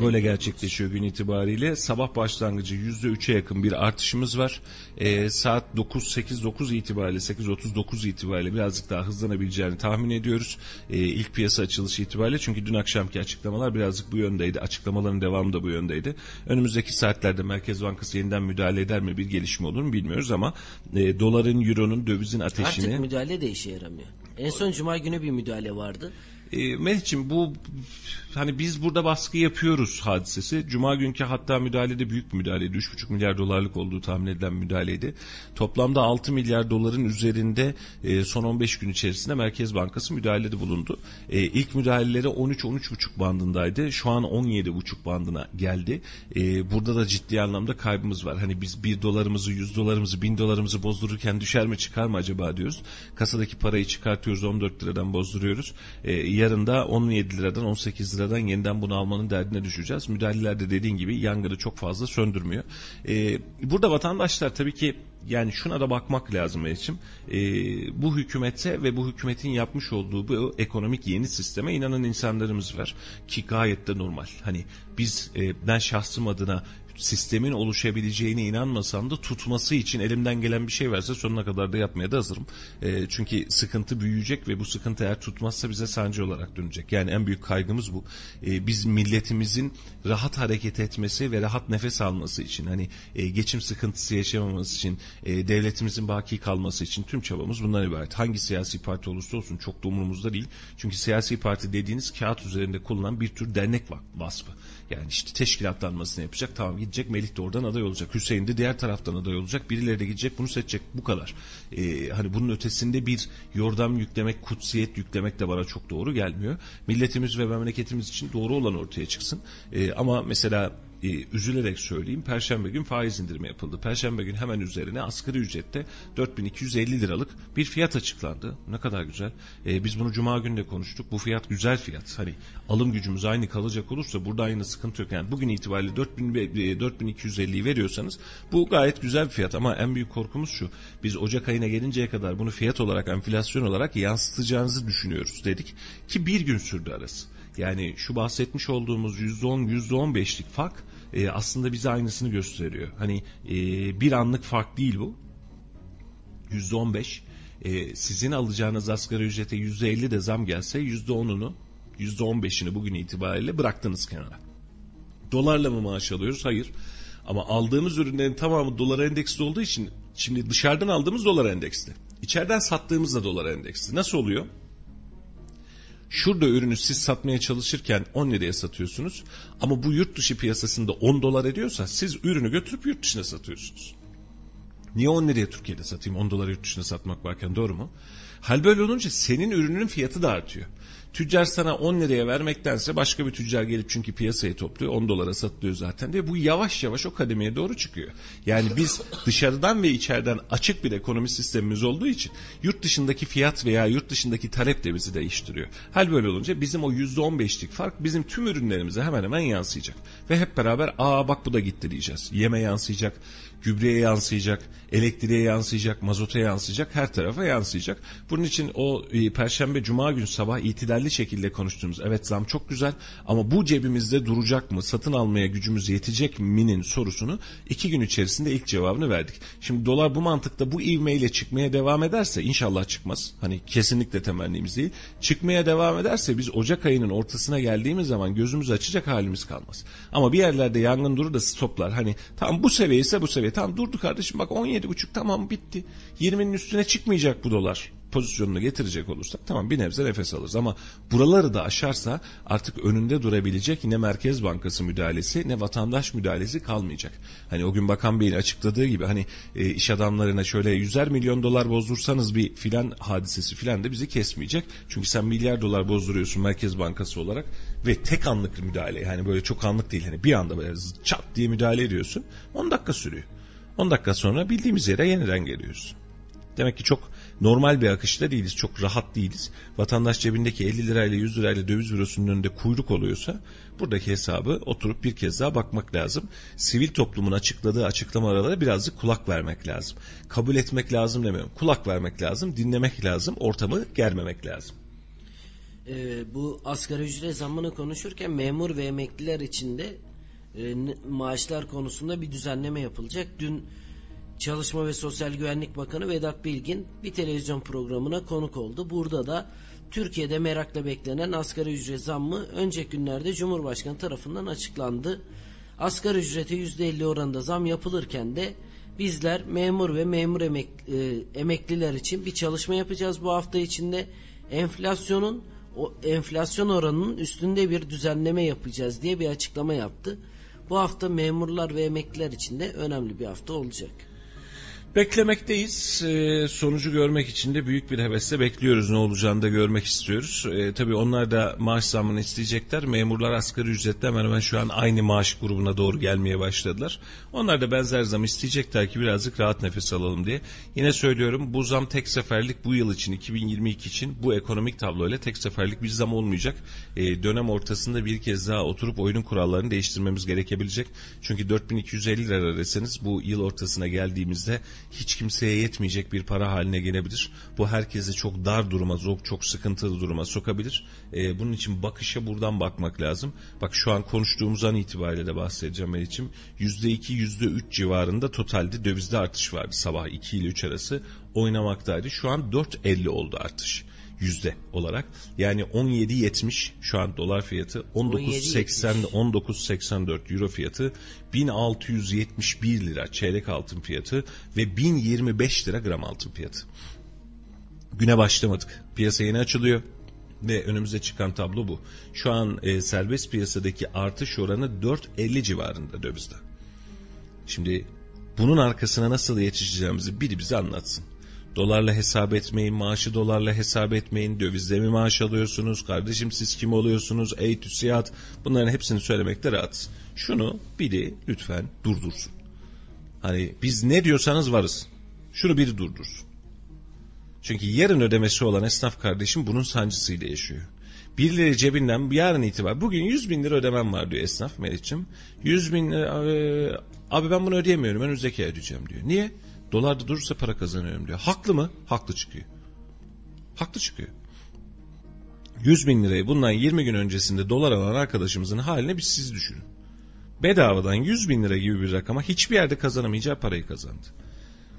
Böyle gerçekleşiyor gün itibariyle. Sabah başlangıcı yüzde üçe yakın bir artışımız var. E, saat dokuz sekiz dokuz itibariyle, sekiz otuz dokuz itibariyle birazcık daha hızlanabileceğini tahmin ediyoruz. E, ilk piyasa açılışı itibariyle, çünkü dün akşamki açıklamalar birazcık bu yöndeydi. Açıklamaların devamı da bu yöndeydi. Önümüzdeki saatlerde Merkez Bankası yeniden müdahale eder mi, bir gelişme olur mu bilmiyoruz ama e, doların, euronun, dövizin ateşini... Artık müdahale de işe yaramıyor. En son cuma günü bir müdahale vardı. E, Melih'ciğim, bu hani biz burada baskı yapıyoruz hadisesi. Cuma günkü hatta müdahalede büyük bir müdahaleydi. üç virgül beş milyar dolarlık olduğu tahmin edilen müdahaleydi. Toplamda altı milyar doların üzerinde e, son on beş gün içerisinde Merkez Bankası müdahalede bulundu. E, ilk müdahaleleri on üç on üç virgül beş bandındaydı. Şu an on yedi virgül beş bandına geldi. E, burada da ciddi anlamda kaybımız var. Hani biz bir dolarımızı, yüz dolarımızı, bin dolarımızı bozdururken düşer mi çıkar mı acaba diyoruz. Kasadaki parayı çıkartıyoruz, on dört liradan bozduruyoruz. E, Yarın da on yedi liradan on sekiz liradan yeniden bunu almanın derdine düşeceğiz. Müdahaleler de dediğin gibi yangını çok fazla söndürmüyor. Ee, burada vatandaşlar tabii ki, yani şuna da bakmak lazım için. Ee, bu hükümete ve bu hükümetin yapmış olduğu bu ekonomik yeni sisteme inanan insanlarımız var. Ki gayet de normal. Hani biz, e, ben şahsım adına sistemin oluşabileceğine inanmasam da tutması için elimden gelen bir şey varsa sonuna kadar da yapmaya da hazırım. E, çünkü sıkıntı büyüyecek ve bu sıkıntı eğer tutmazsa bize sancı olarak dönecek. Yani en büyük kaygımız bu. E, biz milletimizin rahat hareket etmesi ve rahat nefes alması için, hani e, geçim sıkıntısı yaşamaması için, e, devletimizin baki kalması için tüm çabamız bundan ibaret. Hangi siyasi parti olursa olsun çok da umurumuzda değil. Çünkü siyasi parti dediğiniz kağıt üzerinde kullanılan bir tür dernek vasfı. Yani işte teşkilatlanmasını yapacak, tamam gidecek, Melih de oradan aday olacak, Hüseyin de diğer taraftan aday olacak, birileri de gidecek bunu seçecek, bu kadar. Ee, hani bunun ötesinde bir yordam yüklemek, kutsiyet yüklemek de bana çok doğru gelmiyor. Milletimiz ve memleketimiz için doğru olan ortaya çıksın. Ee, ama mesela e, üzülerek söyleyeyim, Perşembe gün faiz indirimi yapıldı. Perşembe gün hemen üzerine asgari ücrette dört bin iki yüz elli liralık bir fiyat açıklandı. Ne kadar güzel. E, biz bunu Cuma günü de konuştuk. Bu fiyat güzel fiyat. Hani alım gücümüz aynı kalacak olursa burada aynı sıkıntı yok. Yani bugün itibariyle dört bin iki yüz elliyi veriyorsanız bu gayet güzel bir fiyat. Ama en büyük korkumuz şu. Biz Ocak ayına gelinceye kadar bunu fiyat olarak, enflasyon olarak yansıtacağınızı düşünüyoruz dedik. Ki bir gün sürdü arası. Yani şu bahsetmiş olduğumuz yüzde on, yüzde on beşlik fark e, aslında bize aynısını gösteriyor. Hani e, bir anlık fark değil bu. yüzde on beş e, sizin alacağınız asgari ücrete yüzde elli de zam gelse yüzde onunu, yüzde on beşini bugün itibariyle bıraktınız kenara. Dolarla mı maaş alıyoruz? Hayır. Ama aldığımız ürünlerin tamamı dolara endeksli olduğu için şimdi dışarıdan aldığımız dolara endeksli. İçeriden sattığımız da dolara endeksli. Nasıl oluyor? Şurada ürünü siz satmaya çalışırken on liraya satıyorsunuz ama bu yurt dışı piyasasında on dolar ediyorsa siz ürünü götürüp yurt dışına satıyorsunuz. Niye on liraya Türkiye'de satayım, on dolara yurt dışına satmak varken, doğru mu? Hal böyle olunca senin ürününün fiyatı da artıyor. Tüccar sana on liraya vermektense başka bir tüccar gelip, çünkü piyasayı topluyor, on dolara satılıyor zaten diye, bu yavaş yavaş o kademeye doğru çıkıyor. Yani biz dışarıdan ve içeriden açık bir ekonomi sistemimiz olduğu için yurt dışındaki fiyat veya yurt dışındaki talep de bizi değiştiriyor. Hal böyle olunca bizim o yüzde on beşlik fark bizim tüm ürünlerimize hemen hemen yansıyacak. Ve hep beraber aa bak bu da gitti diyeceğiz. Yeme yansıyacak, gübreye yansıyacak, elektriğe yansıyacak, mazota yansıyacak, her tarafa yansıyacak. Bunun için o e, Perşembe, Cuma günü sabah itidalli şekilde konuştuğumuz, evet zam çok güzel ama bu cebimizde duracak mı, satın almaya gücümüz yetecek mi'nin sorusunu iki gün içerisinde ilk cevabını verdik. Şimdi dolar bu mantıkta, bu ivmeyle çıkmaya devam ederse, inşallah çıkmaz, hani kesinlikle temennimiz değil, çıkmaya devam ederse biz Ocak ayının ortasına geldiğimiz zaman gözümüz açacak halimiz kalmaz. Ama bir yerlerde yangın durur da stoplar, hani tam bu seviye ise bu seviye. Tam durdu kardeşim, bak on yedi buçuk tamam bitti. yirminin üstüne çıkmayacak bu dolar pozisyonunu getirecek olursak tamam, bir nebze nefes alırız. Ama buraları da aşarsa artık önünde durabilecek ne Merkez Bankası müdahalesi ne vatandaş müdahalesi kalmayacak. Hani o gün Bakan Bey'in açıkladığı gibi, hani e, iş adamlarına şöyle yüzer milyon dolar bozdursanız bir filan hadisesi filan da bizi kesmeyecek. Çünkü sen milyar dolar bozduruyorsun Merkez Bankası olarak ve tek anlık müdahale, yani böyle çok anlık değil, hani bir anda böyle çat diye müdahale ediyorsun, on dakika sürüyor. on dakika sonra bildiğimiz yere yeniden geliyoruz. Demek ki çok normal bir akışta değiliz, çok rahat değiliz. Vatandaş cebindeki elli lirayla yüz lirayla döviz bürosunun önünde kuyruk oluyorsa buradaki hesabı oturup bir kez daha bakmak lazım. Sivil toplumun açıkladığı açıklamalara birazcık kulak vermek lazım. Kabul etmek lazım demiyorum. Kulak vermek lazım, dinlemek lazım, ortamı germemek lazım. Ee, bu asgari ücret zammını konuşurken memur ve emekliler için de e, maaşlar konusunda bir düzenleme yapılacak. Dün Çalışma ve Sosyal Güvenlik Bakanı Vedat Bilgin bir televizyon programına konuk oldu. Burada da Türkiye'de merakla beklenen asgari ücret zammı önceki günlerde Cumhurbaşkanı tarafından açıklandı. Asgari ücrete yüzde elli oranında zam yapılırken de bizler memur ve memur emek, e, emekliler için bir çalışma yapacağız. Bu hafta içinde enflasyonun o enflasyon oranının üstünde bir düzenleme yapacağız diye bir açıklama yaptı. Bu hafta memurlar ve emekliler için de önemli bir hafta olacak. Beklemekteyiz. E, sonucu görmek için de büyük bir hevesle bekliyoruz. Ne olacağını da görmek istiyoruz. E, tabii onlar da maaş zammını isteyecekler. Memurlar asgari ücretle hemen hemen şu an aynı maaş grubuna doğru gelmeye başladılar. Onlar da benzer zam isteyecekler ki birazcık rahat nefes alalım diye. Yine söylüyorum, bu zam tek seferlik, bu yıl için, iki bin yirmi iki için bu ekonomik tabloyla tek seferlik bir zam olmayacak. E, dönem ortasında bir kez daha oturup oyunun kurallarını değiştirmemiz gerekebilecek. Çünkü dört bin iki yüz elli lira deseniz bu yıl ortasına geldiğimizde hiç kimseye yetmeyecek bir para haline gelebilir. Bu herkesi çok dar duruma, çok sıkıntılı duruma sokabilir. Ee, bunun için bakışa buradan bakmak lazım. Bak şu an konuştuğumuz an itibariyle de bahsedeceğim Melih'ciğim. yüzde iki, yüzde üç civarında totalde dövizde artış vardı. Sabah iki ile üç arası oynamaktaydı. Şu an dört elli oldu artış. Yüzde olarak. Yani on yedi yetmiş şu an dolar fiyatı, on dokuz seksen, on dokuz seksen dört euro fiyatı, bin altı yüz yetmiş bir lira çeyrek altın fiyatı ve bin yirmi beş lira gram altın fiyatı. Güne başlamadık. Piyasa yeni açılıyor ve önümüze çıkan tablo bu. Şu an e, serbest piyasadaki artış oranı dört elli civarında dövizde. Şimdi bunun arkasına nasıl yetişeceğimizi biri bize anlatsın. Dolarla hesap etmeyin, maaşı dolarla hesap etmeyin, dövizle mi maaş alıyorsunuz, kardeşim siz kim oluyorsunuz, ey TÜSİAD, bunların hepsini söylemekte rahatız. Şunu biri lütfen durdursun. Hani biz ne diyorsanız varız. Şunu biri durdursun. Çünkü yarın ödemesi olan esnaf kardeşim bunun sancısıyla yaşıyor. Birileri cebinden yarın itibaren, bugün yüz bin lira ödemem var diyor esnaf Melih'ciğim. yüz bin lira abi, abi ben bunu ödeyemiyorum, önümüzdeki ay ödeyeceğim diyor. Niye? Dolarda durursa para kazanıyorum diyor. Haklı mı? Haklı çıkıyor. Haklı çıkıyor. yüz bin lirayı bundan yirmi gün öncesinde dolar alan arkadaşımızın haline bir siz düşünün. Bedavadan yüz bin lira gibi bir rakama hiçbir yerde kazanamayacağı parayı kazandı.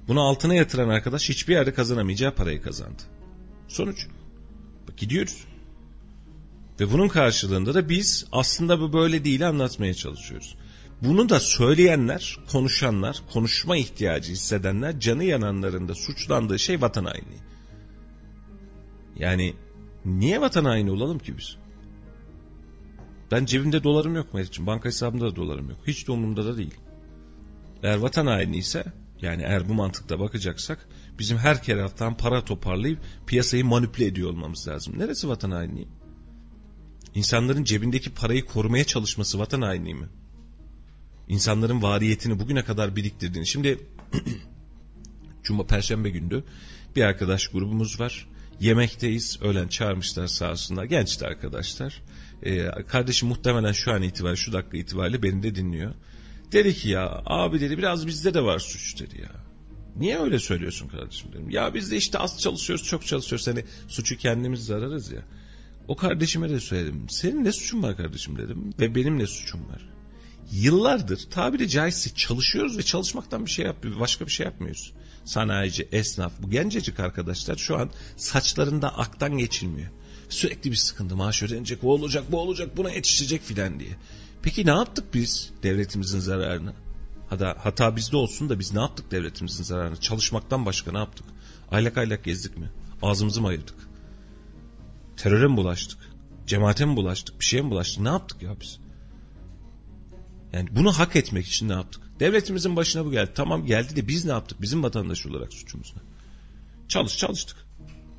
Bunu altına yatıran arkadaş hiçbir yerde kazanamayacağı parayı kazandı. Sonuç. Bak gidiyoruz. Ve bunun karşılığında da biz aslında bu böyle değil anlatmaya çalışıyoruz. Bunu da söyleyenler, konuşanlar, konuşma ihtiyacı hissedenler, canı yananların da suçlandığı şey vatan haini. Yani niye vatan haini olalım ki biz? Ben cebimde dolarım yok Melih'ciğim, banka hesabımda da dolarım yok. Hiç de umurumda da değil. Eğer vatan haini ise, yani eğer bu mantıkta bakacaksak, bizim her taraftan para toparlayıp piyasayı manipüle ediyor olmamız lazım. Neresi vatan haini? İnsanların cebindeki parayı korumaya çalışması vatan haini mi? İnsanların variyetini bugüne kadar biriktirdiğini. Şimdi Cuma, Perşembe gündü. Bir arkadaş grubumuz var. Yemekteyiz. Öğlen çağırmışlar sağ olsunlar. Genç de arkadaşlar. Ee, kardeşim muhtemelen şu an itibariyle, şu dakika itibariyle beni de dinliyor. Dedi ki ya abi dedi biraz bizde de var suç dedi ya. Niye öyle söylüyorsun kardeşim dedim. Ya biz de işte az çalışıyoruz, çok çalışıyoruz. Hani suçu kendimiz zararız ya. O kardeşime de söyledim. Senin ne suçun var kardeşim dedim. Ve benim ne suçum var? Yıllardır tabiri caizse çalışıyoruz ve çalışmaktan bir şey yapmıyoruz, başka bir şey yapmıyoruz. Sanayici, esnaf, bu gencecik arkadaşlar şu an saçlarında aktan geçilmiyor. Sürekli bir sıkıntı, maaş ödenecek, o olacak, bu olacak, buna yetişecek filan diye. Peki ne yaptık biz devletimizin zararını? Hata, hata bizde olsun da biz ne yaptık devletimizin zararını? Çalışmaktan başka ne yaptık? Aylak aylak gezdik mi? Ağzımızı mı ayırdık? Teröre mi bulaştık? Cemaate mi bulaştık? Bir şeye mi bulaştık? Ne yaptık ya biz? Yani bunu hak etmek için ne yaptık? Devletimizin başına bu geldi. Tamam geldi de biz ne yaptık? Bizim vatandaş olarak suçumuz ne? Çalış çalıştık.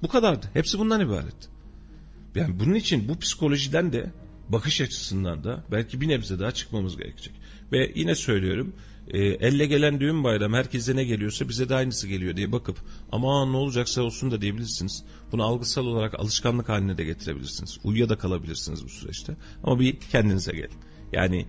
Bu kadardı. Hepsi bundan ibaret. Yani bunun için bu psikolojiden de, bakış açısından da belki bir nebze daha çıkmamız gerekecek. Ve yine söylüyorum, e, elle gelen düğün bayram, herkese ne geliyorsa bize de aynısı geliyor diye bakıp aman ne olacaksa olsun da diyebilirsiniz. Bunu algısal olarak alışkanlık haline de getirebilirsiniz. Uyuya da kalabilirsiniz bu süreçte. Ama bir kendinize gelin. Yani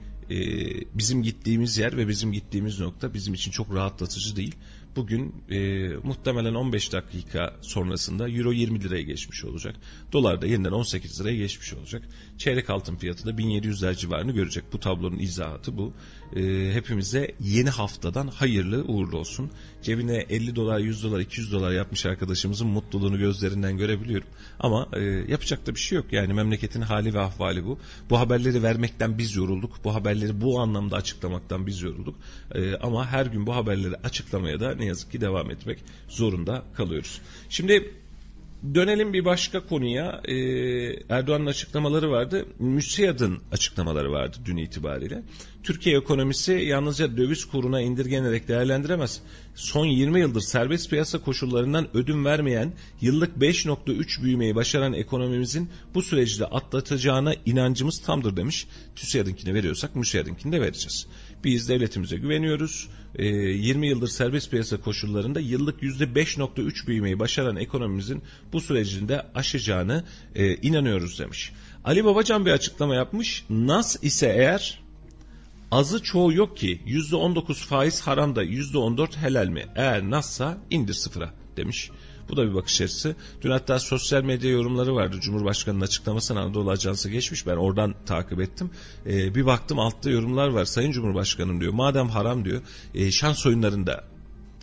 bizim gittiğimiz yer ve bizim gittiğimiz nokta bizim için çok rahatlatıcı değil. Bugün e, muhtemelen on beş dakika sonrasında euro yirmi liraya geçmiş olacak. Dolar da yeniden on sekiz liraya geçmiş olacak. Çeyrek altın fiyatı da bin yedi yüzler civarını görecek. Bu tablonun izahatı bu. E, hepimize yeni haftadan hayırlı uğurlu olsun. Cebine elli dolar, yüz dolar, iki yüz dolar yapmış arkadaşımızın mutluluğunu gözlerinden görebiliyorum. Ama e, yapacak da bir şey yok. Yani memleketin hali ve ahvali bu. Bu haberleri vermekten biz yorulduk. Bu haberleri bu anlamda açıklamaktan biz yorulduk. E, ama her gün bu haberleri açıklamaya da ne yazık ki devam etmek zorunda kalıyoruz. Şimdi dönelim bir başka konuya. Ee, Erdoğan'ın açıklamaları vardı. TÜSİAD'ın açıklamaları vardı dün itibariyle. Türkiye ekonomisi yalnızca döviz kuruna indirgenerek değerlendiremez. Son yirmi yıldır serbest piyasa koşullarından ödün vermeyen, yıllık beş virgül üç büyümeyi başaran ekonomimizin bu süreci de atlatacağına inancımız tamdır demiş. TÜSİAD'ınkini veriyorsak TÜSİAD'ınkini de vereceğiz. Biz devletimize güveniyoruz. yirmi yıldır serbest piyasa koşullarında yıllık yüzde beş virgül üç büyümeyi başaran ekonomimizin bu sürecini de aşacağını inanıyoruz demiş. Ali Babacan bir açıklama yapmış. Nas ise eğer azı çoğu yok ki yüzde on dokuz faiz haram da yüzde on dört helal mi? Eğer Nas'sa indir sıfıra demiş. Bu da bir bakış açısı. Dün hatta sosyal medya yorumları vardı. Cumhurbaşkanı'nın açıklamasına Anadolu Ajansı geçmiş. Ben oradan takip ettim. Ee, bir baktım altta yorumlar var. Sayın Cumhurbaşkanım diyor. Madem haram diyor. E, şans oyunlarını da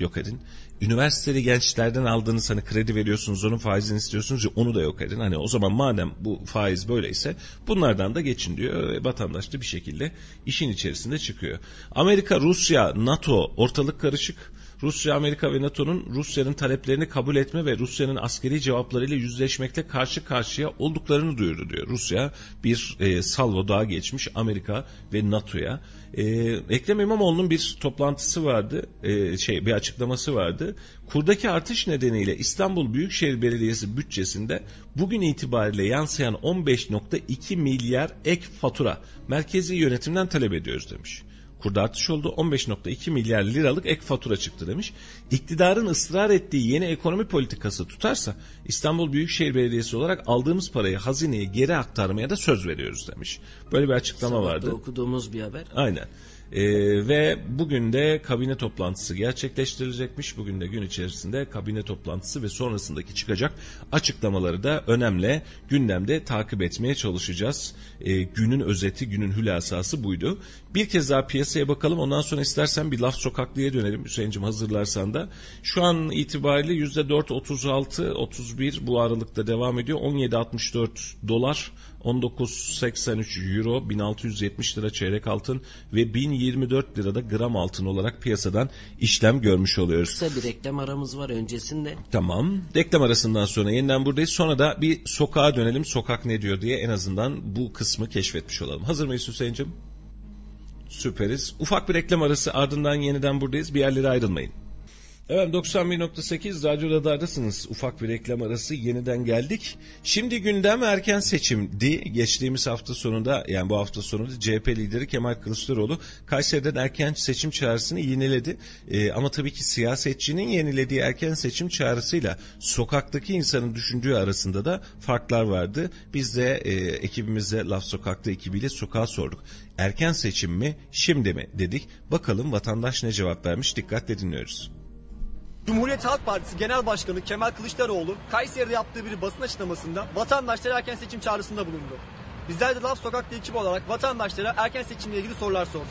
yok edin. Üniversiteli gençlerden aldığınız hani kredi veriyorsunuz, onun faizini istiyorsunuz ya, onu da yok edin. Hani o zaman madem bu faiz böyleyse bunlardan da geçin diyor. Vatandaş da bir şekilde işin içerisinde çıkıyor. Amerika, Rusya, NATO ortalık karışık. Rusya, Amerika ve NATO'nun Rusya'nın taleplerini kabul etme ve Rusya'nın askeri cevaplarıyla yüzleşmekte karşı karşıya olduklarını duyurdu diyor. Rusya bir e, salvo daha geçmiş Amerika ve NATO'ya. E, Ekrem İmamoğlu'nun bir toplantısı vardı, e, şey bir açıklaması vardı. Kurdaki artış nedeniyle İstanbul Büyükşehir Belediyesi bütçesinde bugün itibariyle yansıyan on beş nokta iki milyar ek fatura merkezi yönetimden talep ediyoruz demiş. Kurda artış oldu, on beş nokta iki milyar liralık ek fatura çıktı demiş. İktidarın ısrar ettiği yeni ekonomi politikası tutarsa İstanbul Büyükşehir Belediyesi olarak aldığımız parayı hazineye geri aktarmaya da söz veriyoruz demiş. Böyle bir açıklama Sabah vardı. Okuduğumuz bir haber. Aynen. Ee, ve bugün de kabine toplantısı gerçekleştirilecekmiş. Bugün de gün içerisinde kabine toplantısı ve sonrasındaki çıkacak açıklamaları da önemli gündemde takip etmeye çalışacağız. Ee, günün özeti, günün hülasası buydu. Bir kez daha piyasaya bakalım, ondan sonra istersen bir laf sokaklıya dönelim Hüseyin'cim, hazırlarsan da. Şu an itibariyle yüzde dört otuz altı otuz bir bu aralıkta devam ediyor. on yedi altmış dört dolar, on dokuz seksen üç euro, bin altı yüz yetmiş lira çeyrek altın ve bin yirmi dört lirada gram altın olarak piyasadan işlem görmüş oluyoruz. Kısa bir reklam aramız var öncesinde. Tamam. Reklam arasından sonra yeniden buradayız. Sonra da bir sokağa dönelim. Sokak ne diyor diye en azından bu kısmı keşfetmiş olalım. Hazır mıyız Hüseyin'cim? Süperiz. Ufak bir reklam arası, ardından yeniden buradayız. Bir yerlere ayrılmayın. Evet, doksan bir nokta sekiz Radyo Radar'dasınız. Ufak bir reklam arası, yeniden geldik. Şimdi gündem erken seçimdi. Geçtiğimiz hafta sonunda, yani bu hafta sonunda C H P lideri Kemal Kılıçdaroğlu Kayseri'den erken seçim çağrısını yeniledi. Ee, ama tabii ki siyasetçinin yenilediği erken seçim çağrısıyla sokaktaki insanın düşündüğü arasında da farklar vardı. Biz de e, ekibimizle, Laf Sokak'ta ekibiyle sokağa sorduk. Erken seçim mi, şimdi mi dedik. Bakalım vatandaş ne cevap vermiş, dikkatle dinliyoruz. Cumhuriyet Halk Partisi Genel Başkanı Kemal Kılıçdaroğlu Kayseri'de yaptığı bir basın açıklamasında vatandaşlara erken seçim çağrısında bulundu. Bizler de Laf Sokak'ta ekibi olarak vatandaşlara erken seçimle ilgili sorular sorduk.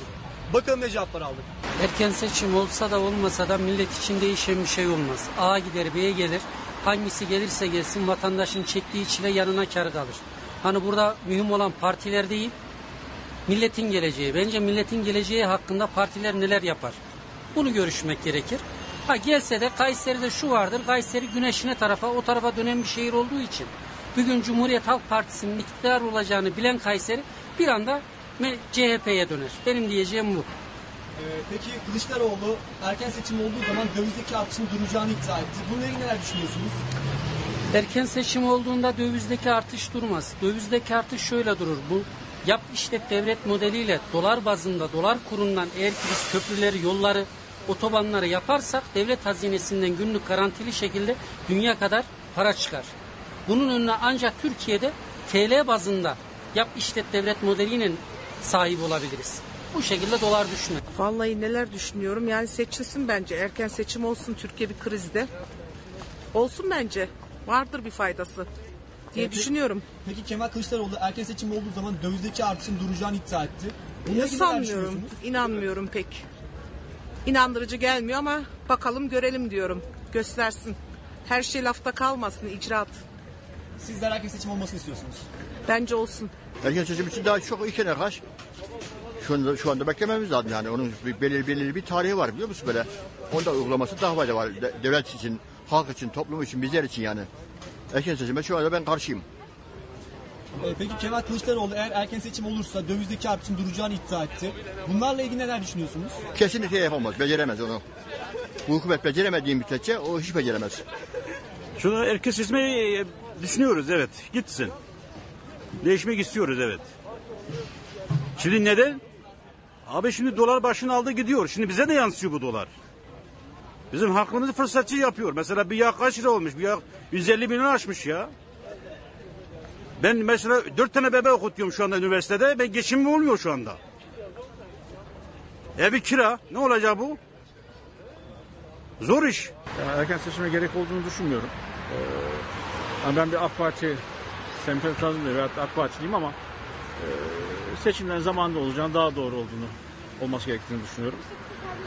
Bakalım ne cevaplar aldık. Erken seçim olsa da olmasa da millet için değişen bir şey olmaz. A gider, B'ye gelir. Hangisi gelirse gelsin vatandaşın çektiği çile yanına kâr kalır. Hani burada mühim olan partiler değil, milletin geleceği. Bence milletin geleceği hakkında partiler neler yapar? Bunu görüşmek gerekir. Ha gelse de Kayseri'de şu vardır, Kayseri güneşine tarafa, o tarafa dönen bir şehir olduğu için bugün Cumhuriyet Halk Partisi'nin iktidar olacağını bilen Kayseri bir anda C H P'ye döner. Benim diyeceğim bu. Ee, peki Kılıçdaroğlu erken seçim olduğu zaman dövizdeki artışın duracağını iddia etti. Bununla ilgili neler düşünüyorsunuz? Erken seçim olduğunda dövizdeki artış durmaz. Dövizdeki artış şöyle durur. Bu yap işlet devlet modeliyle dolar bazında, dolar kurundan eğer biz köprüleri, yolları, otobanları yaparsak devlet hazinesinden günlük garantili şekilde dünya kadar para çıkar. Bunun önüne ancak Türkiye'de T L bazında yap işlet devlet modelinin sahibi olabiliriz. Bu şekilde dolar düşmez. Vallahi neler düşünüyorum, yani seçilsin bence, erken seçim olsun, Türkiye bir krizde. Olsun bence, vardır bir faydası diye peki, düşünüyorum. Peki Kemal Kılıçdaroğlu erken seçim olduğu zaman dövizdeki artışın duracağını iddia etti. Bunu sanmıyorum, inanmıyorum pek. İnandırıcı gelmiyor ama bakalım görelim diyorum. Göstersin. Her şey lafta kalmasın, icraat. Sizler erken seçim olmasını istiyorsunuz. Bence olsun. Erken seçim için daha çok iki sene kaç? Şu anda, şu anda beklememiz lazım yani. Onun belirli, belirli bir tarihi var, biliyor musun böyle? Onda uygulaması daha fazla var. De, devlet için, halk için, toplum için, bizler için yani. Erken seçime şu anda ben karşıyım. E, peki Kemal Kılıçdaroğlu eğer erken seçim olursa dövizdeki artışın duracağını iddia etti. Bunlarla ilgili neler düşünüyorsunuz? Kesinlikle yapamaz, beceremez onu. Bu hükümet beceremediği müddetçe o hiç beceremez. Şunu erken seçmeyi düşünüyoruz, evet, gitsin. Değişmek istiyoruz, evet. Şimdi neden? Abi şimdi dolar başını aldı gidiyor. Şimdi bize de yansıyor bu dolar. Bizim hakkımızı fırsatçı yapıyor. Mesela bir yağ kaç lira olmuş? Bir yağ yüz elli bini aşmış ya. Ben mesela dört tane bebe okutuyorum şu anda üniversitede. Ben geçimim olmuyor şu anda. Evi kira. Ne olacak bu? Zor iş. Yani erken seçime gerek olduğunu düşünmüyorum. Ee, yani ben bir AK Parti sempatizanıyım veyahut da AK Partiliyim ama e, seçimlerin zamanında olacağını, daha doğru olduğunu, olması gerektiğini düşünüyorum.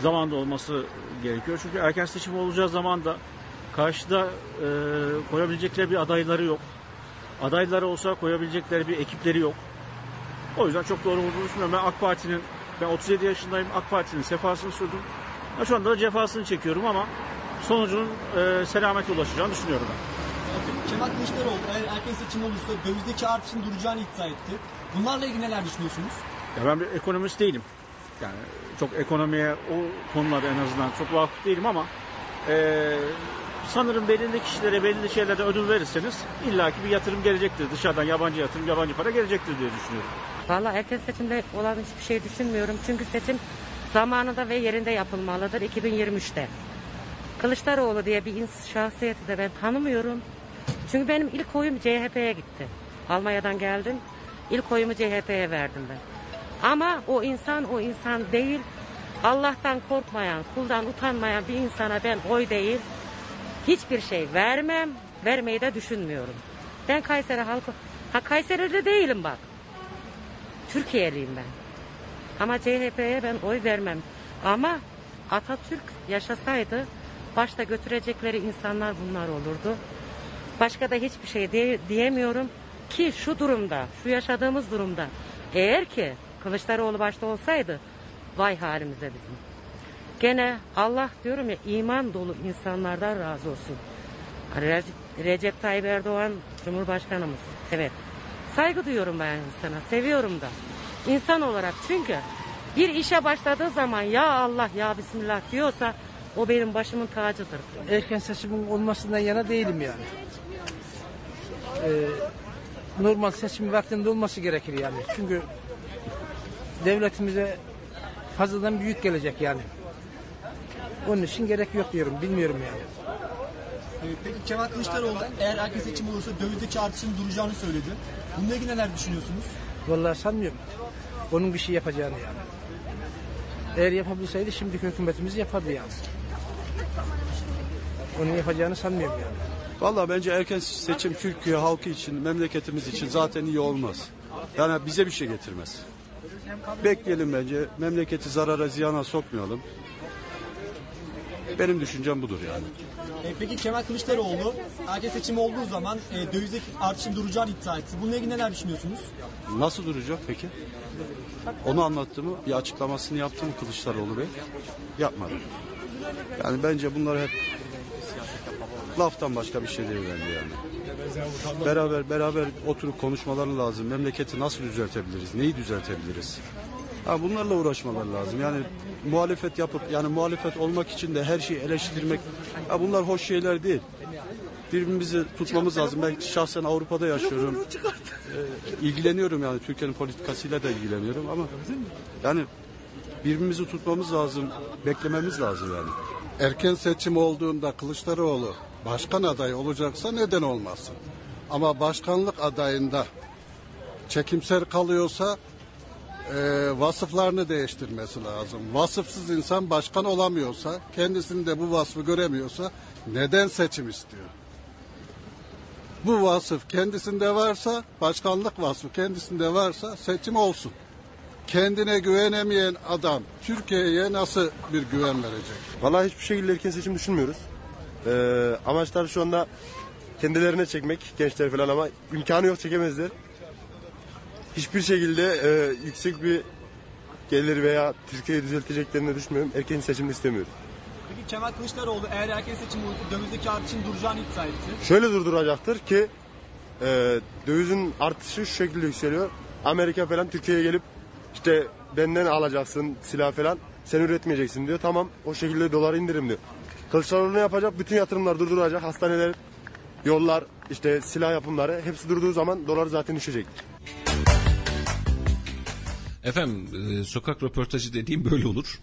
Zamanında olması gerekiyor. Çünkü erken seçim olacağı zaman da karşıda e, koyabilecekleri bir adayları yok. Adayları olsa koyabilecekleri bir ekipleri yok. O yüzden çok doğru olduğunu düşünmüyorum. Ben AK Parti'nin, ben otuz yedi yaşındayım, AK Parti'nin sefasını sürdüm. Ya şu anda da cefasını çekiyorum ama sonucunun e, selamete ulaşacağını düşünüyorum ben. Kemal Kılıçdaroğlu eğer erken seçim olursa dövizdeki artışın duracağını iddia etti. Bunlarla ilgili neler düşünüyorsunuz? Ya ben bir ekonomist değilim. Yani çok ekonomiye o konularda en azından çok vakıf değilim ama e, sanırım belirli kişilere belirli şeylerde ödül verirseniz illaki bir yatırım gelecektir. Dışarıdan yabancı yatırım, yabancı para gelecektir diye düşünüyorum. Valla erken seçimde olan hiçbir şey düşünmüyorum. Çünkü seçim zamanında ve yerinde yapılmalıdır iki bin yirmi üçte. Kılıçdaroğlu diye bir şahsiyeti de ben tanımıyorum. Çünkü benim ilk oyum C H P'ye gitti. Almanya'dan geldim. İlk oyumu C H P'ye verdim ben. Ama o insan o insan değil. Allah'tan korkmayan, kuldan utanmayan bir insana ben oy değil, hiçbir şey vermem. Vermeyi de düşünmüyorum. Ben Kayseri halkı... Ha Kayseri'de değilim bak. Türkiye'liyim ben. Ama C H P'ye ben oy vermem. Ama Atatürk yaşasaydı başta götürecekleri insanlar bunlar olurdu. Başka da hiçbir şey diye, diyemiyorum ki şu durumda, şu yaşadığımız durumda eğer ki Kılıçdaroğlu başta olsaydı vay halimize bizim. Gene Allah diyorum ya iman dolu insanlardan razı olsun. Recep Tayyip Erdoğan Cumhurbaşkanımız. Evet. Saygı duyuyorum ben insana. Seviyorum da. İnsan olarak çünkü bir işe başladığı zaman ya Allah ya Bismillah diyorsa o benim başımın tacıdır. Erken seçimin olmasından yana değilim yani. Ee, normal seçim vaktinde olması gerekir yani. Çünkü devletimize fazladan büyük gelecek yani. Onun için gerek yok diyorum. Bilmiyorum yani. Peki Kemal Kılıçdaroğlu eğer erken seçim olursa dövizdeki artışın duracağını söyledi. Bununla ilgili neler düşünüyorsunuz? Vallahi sanmıyorum. Onun bir şey yapacağını yani. Eğer yapabilseydi şimdiki hükümetimiz yapardı yani. Onu yapacağını sanmıyorum yani. Vallahi bence erken seçim Türkiye halkı için, memleketimiz için zaten iyi olmaz. Yani bize bir şey getirmez. Bekleyelim bence. Memleketi zarara, ziyana sokmayalım. Benim düşüncem budur yani. E peki Kemal Kılıçdaroğlu erken seçim olduğu zaman e, dövizdeki artışın duracağını iddia etti. Bununla ilgili neler düşünüyorsunuz? Nasıl duracak peki? Onu anlattı mı? Bir açıklamasını yaptı mı Kılıçdaroğlu Bey? Yapmadı. Yani bence bunlar hep laftan başka bir şey değil bence yani. Beraber beraber oturup konuşmaları lazım. Memleketi nasıl düzeltebiliriz? Neyi düzeltebiliriz? Ha, bunlarla uğraşmaları lazım. Yani muhalefet yapıp yani muhalefet olmak için de her şeyi eleştirmek ha, bunlar hoş şeyler değil. Birbirimizi tutmamız lazım. Ben şahsen Avrupa'da yaşıyorum. Ee, ilgileniyorum yani Türkiye'nin politikasıyla da ilgileniyorum ama yani birbirimizi tutmamız lazım. Beklememiz lazım yani. Erken seçim olduğunda Kılıçdaroğlu başkan adayı olacaksa neden olmasın? Ama başkanlık adayında çekimser kalıyorsa e, vasıflarını değiştirmesi lazım. Vasıfsız insan başkan olamıyorsa, kendisinde bu vasfı göremiyorsa neden seçim istiyor? Bu vasıf kendisinde varsa, başkanlık vasfı kendisinde varsa seçim olsun. Kendine güvenemeyen adam Türkiye'ye nasıl bir güven verecek? Vallahi hiçbir şekilde erken seçim düşünmüyoruz. Ee, amaçlar şu anda kendilerine çekmek, gençler falan ama imkanı yok çekemezler. Hiçbir şekilde e, yüksek bir gelir veya Türkiye'yi düzelteceklerini düşünmüyorum. Erken seçim istemiyorum. Peki Kemal Kılıçdaroğlu eğer erken seçim olursa dövizdeki artışın duracağını iddia etti. Şöyle durduracaktır ki e, dövizin artışı şu şekilde yükseliyor. Amerika falan Türkiye'ye gelip İşte benden alacaksın silah falan, sen üretmeyeceksin diyor. Tamam o şekilde dolar indirim diyor. Kılıçdaroğlu ne yapacak? Bütün yatırımlar durduracak. Hastaneler, yollar, işte silah yapımları hepsi durduğu zaman dolar zaten düşecek. Efendim sokak röportajı dediğim böyle olur.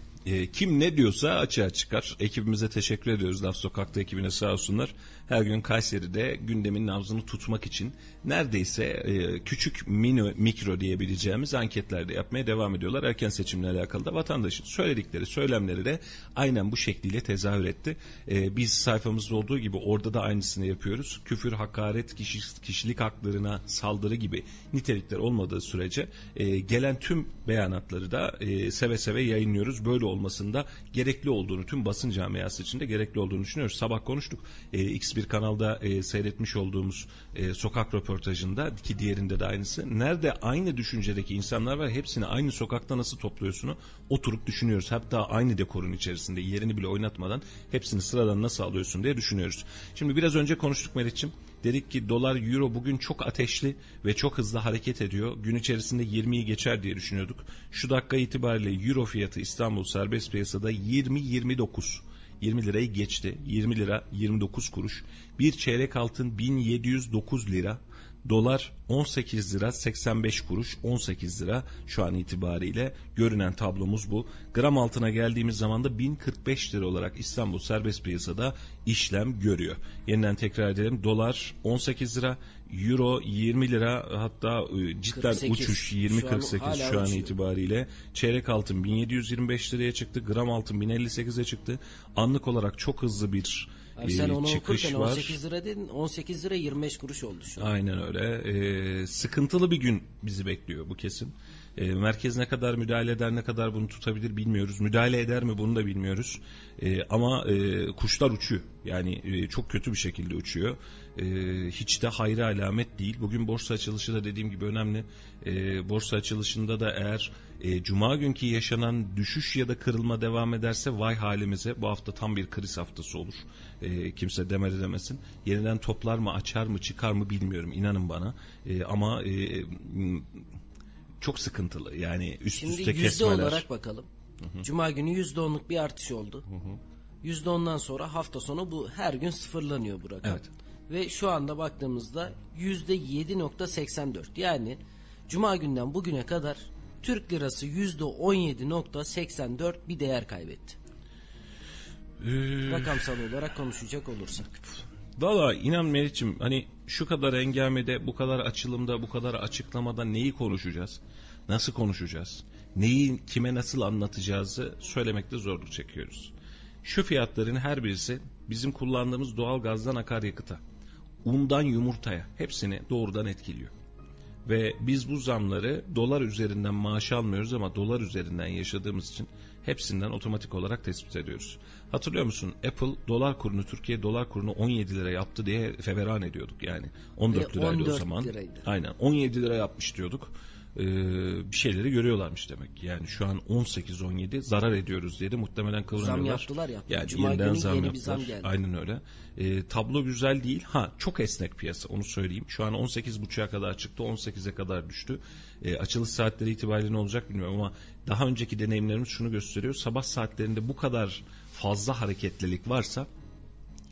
Kim ne diyorsa açığa çıkar. Ekibimize teşekkür ediyoruz. Laf Sokak'ta ekibine sağ olsunlar. Her gün Kayseri'de gündemin nabzını tutmak için neredeyse küçük mini mikro diyebileceğimiz anketlerde yapmaya devam ediyorlar. Erken seçimle alakalı da vatandaşın söyledikleri söylemleri de aynen bu şekliyle tezahür etti. Biz sayfamızda olduğu gibi orada da aynısını yapıyoruz. Küfür, hakaret, kişilik haklarına saldırı gibi nitelikler olmadığı sürece gelen tüm beyanatları da seve seve yayınlıyoruz. Böyle olmasında gerekli olduğunu tüm basın camiası için de gerekli olduğunu düşünüyoruz. Sabah konuştuk. X bir bir kanalda e, seyretmiş olduğumuz e, sokak röportajında ki diğerinde de aynısı. Nerede aynı düşüncedeki insanlar var, hepsini aynı sokakta nasıl topluyorsunuz? Oturup düşünüyoruz. Hatta aynı dekorun içerisinde yerini bile oynatmadan hepsini sıradan nasıl alıyorsun diye düşünüyoruz. Şimdi biraz önce konuştuk Melih'ciğim. Dedik ki dolar, euro bugün çok ateşli ve çok hızlı hareket ediyor. Gün içerisinde yirmiyi geçer diye düşünüyorduk. Şu dakika itibariyle euro fiyatı İstanbul serbest piyasada yirmi yirmi dokuz. yirmi lirayı geçti. yirmi lira yirmi dokuz kuruş. Bir çeyrek altın bin yedi yüz dokuz lira. Dolar on sekiz lira seksen beş kuruş. on sekiz lira şu an itibariyle görünen tablomuz bu. Gram altına geldiğimiz zaman da bin kırk beş lira olarak İstanbul serbest piyasada işlem görüyor. Yeniden tekrar edelim. Dolar on sekiz lira. Euro yirmi lira, hatta cidden kırk sekiz uçuş yirmi kırk sekiz şu an uçuyor itibariyle. Çeyrek altın bin yedi yüz yirmi beş liraya çıktı. Gram altın bin elli sekize çıktı. Anlık olarak çok hızlı bir Abi e, sen onu çıkış okurken var. on sekiz lira dedin, on sekiz lira yirmi beş kuruş oldu şu an. Aynen öyle. Ee, sıkıntılı bir gün bizi bekliyor bu kesin. E, merkez ne kadar müdahale eder, ne kadar bunu tutabilir bilmiyoruz. Müdahale eder mi bunu da bilmiyoruz. E, ama e, kuşlar uçuyor. Yani e, çok kötü bir şekilde uçuyor. E, hiç de hayra alamet değil. Bugün borsa açılışı da dediğim gibi önemli. E, borsa açılışında da eğer e, Cuma günkü yaşanan düşüş ya da kırılma devam ederse vay halimize, bu hafta tam bir kriz haftası olur. E, kimse demedi demesin. Yeniden toplar mı, açar mı, çıkar mı bilmiyorum. İnanın bana. E, ama... E, çok sıkıntılı yani üst Şimdi üste kesmeler. Şimdi yüzde olarak bakalım. Hı hı. Cuma günü yüzde onluk bir artış oldu. yüzde ondan sonra hafta sonu bu her gün sıfırlanıyor bu rakam. Evet. Ve şu anda baktığımızda yüzde yedi virgül seksen dört. Yani Cuma günden bugüne kadar Türk lirası yüzde on yedi virgül seksen dört bir değer kaybetti. Ee... Rakamsal olarak konuşacak olursak. Valla inan Melih'ciğim, hani şu kadar engamede, bu kadar açılımda, bu kadar açıklamada neyi konuşacağız, nasıl konuşacağız, neyi kime nasıl anlatacağızı söylemekte zorluk çekiyoruz. Şu fiyatların her birisi bizim kullandığımız doğalgazdan akaryakıta, undan yumurtaya hepsini doğrudan etkiliyor. Ve biz bu zamları dolar üzerinden maaş almıyoruz ama dolar üzerinden yaşadığımız için hepsinden otomatik olarak tespit ediyoruz. Hatırlıyor musun? Apple dolar kurunu, Türkiye dolar kurunu on yedi lira yaptı diye feveran ediyorduk yani. on dört liraydı o zaman. Liraydı. Aynen on yedi lira yapmış diyorduk. Ee, bir şeyleri görüyorlarmış demek. Yani şu an on sekiz on yedi zarar ediyoruz diye de muhtemelen kıvranıyorlar. Zam yaptılar ya. Yani Cuma günü zam yeni yaptılar. Bir zam geldi. Aynen öyle. Ee, tablo güzel değil. Ha, çok esnek piyasa, onu söyleyeyim. Şu an on sekiz buçuğa kadar çıktı, on sekize kadar düştü. Ee, açılış saatleri itibariyle ne olacak bilmiyorum ama daha önceki deneyimlerimiz şunu gösteriyor. Sabah saatlerinde bu kadar fazla hareketlilik varsa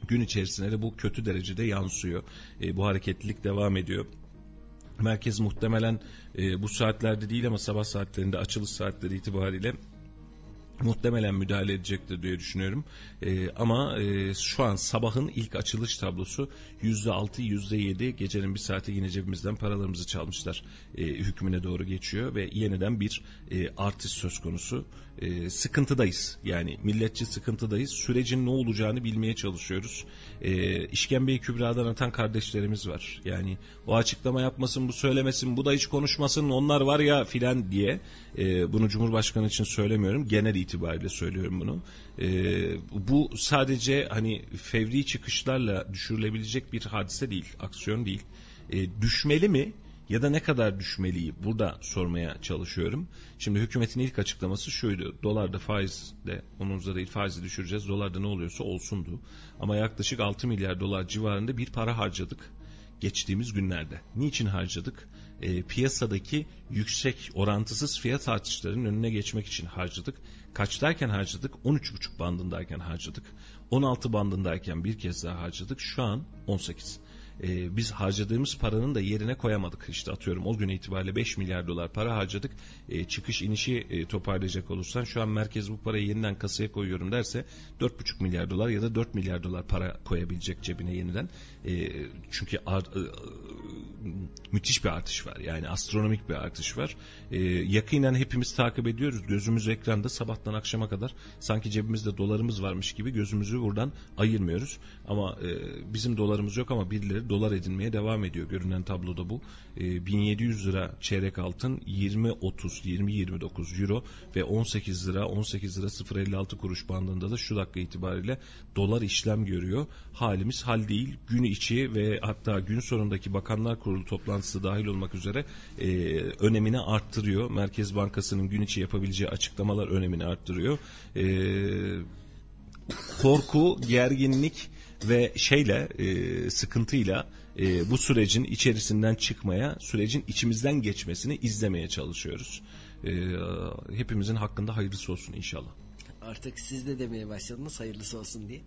gün içerisinde de bu kötü derecede yansıyor. Ee, bu hareketlilik devam ediyor. Merkez muhtemelen e, bu saatlerde değil ama sabah saatlerinde, açılış saatleri itibariyle muhtemelen müdahale edecektir diye düşünüyorum. E, ama e, şu an sabahın ilk açılış tablosu yüzde altı yüzde yedi, gecenin bir saati yine cebimizden paralarımızı çalmışlar e, hükmüne doğru geçiyor ve yeniden bir e, artış söz konusu. E, sıkıntıdayız yani, milletçi sıkıntıdayız, sürecin ne olacağını bilmeye çalışıyoruz. E, işkembeyi kübradan atan kardeşlerimiz var yani, o açıklama yapmasın, bu söylemesin, bu da hiç konuşmasın, onlar var ya filan diye. E, bunu Cumhurbaşkanı için söylemiyorum, genel itibariyle söylüyorum bunu. E, bu sadece hani fevri çıkışlarla düşürülebilecek bir hadise değil, aksiyon değil. E, düşmeli mi? Ya da ne kadar düşmeliyi burada sormaya çalışıyorum. Şimdi hükümetin ilk açıklaması şuydu. Dolarda, faizde, onumuzda değil, faizi düşüreceğiz. Dolarda ne oluyorsa olsundu. Ama yaklaşık altı milyar dolar civarında bir para harcadık geçtiğimiz günlerde. Niçin harcadık? E, piyasadaki yüksek orantısız fiyat artışlarının önüne geçmek için harcadık. Kaç derken harcadık? on üç buçuk bandındayken harcadık. on altı bandındayken bir kez daha harcadık. Şu an on sekiz. Ee, biz harcadığımız paranın da yerine koyamadık. İşte atıyorum o gün itibariyle beş milyar dolar para harcadık. Ee, çıkış inişi e, toparlayacak olursan şu an merkez bu parayı yeniden kasaya koyuyorum derse dört buçuk milyar dolar ya da dört milyar dolar para koyabilecek cebine yeniden. Ee, çünkü ar- müthiş bir artış var. Yani astronomik bir artış var. E, yakinen hepimiz takip ediyoruz. Gözümüz ekranda sabahtan akşama kadar, sanki cebimizde dolarımız varmış gibi gözümüzü buradan ayırmıyoruz. Ama e, bizim dolarımız yok ama birileri dolar edinmeye devam ediyor. Görünen tabloda bu. E, bin yedi yüz lira çeyrek altın, yirmi otuz, yirmi yirmi dokuz euro ve on sekiz lira on sekiz lira sıfır elli altı kuruş bandında da şu dakika itibariyle dolar işlem görüyor. Halimiz hal değil. Gün içi ve hatta gün sonundaki Bakanlar Kurulu toplantısı dahil olmak üzere e, önemini arttırıyor. Merkez Bankası'nın gün içi yapabileceği açıklamalar önemini arttırıyor. E, korku, gerginlik ve şeyle e, sıkıntıyla e, bu sürecin içerisinden çıkmaya, sürecin içimizden geçmesini izlemeye çalışıyoruz. E, hepimizin hakkında hayırlısı olsun inşallah. Artık siz de demeye başladınız hayırlısı olsun diye.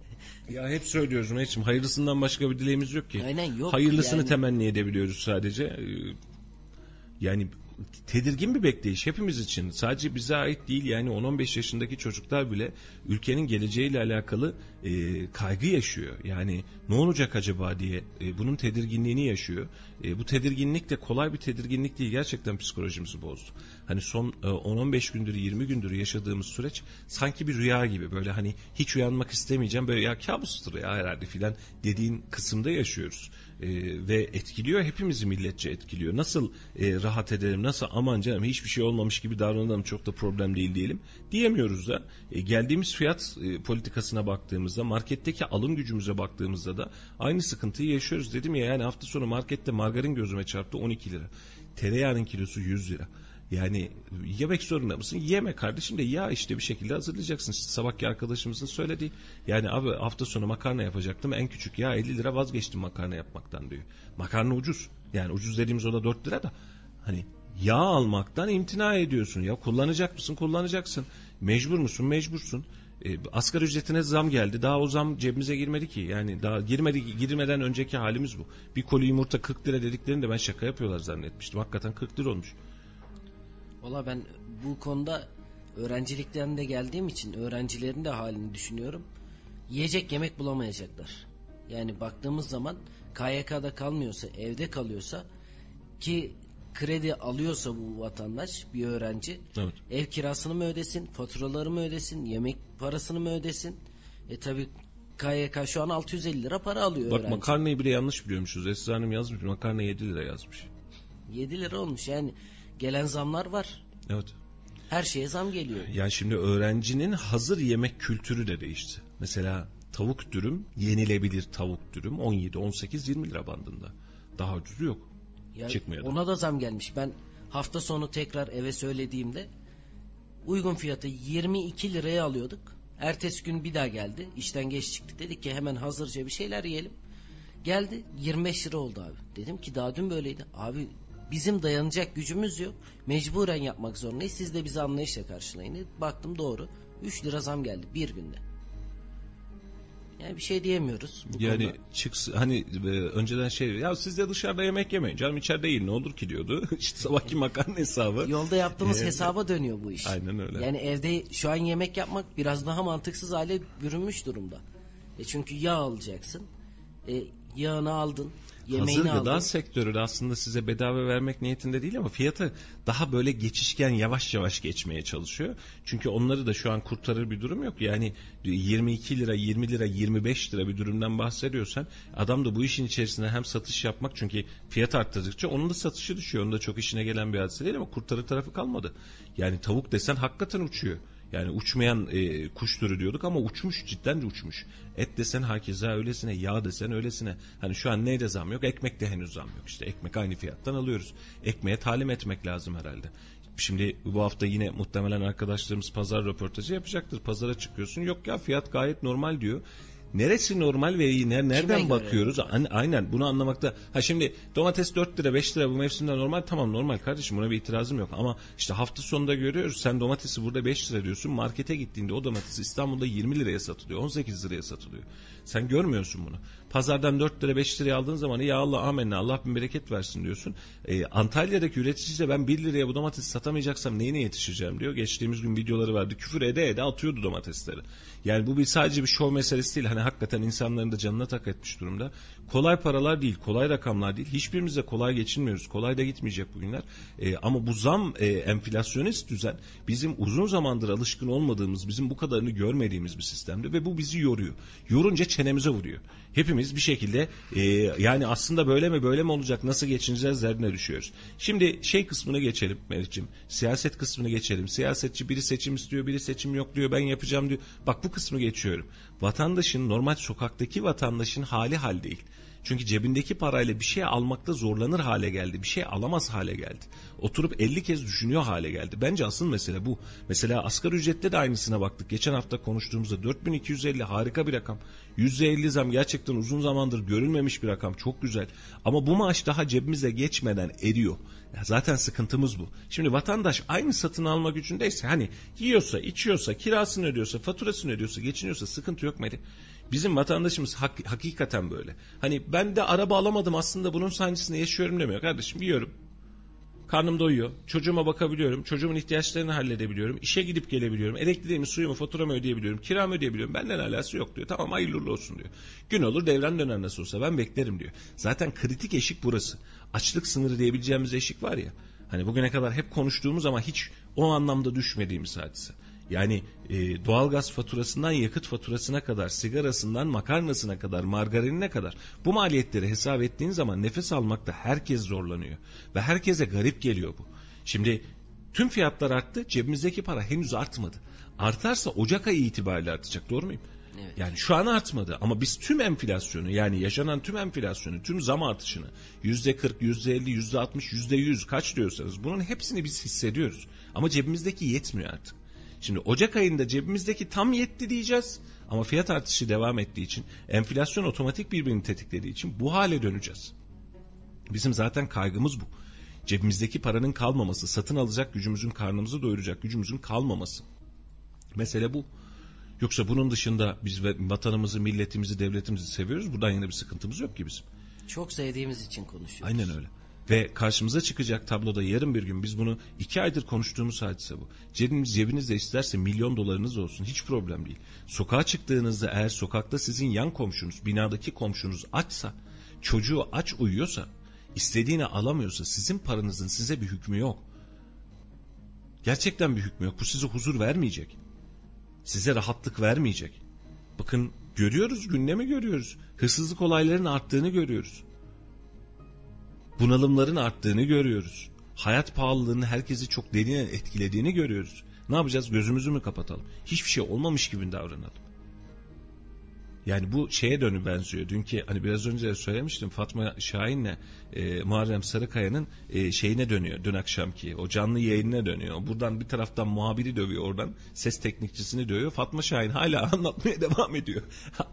Ya hep söylüyoruz Mehmetciğim, hayırlısından başka bir dileğimiz yok ki. Aynen, yok. Hayırlısını yani temenni edebiliyoruz sadece. Yani tedirgin bir bekleyiş hepimiz için. Sadece bize ait değil, yani on on beş yaşındaki çocuklar bile ülkenin geleceğiyle alakalı e, kaygı yaşıyor. Yani ne olacak acaba diye e, bunun tedirginliğini yaşıyor. E, bu tedirginlik de kolay bir tedirginlik değil. Gerçekten psikolojimizi bozdu. Hani son e, on on beş gündür, yirmi gündür yaşadığımız süreç sanki bir rüya gibi. Böyle hani hiç uyanmak istemeyeceğim, böyle ya kabustur ya herhalde filan dediğin kısımda yaşıyoruz. Ee, ve etkiliyor, hepimizi milletçe etkiliyor. Nasıl e, rahat edelim, nasıl aman canım hiçbir şey olmamış gibi davranalım, çok da problem değil diyelim diyemiyoruz da. E, geldiğimiz fiyat e, politikasına baktığımızda, marketteki alım gücümüze baktığımızda da aynı sıkıntıyı yaşıyoruz. Dedim ya, yani hafta sonu markette margarin gözüme çarptı, on iki lira. Tereyağının kilosu yüz lira. Yani yemek zorunda mısın? Yeme kardeşim de ya, işte bir şekilde hazırlayacaksın. İşte sabahki arkadaşımızın söylediği, yani abi hafta sonu makarna yapacaktım, en küçük ya elli lira, vazgeçtim makarna yapmaktan diyor. Makarna ucuz. Yani ucuz dediğimiz o da dört lira da. Hani yağ almaktan imtina ediyorsun. Ya kullanacak mısın? Kullanacaksın. Mecbur musun? Mecbursun. E, asgari ücretine zam geldi. Daha o zam cebimize girmedi ki. Yani daha girmedi, girmeden önceki halimiz bu. Bir koli yumurta kırk lira dediklerinde ben şaka yapıyorlar zannetmiştim. Hakikaten kırk lira olmuş. Valla ben bu konuda öğrencilikten de geldiğim için öğrencilerin de halini düşünüyorum. Yiyecek yemek bulamayacaklar. Yani baktığımız zaman K Y K'da kalmıyorsa, evde kalıyorsa ki kredi alıyorsa bu vatandaş, bir öğrenci, evet, ev kirasını mı ödesin, faturaları mı ödesin, yemek parasını mı ödesin? E tabii K Y K şu an altı yüz elli lira para alıyor. Bak öğrenci, makarnayı bile yanlış biliyormuşuz. Esra Hanım yazmış, makarna yedi lira yazmış. yedi lira olmuş yani. Gelen zamlar var. Evet. Her şeye zam geliyor. Yani şimdi öğrencinin hazır yemek kültürü de değişti. Mesela tavuk dürüm, yenilebilir tavuk dürüm on yedi, on sekiz, yirmi lira bandında. Daha ucuzu yok. Yani çıkmıyor. Ona da. da zam gelmiş. Ben hafta sonu tekrar eve söylediğimde uygun fiyatı yirmi iki liraya alıyorduk. Ertesi gün bir daha geldi. İşten geç çıktık, dedik ki hemen hazırca bir şeyler yiyelim. Geldi yirmi beş lira oldu abi. Dedim ki daha dün böyleydi. Abi bizim dayanacak gücümüz yok. Mecburen yapmak zorundayız. Siz de bizi anlayışla karşılayın. Baktım doğru. üç lira zam geldi bir günde. Yani bir şey diyemiyoruz. Yani konuda çıksın, hani e, önceden şey, ya siz de dışarıda yemek yemeyin canım, içeride yiyin ne olur ki diyordu. İşte sabahki makarna hesabı. Yolda yaptığımız ee, hesaba dönüyor bu iş. Aynen öyle. Yani evde şu an yemek yapmak biraz daha mantıksız hale bürünmüş durumda. E çünkü yağ alacaksın. E, yağını aldın. Yemeğini hazır gıda aldın. Sektörü aslında size bedava vermek niyetinde değil ama fiyatı daha böyle geçişken, yavaş yavaş geçmeye çalışıyor. Çünkü onları da şu an kurtarır bir durum yok. Yani yirmi iki lira, yirmi lira, yirmi beş lira bir durumdan bahsediyorsan adam da bu işin içerisinde hem satış yapmak, çünkü fiyat arttırdıkça onun da satışı düşüyor. Onun da çok işine gelen bir hadise değil ama kurtarır tarafı kalmadı. Yani tavuk desen hakikaten uçuyor. Yani uçmayan e, kuş türü diyorduk ama uçmuş, cidden de uçmuş. Et desen hakeza öylesine, yağ desen öylesine. Hani şu an neyde zam yok, ekmekte henüz zam yok. İşte ekmek aynı fiyattan alıyoruz. Ekmeğe talim etmek lazım herhalde. Şimdi bu hafta yine muhtemelen arkadaşlarımız pazar röportajı yapacaktır. Pazara çıkıyorsun, yok ya fiyat gayet normal diyor. Neresi normal ve iyi? Nereden kime bakıyoruz? Göre? Aynen, bunu anlamakta. Ha şimdi domates dört lira beş lira bu mevsimde normal, tamam normal kardeşim, buna bir itirazım yok. Ama işte hafta sonunda görüyoruz, sen domatesi burada beş lira diyorsun, markete gittiğinde o domatesi İstanbul'da yirmi liraya satılıyor, on sekiz liraya satılıyor. Sen görmüyorsun bunu. Pazardan dört lira beş liraya aldığın zaman ya Allah amenna, Allah bin bereket versin diyorsun. Ee, Antalya'daki üretici de ben bir liraya bu domatesi satamayacaksam neyine yetişeceğim diyor. Geçtiğimiz gün videoları vardı, küfür ede ede atıyordu domatesleri. Yani bu bir sadece bir şov meselesi değil. Hani hakikaten insanların da canına tak etmiş durumda. Kolay paralar değil, kolay rakamlar değil. Hiçbirimiz de kolay geçinmiyoruz. Kolay da gitmeyecek bu günler. E, ama bu zam e, enflasyonist düzen bizim uzun zamandır alışkın olmadığımız, bizim bu kadarını görmediğimiz bir sistemde ve bu bizi yoruyor. Yorunca çenemize vuruyor. Hepimiz bir şekilde e, yani aslında böyle mi böyle mi olacak, nasıl geçineceğiz derdine düşüyoruz. Şimdi şey kısmına geçelim Melih'ciğim. Siyaset kısmına geçelim. Siyasetçi biri seçim istiyor, biri seçim yok diyor, ben yapacağım diyor. Bak bu kısmı geçiyorum. Vatandaşın, normal sokaktaki vatandaşın hali hal değil. Çünkü cebindeki parayla bir şey almakta zorlanır hale geldi. Bir şey alamaz hale geldi. Oturup elli kez düşünüyor hale geldi. Bence asıl mesele bu. Mesela asgari ücrette de aynısına baktık. Geçen hafta konuştuğumuzda dört bin iki yüz elli harika bir rakam. yüzde elli zam gerçekten uzun zamandır görülmemiş bir rakam. Çok güzel. Ama bu maaş daha cebimize geçmeden eriyor. Ya zaten sıkıntımız bu. Şimdi vatandaş aynı satın alma gücündeyse, hani yiyorsa, içiyorsa, kirasını ödüyorsa, faturasını ödüyorsa, geçiniyorsa sıkıntı yok mu? Bizim vatandaşımız hak, hakikaten böyle. Hani ben de araba alamadım aslında bunun sancısını yaşıyorum demiyor. Kardeşim yiyorum, karnım doyuyor, çocuğuma bakabiliyorum, çocuğumun ihtiyaçlarını halledebiliyorum, işe gidip gelebiliyorum, elektriğimi, suyumu, faturamı ödeyebiliyorum, kiramı ödeyebiliyorum, benden alakası yok diyor. Tamam, hayırlı olsun diyor. Gün olur devran döner nasıl olsa, ben beklerim diyor. Zaten kritik eşik burası. Açlık sınırı diyebileceğimiz eşik var ya. Hani bugüne kadar hep konuştuğumuz ama hiç o anlamda düşmediğimiz hadise. Yani e, doğalgaz faturasından yakıt faturasına kadar, sigarasından makarnasına kadar, margarinine kadar bu maliyetleri hesap ettiğin zaman nefes almakta herkes zorlanıyor. Ve herkese garip geliyor bu. Şimdi tüm fiyatlar arttı, cebimizdeki para henüz artmadı. Artarsa Ocak ayı itibariyle artacak, doğru muyum? Evet. Yani şu an artmadı ama biz tüm enflasyonu, yani yaşanan tüm enflasyonu, tüm zam artışını yüzde kırk, yüzde elli, yüzde altmış, yüzde yüz kaç diyorsanız bunun hepsini biz hissediyoruz. Ama cebimizdeki yetmiyor artık. Şimdi Ocak ayında cebimizdeki tam yetti diyeceğiz ama fiyat artışı devam ettiği için, enflasyon otomatik birbirini tetiklediği için bu hale döneceğiz. Bizim zaten kaygımız bu. Cebimizdeki paranın kalmaması, satın alacak gücümüzün, karnımızı doyuracak gücümüzün kalmaması. Mesele bu. Yoksa bunun dışında biz vatanımızı, milletimizi, devletimizi seviyoruz. Buradan yine bir sıkıntımız yok ki bizim. Çok sevdiğimiz için konuşuyoruz. Aynen öyle. Ve karşımıza çıkacak tabloda yarın bir gün, biz bunu iki aydır konuştuğumuz hadise bu. Cebiniz, cebinizde isterse milyon dolarınız olsun, hiç problem değil. Sokağa çıktığınızda eğer sokakta sizin yan komşunuz, binadaki komşunuz açsa, çocuğu aç uyuyorsa, istediğini alamıyorsa sizin paranızın size bir hükmü yok. Gerçekten bir hükmü yok. Bu size huzur vermeyecek. Size rahatlık vermeyecek. Bakın görüyoruz, gündemi görüyoruz. Hırsızlık olaylarının arttığını görüyoruz. Bunalımların arttığını görüyoruz. Hayat pahalılığının herkesi çok derinden etkilediğini görüyoruz. Ne yapacağız? Gözümüzü mü kapatalım? Hiçbir şey olmamış gibi davranalım. Yani bu şeye dönü benziyor. Dünkü hani biraz önce de söylemiştim, Fatma Şahin'le e, Muharrem Sarıkaya'nın e, şeyine dönüyor. Dün akşamki o canlı yayınına dönüyor. Buradan bir taraftan muhabiri dövüyor, oradan ses teknikçisini dövüyor. Fatma Şahin hala anlatmaya devam ediyor.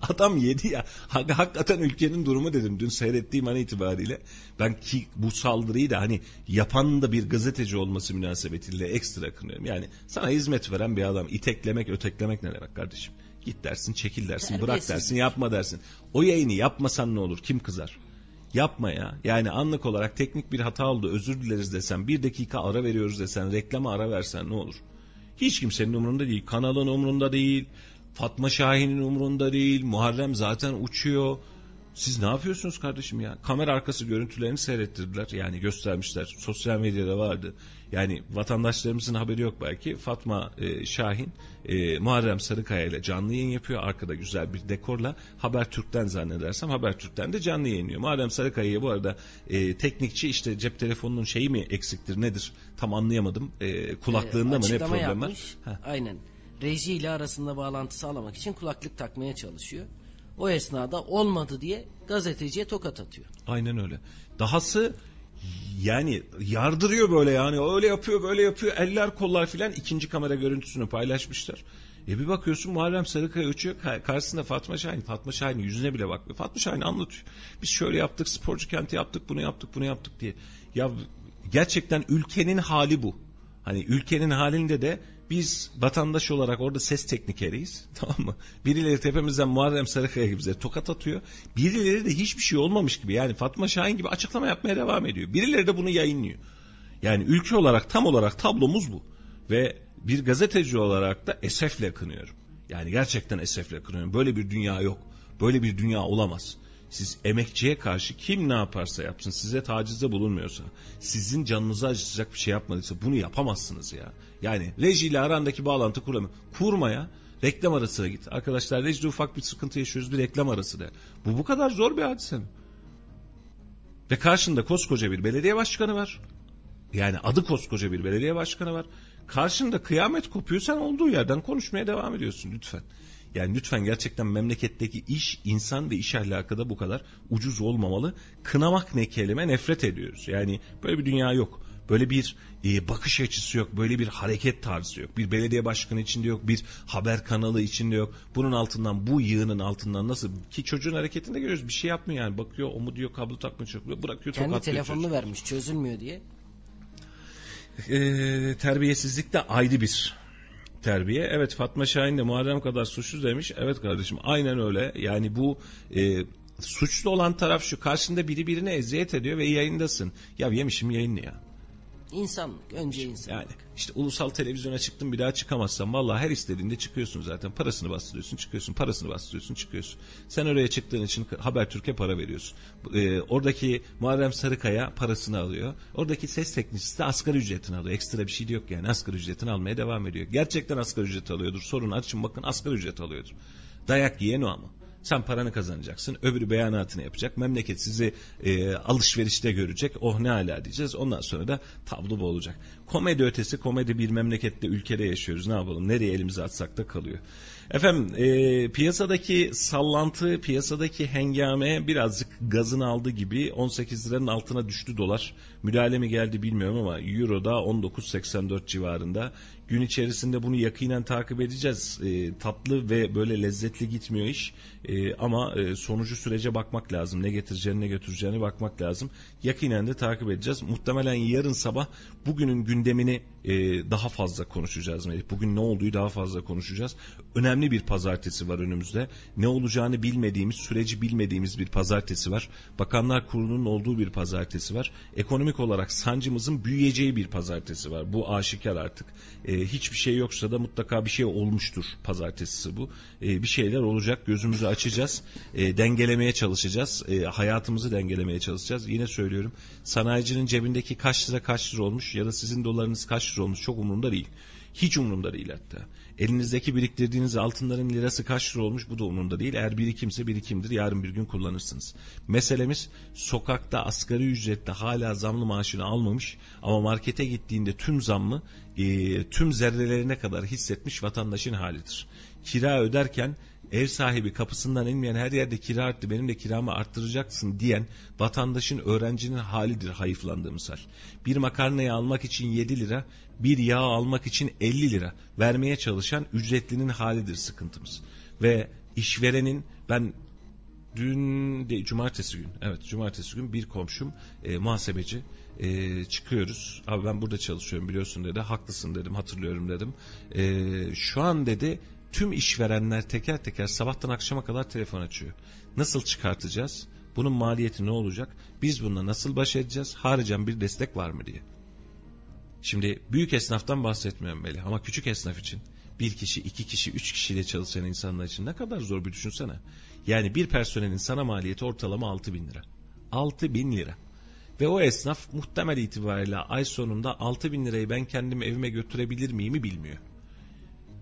Adam yedi ya. Hakikaten ülkenin durumu dedim dün seyrettiğim an itibariyle. Ben ki bu saldırıyı da hani yapan da bir gazeteci olması münasebetiyle ekstra kınıyorum. Yani sana hizmet veren bir adam iteklemek, öteklemek ne demek kardeşim? Git dersin, çekil dersin, her bırak kesin dersin, yapma dersin. O yayını yapmasan ne olur? Kim kızar? Yapma ya. Yani anlık olarak teknik bir hata oldu, özür dileriz desen, bir dakika ara veriyoruz desen, reklama ara versen ne olur? Hiç kimsenin umurunda değil. Kanalın umurunda değil. Fatma Şahin'in umurunda değil. Muharrem zaten uçuyor. Siz ne yapıyorsunuz kardeşim ya? Kamera arkası görüntülerini seyrettirdiler. Yani göstermişler. Sosyal medyada vardı. Yani vatandaşlarımızın haberi yok belki. Fatma e, Şahin e, Muharrem Sarıkaya ile canlı yayın yapıyor. Arkada güzel bir dekorla. Habertürk'ten zannedersem Habertürk'ten de canlı yayınlıyor. Muharrem Sarıkaya'ya bu arada e, teknikçi işte cep telefonunun şeyi mi eksiktir nedir? Tam anlayamadım. E, kulaklığında e, mı ne problem var? Aynen. Reji ile arasında bağlantı sağlamak için kulaklık takmaya çalışıyor. O esnada olmadı diye gazeteciye tokat atıyor. Aynen öyle. Dahası yani yardırıyor böyle, yani öyle yapıyor böyle yapıyor, eller kollar filan. İkinci kamera görüntüsünü paylaşmışlar. E bir bakıyorsun Muharrem Sarıkaya uçuyor, karşısında Fatma Şahin. Fatma Şahin yüzüne bile bakmıyor. Fatma Şahin anlatıyor. Biz şöyle yaptık, sporcu kenti yaptık, bunu yaptık, bunu yaptık diye. Ya gerçekten ülkenin hali bu. Hani ülkenin halinde de biz vatandaş olarak orada ses teknikeriyiz, tamam mı? Birileri tepemizden Muharrem Sarıkaya gibi bize tokat atıyor. Birileri de hiçbir şey olmamış gibi, yani Fatma Şahin gibi açıklama yapmaya devam ediyor. Birileri de bunu yayınlıyor. Yani ülke olarak tam olarak tablomuz bu. Ve bir gazeteci olarak da esefle kınıyorum. Yani gerçekten esefle kınıyorum. Böyle bir dünya yok. Böyle bir dünya olamaz. Siz emekçiye karşı kim ne yaparsa yapsın, size tacizde bulunmuyorsa, sizin canınızı acıtacak bir şey yapmadıysa bunu yapamazsınız ya. Yani rejiyle arandaki bağlantı kuramı kurma ya. Reklam arasına git. Arkadaşlar rejide ufak bir sıkıntı yaşıyoruz, bir reklam arası de. Bu bu kadar zor bir hadise mi? Ve karşında koskoca bir belediye başkanı var. Yani adı koskoca bir belediye başkanı var. Karşında kıyamet kopuyor, sen olduğu yerden konuşmaya devam ediyorsun lütfen. Yani lütfen gerçekten memleketteki iş, insan ve iş ahlakı da bu kadar ucuz olmamalı. Kınamak ne kelime, nefret ediyoruz. Yani böyle bir dünya yok. Böyle bir e, bakış açısı yok. Böyle bir hareket tarzı yok. Bir belediye başkanı içinde yok. Bir haber kanalı içinde yok. Bunun altından, bu yığının altından nasıl ki çocuğun hareketini de görüyoruz. Bir şey yapmıyor yani. Bakıyor, o mu diyor, kablo takma çakıyor. Bırakıyor, tokat diyor. Kendi telefonunu vermiş, çözülmüyor diye. E, terbiyesizlik de ayrı bir terbiye. Evet, Fatma Şahin de Muharrem kadar suçlu demiş. Evet kardeşim, aynen öyle. Yani bu e, suçlu olan taraf şu: karşında biri birine eziyet ediyor ve yayındasın. Ya yemişim yayını ya. İnsanlık, önce insanlık. Yani işte ulusal televizyona çıktım, bir daha çıkamazsam vallahi her istediğinde çıkıyorsun zaten. Parasını bastırıyorsun, çıkıyorsun. Parasını bastırıyorsun, çıkıyorsun. Sen oraya çıktığın için Habertürk'e para veriyorsun. Ee, oradaki Muharrem Sarıkaya parasını alıyor. Oradaki ses teknikçisi de asgari ücretini alıyor. Ekstra bir şey de yok yani. Asgari ücretini almaya devam ediyor. Gerçekten asgari ücret alıyordur. Sorun açın bakın, asgari ücret alıyordur. Dayak yiyen o ama. Sen paranı kazanacaksın, öbürü beyanatını yapacak, memleket sizi e, alışverişte görecek, oh ne hala diyeceğiz, ondan sonra da tablo bu olacak. Komedi ötesi komedi bir memlekette, ülkede yaşıyoruz, ne yapalım, nereye elimizi atsak da kalıyor. Efendim e, piyasadaki sallantı, piyasadaki hengame birazcık gazını aldı gibi. On sekiz liranın altına düştü dolar, müdahale mi geldi bilmiyorum ama euro da on dokuz seksen dört civarında. Gün içerisinde bunu yakinen takip edeceğiz. E, tatlı ve böyle lezzetli gitmiyor iş. E, ama e, sonucu, sürece bakmak lazım. Ne getireceğini, ne götüreceğini bakmak lazım. Yakinen de takip edeceğiz. Muhtemelen yarın sabah bugünün gündemini e, daha fazla konuşacağız. Bugün ne olduğu daha fazla konuşacağız. Önemli bir pazartesi var önümüzde. Ne olacağını bilmediğimiz, süreci bilmediğimiz bir pazartesi var. Bakanlar Kurulu'nun olduğu bir pazartesi var. Ekonomik olarak sancımızın büyüyeceği bir pazartesi var. Bu aşikar artık. E, hiçbir şey yoksa da mutlaka bir şey olmuştur pazartesisi bu. Ee, bir şeyler olacak, gözümüzü açacağız, e, dengelemeye çalışacağız, e, hayatımızı dengelemeye çalışacağız. Yine söylüyorum, sanayicinin cebindeki kaç lira kaç lira olmuş ya da sizin dolarınız kaç lira olmuş çok umurumda değil. Hiç umurumda değil hatta. Elinizdeki biriktirdiğiniz altınların lirası kaç lira olmuş, bu da umurumda değil. Eğer birikimse birikimdir, yarın bir gün kullanırsınız. Meselemiz sokakta asgari ücretle hala zamlı maaşını almamış ama markete gittiğinde tüm zammı e, tüm zerrelerine kadar hissetmiş vatandaşın halidir. Kira öderken ev sahibi kapısından inmeyen, her yerde kira arttı benim de kiramı arttıracaksın diyen vatandaşın, öğrencinin halidir hayıflandığımız hal. Bir makarnayı almak için yedi lira, bir yağ almak için elli lira vermeye çalışan ücretlinin halidir sıkıntımız. Ve işverenin, ben dün de cumartesi gün evet cumartesi gün bir komşum e, muhasebeci. Ee, çıkıyoruz. Abi ben burada çalışıyorum biliyorsun dedi. Haklısın dedim, hatırlıyorum dedim. Ee, şu an dedi tüm işverenler teker teker sabahtan akşama kadar telefon açıyor. Nasıl çıkartacağız? Bunun maliyeti ne olacak? Biz bununla nasıl baş edeceğiz? Haricen bir destek var mı diye. Şimdi büyük esnaftan bahsetmiyorum belli ama küçük esnaf için bir kişi, iki kişi, üç kişiyle çalışan insanlar için ne kadar zor bir düşünsene. Yani bir personelin sana maliyeti ortalama altı bin lira. Altı bin lira. Ve o esnaf muhtemel itibariyle ay sonunda altı bin lirayı ben kendim evime götürebilir miyimi bilmiyor.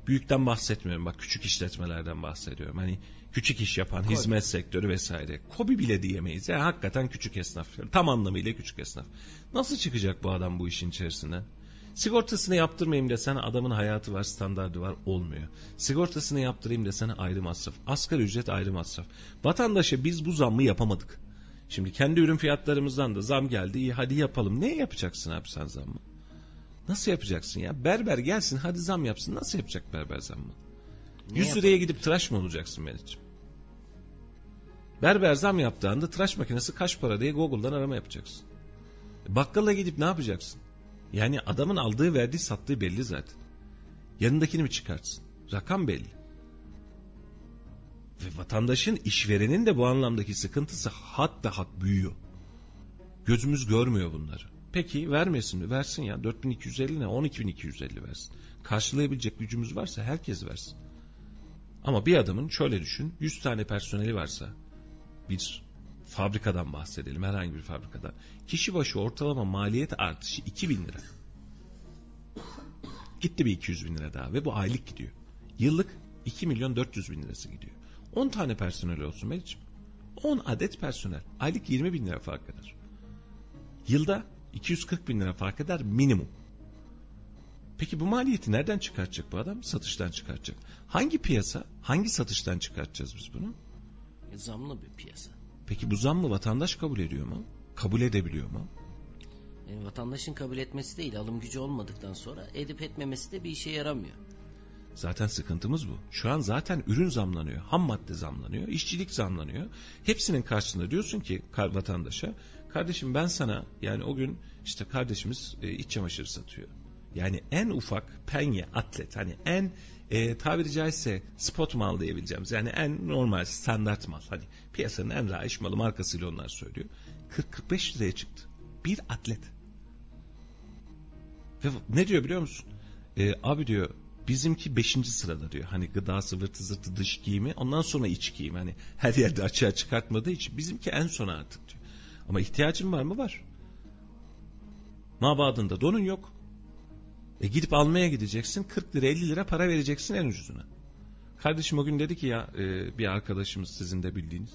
Büyükten bahsetmiyorum, bak küçük işletmelerden bahsediyorum. Hani küçük iş yapan, Kobi, hizmet sektörü vesaire. Kobi bile diyemeyiz. Yani hakikaten küçük esnaf. Tam anlamıyla küçük esnaf. Nasıl çıkacak bu adam bu işin içerisinden? Sigortasını yaptırmayayım desen adamın hayatı var, standardı var, olmuyor. Sigortasını yaptırayım desen ayrı masraf. Asgari ücret ayrı masraf. Vatandaşa biz bu zammı yapamadık. Şimdi kendi ürün fiyatlarımızdan da zam geldi. İyi hadi yapalım. Ne yapacaksın abi sen zammı? Nasıl yapacaksın ya? Berber gelsin hadi zam yapsın. Nasıl yapacak berber zammı? yüz liraya gidip tıraş mı olacaksın Melih'ciğim? Berber zam yaptığında tıraş makinesi kaç para diye Google'dan arama yapacaksın. Bakkala gidip ne yapacaksın? Yani adamın aldığı, verdiği, sattığı belli zaten. Yanındakini mi çıkartsın? Rakam belli. Ve vatandaşın, işverenin de bu anlamdaki sıkıntısı hatta hak büyüyor. Gözümüz görmüyor bunları. Peki vermesin mi? Versin ya. dört bin iki yüz elli ne? on iki bin iki yüz elli versin. Karşılayabilecek gücümüz varsa herkes versin. Ama bir adamın şöyle düşün, yüz tane personeli varsa, bir fabrikadan bahsedelim, herhangi bir fabrikada, kişi başı ortalama maliyet artışı iki bin lira. Gitti bir iki yüz bin lira daha ve bu aylık gidiyor. Yıllık iki milyon dört yüz bin lirası gidiyor. on tane personel olsun Melih'ciğim. on adet personel. Aylık yirmi bin lira fark eder. Yılda iki yüz kırk bin lira fark eder minimum. Peki bu maliyeti nereden çıkartacak bu adam? Satıştan çıkartacak. Hangi piyasa, hangi satıştan çıkartacağız biz bunu? E, zamlı bir piyasa. Peki bu zammı vatandaş kabul ediyor mu? Kabul edebiliyor mu? Yani vatandaşın kabul etmesi değil, alım gücü olmadıktan sonra edip etmemesi de bir işe yaramıyor. Zaten sıkıntımız bu. Şu an zaten ürün zamlanıyor, ham madde zamlanıyor, işçilik zamlanıyor. Hepsinin karşısında diyorsun ki vatandaşa, kardeşim ben sana, yani o gün işte kardeşimiz e, iç çamaşır satıyor. Yani en ufak penye atlet, hani en e, tabiri caizse spot mal diyebileceğimiz, yani en normal standart mal, hani piyasanın en raiş malı markasıyla onlar söylüyor. kırk kırk beş liraya çıktı. Bir atlet. Ve ne diyor biliyor musun? E, abi diyor, bizimki beşinci sırada diyor. Hani gıdası, vırtı zırtı, dış giyimi, ondan sonra iç giyimi. Hani her yerde açığa çıkartmadığı için bizimki en sona artık diyor. Ama ihtiyacın var mı? Var. Mabadında donun yok. E gidip almaya gideceksin. kırk lira elli lira para vereceksin en ucuzuna. Kardeşim o gün dedi ki ya e, bir arkadaşımız sizin de bildiğiniz.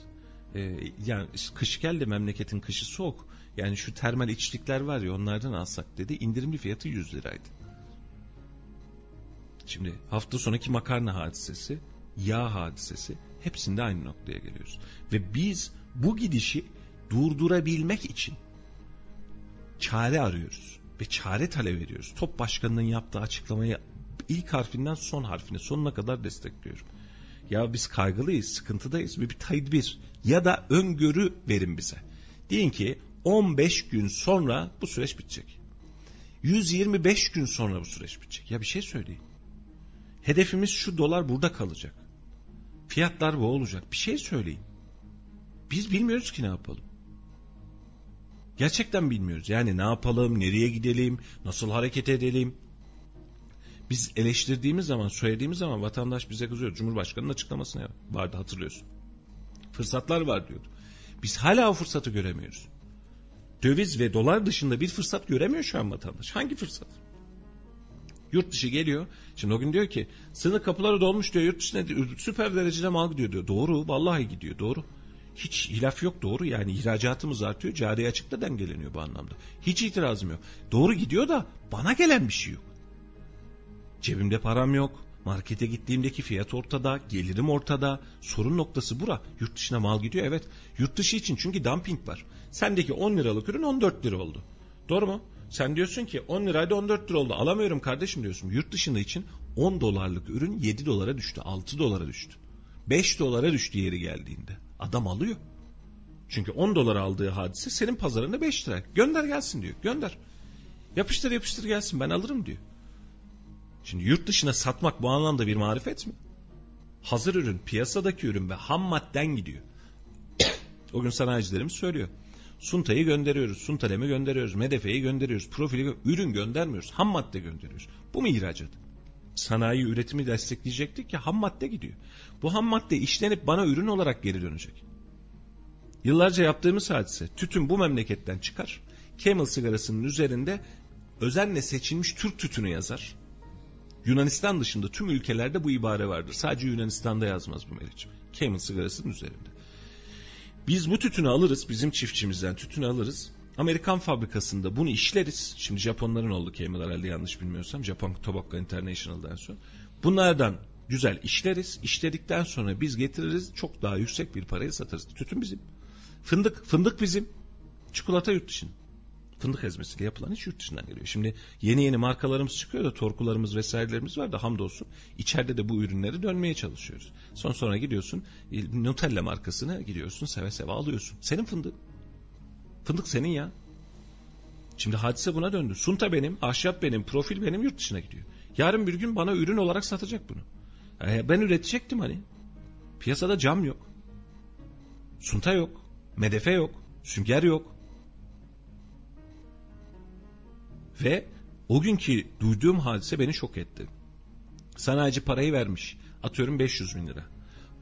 E, yani kış geldi, memleketin kışı soğuk. Yani şu termal içlikler var ya, onlardan alsak dedi. İndirimli fiyatı yüz liraydı. Şimdi hafta sonraki makarna hadisesi, yağ hadisesi, hepsinde aynı noktaya geliyoruz. Ve biz bu gidişi durdurabilmek için çare arıyoruz ve çare talep ediyoruz. T O B B Başkanı'nın yaptığı açıklamayı ilk harfinden son harfine, sonuna kadar destekliyorum. Ya biz kaygılıyız, sıkıntıdayız ve bir tedbir ya da öngörü verin bize. Diyin ki on beş gün sonra bu süreç bitecek. yüz yirmi beş gün sonra bu süreç bitecek. Ya bir şey söyleyin. Hedefimiz şu, dolar burada kalacak. Fiyatlar bu olacak. Bir şey söyleyin. Biz bilmiyoruz ki ne yapalım. Gerçekten bilmiyoruz. Yani ne yapalım, nereye gidelim, nasıl hareket edelim. Biz eleştirdiğimiz zaman, söylediğimiz zaman vatandaş bize kızıyor. Cumhurbaşkanı'nın açıklamasına vardı, hatırlıyorsun. Fırsatlar var diyordu. Biz hala o fırsatı göremiyoruz. Döviz ve dolar dışında bir fırsat göremiyor şu an vatandaş. Hangi fırsat? Yurt dışı geliyor. Şimdi o gün diyor ki sınır kapıları dolmuş diyor. Yurt dışına süper derecede mal gidiyor diyor. Doğru. Vallahi gidiyor. Doğru. Hiç hilaf yok. Doğru. Yani ihracatımız artıyor. Cari açıkta dengeleniyor bu anlamda. Hiç itirazım yok. Doğru gidiyor da bana gelen bir şey yok. Cebimde param yok. Markete gittiğimdeki fiyat ortada. Gelirim ortada. Sorun noktası bura. Yurt dışına mal gidiyor. Evet. Yurt dışı için çünkü dumping var. Sendeki on liralık ürün on dört lira oldu. Doğru mu? Sen diyorsun ki on liraydı on dört lira oldu, alamıyorum kardeşim diyorsun. Yurt dışında için on dolarlık ürün yedi dolara düştü, altı dolara düştü. beş dolara düştü yeri geldiğinde. Adam alıyor. Çünkü on dolara aldığı hadise senin pazarında beş lira. Gönder gelsin diyor. Gönder. Yapıştır yapıştır gelsin, ben alırım diyor. Şimdi yurt dışına satmak bu anlamda bir marifet mi? Hazır ürün, piyasadaki ürün ve ham maddeden gidiyor. O gün sanayicilerimiz söylüyor. Sunta'yı gönderiyoruz, Suntalem'i gönderiyoruz, Medefe'yi gönderiyoruz, profili, ürün göndermiyoruz, ham madde gönderiyoruz. Bu mu ihracat? Sanayi üretimi destekleyecektik ki ham madde gidiyor. Bu ham madde işlenip bana ürün olarak geri dönecek. Yıllarca yaptığımız hadise, tütün bu memleketten çıkar, Camel sigarasının üzerinde özenle seçilmiş Türk tütünü yazar. Yunanistan dışında tüm ülkelerde bu ibare vardır. Sadece Yunanistan'da yazmaz bu Melih'ciğim. Camel sigarasının üzerinde. Biz bu tütünü alırız, bizim çiftçimizden tütünü alırız. Amerikan fabrikasında bunu işleriz. Şimdi Japonların oldu Kemal herhalde, yanlış bilmiyorsam. Japan Tobacco International'dan sonra. Bunlardan güzel işleriz. İşledikten sonra biz getiririz. Çok daha yüksek bir paraya satarız. Tütün bizim. Fındık, fındık bizim. Çikolata yurt dışının. Fındık ezmesiyle yapılan iş yurt dışından geliyor. Şimdi yeni yeni markalarımız çıkıyor da, torkularımız vesairelerimiz var da hamdolsun içeride de bu ürünleri dönmeye çalışıyoruz. Son sonra gidiyorsun Nutella markasına gidiyorsun, seve seve alıyorsun. Senin fındık. Fındık senin ya. Şimdi hadise buna döndü. Sunta benim, ahşap benim, profil benim, yurt dışına gidiyor. Yarın bir gün bana ürün olarak satacak bunu. E ben üretecektim hani. Piyasada cam yok. Sunta yok. Medefe yok. Sünger yok. Ve o günkü duyduğum hadise beni şok etti. Sanayici parayı vermiş. Atıyorum beş yüz bin lira.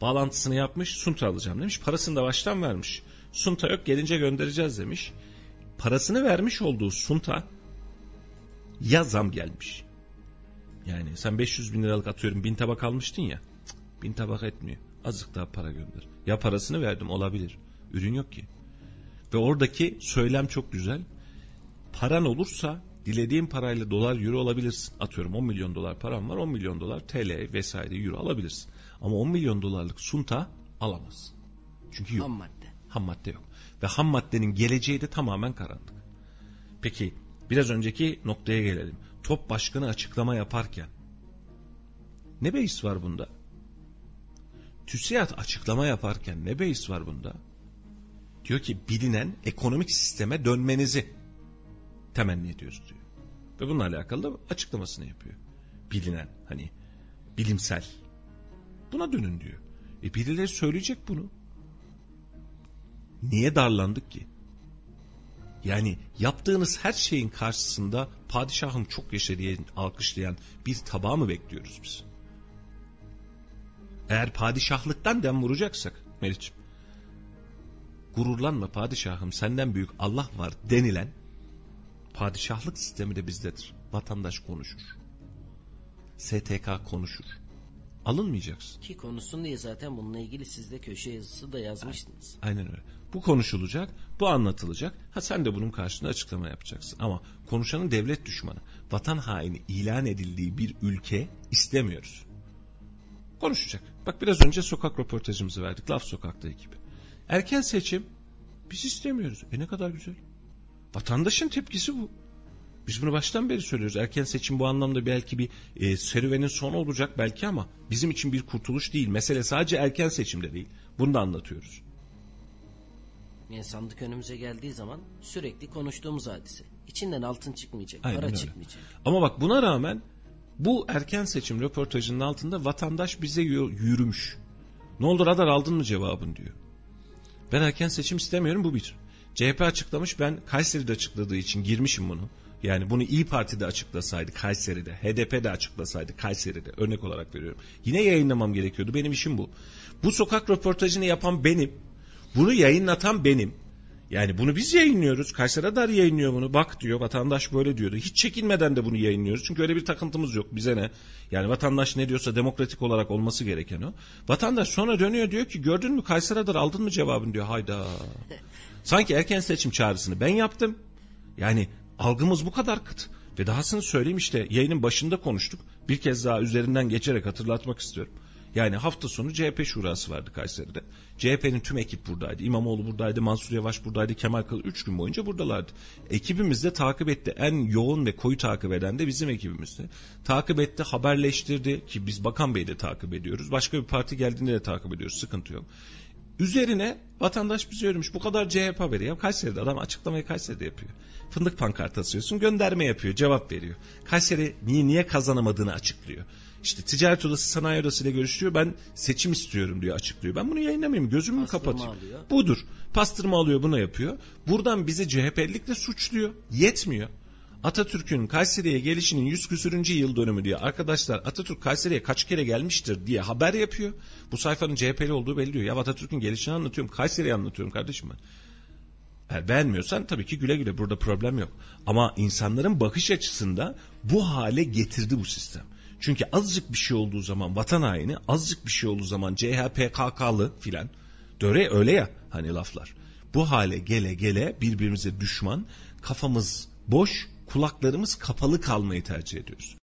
Bağlantısını yapmış, sunta alacağım demiş. Parasını da baştan vermiş. Sunta yok, gelince göndereceğiz demiş. Parasını vermiş olduğu sunta ya zam gelmiş. Yani sen beş yüz bin liralık atıyorum bin tabak almıştın ya. Bin tabak etmiyor. Azıcık daha para gönder. Ya parasını verdim, olabilir. Ürün yok ki. Ve oradaki söylem çok güzel. Paran olursa dilediğin parayla dolar, euro alabilirsin. Atıyorum on milyon dolar param var. on milyon dolar T L vesaire euro alabilirsin. Ama on milyon dolarlık sunta alamazsın. Çünkü yok. Ham madde. Ham madde yok. Ve ham maddenin geleceği de tamamen karanlık. Peki biraz önceki noktaya gelelim. Top başkanı açıklama yaparken ne beis var bunda? TÜSİAD açıklama yaparken ne beis var bunda? Diyor ki bilinen ekonomik sisteme dönmenizi temenni ediyoruz diyor. Ve bununla alakalı da açıklamasını yapıyor. Bilinen, hani bilimsel. Buna dönün diyor. E birileri söyleyecek bunu. Niye darlandık ki? Yani yaptığınız her şeyin karşısında padişahın çok yaşa diye alkışlayan bir tabağı mı bekliyoruz biz? Eğer padişahlıktan dem vuracaksak Meriç'im, gururlanma padişahım senden büyük Allah var denilen padişahlık sistemi de bizdedir. Vatandaş konuşur. S T K konuşur. Alınmayacaksın. Ki konuşsun diye zaten bununla ilgili siz de köşe yazısı da yazmıştınız. Aynen öyle. Bu konuşulacak, bu anlatılacak. Ha sen de bunun karşısında açıklama yapacaksın. Ama konuşanın devlet düşmanı, vatan haini ilan edildiği bir ülke istemiyoruz. Konuşacak. Bak biraz önce sokak röportajımızı verdik. Laf Sokak'ta ekibi. Erken seçim biz istemiyoruz. E ne kadar güzel. Vatandaşın tepkisi bu. Biz bunu baştan beri söylüyoruz. Erken seçim bu anlamda belki bir e, serüvenin sonu olacak belki ama bizim için bir kurtuluş değil. Mesele sadece erken seçimde değil. Bunu da anlatıyoruz. Yani sandık önümüze geldiği zaman sürekli konuştuğumuz hadise. İçinden altın çıkmayacak, aynen para öyle. Çıkmayacak. Ama bak buna rağmen bu erken seçim röportajının altında vatandaş bize yürümüş. Ne oldu radar aldın mı cevabın diyor. Ben erken seçim istemiyorum, bu bir. C H P açıklamış, ben Kayseri'de açıkladığı için girmişim bunu. Yani bunu İyi Parti'de açıklasaydı Kayseri'de, H D P'de açıklasaydı Kayseri'de, örnek olarak veriyorum. Yine yayınlamam gerekiyordu, benim işim bu. Bu sokak röportajını yapan benim, bunu yayınlatan benim. Yani bunu biz yayınlıyoruz, Kayseri Radar yayınlıyor bunu, bak diyor, vatandaş böyle diyordu. Hiç çekinmeden de bunu yayınlıyoruz çünkü öyle bir takıntımız yok, bize ne? Yani vatandaş ne diyorsa demokratik olarak olması gereken o. Vatandaş sonra dönüyor diyor ki gördün mü Kayseri Radar aldın mı cevabını diyor, hayda. Sanki erken seçim çağrısını ben yaptım. Yani algımız bu kadar kıt. Ve dahasını söyleyeyim, işte yayının başında konuştuk. Bir kez daha üzerinden geçerek hatırlatmak istiyorum. Yani hafta sonu C H P şurası vardı Kayseri'de. C H P'nin tüm ekip buradaydı. İmamoğlu buradaydı, Mansur Yavaş buradaydı, Kemal Kılıçdaroğlu üç gün boyunca buradalardı. Ekibimiz de takip etti. En yoğun ve koyu takip eden de bizim ekibimizdi. Takip etti, haberleştirdi ki biz Bakan Bey'i de takip ediyoruz. Başka bir parti geldiğinde de takip ediyoruz, sıkıntı yok. Üzerine vatandaş bizi örmüş. Bu kadar C H P haberi. Ya Kayseri'de adam açıklamayı Kayseri'de yapıyor. Fındık pankartı asıyorsun, gönderme yapıyor, cevap veriyor. Kayseri niye niye kazanamadığını açıklıyor. İşte ticaret odası, sanayi odası ile görüşüyor. Ben seçim istiyorum diyor, açıklıyor. Ben bunu yayınlamayayım, gözümü kapatayım. Alıyor. Budur. Pastırma alıyor, bunu yapıyor. Buradan bizi C H P'likle suçluyor. Yetmiyor. Atatürk'ün Kayseri'ye gelişinin yüz küsürüncü yıl dönümü diyor. Arkadaşlar Atatürk Kayseri'ye kaç kere gelmiştir diye haber yapıyor. Bu sayfanın C H P'li olduğu belli diyor. Ya Atatürk'ün gelişini anlatıyorum, Kayseri'yi anlatıyorum kardeşim ben. Eğer beğenmiyorsan tabii ki güle güle, burada problem yok. Ama insanların bakış açısında bu hale getirdi bu sistem. Çünkü azıcık bir şey olduğu zaman vatan haini, azıcık bir şey olduğu zaman C H P K K'lı filan. Döre öyle ya hani laflar. Bu hale gele gele birbirimize düşman, kafamız boş, kulaklarımız kapalı kalmayı tercih ediyoruz.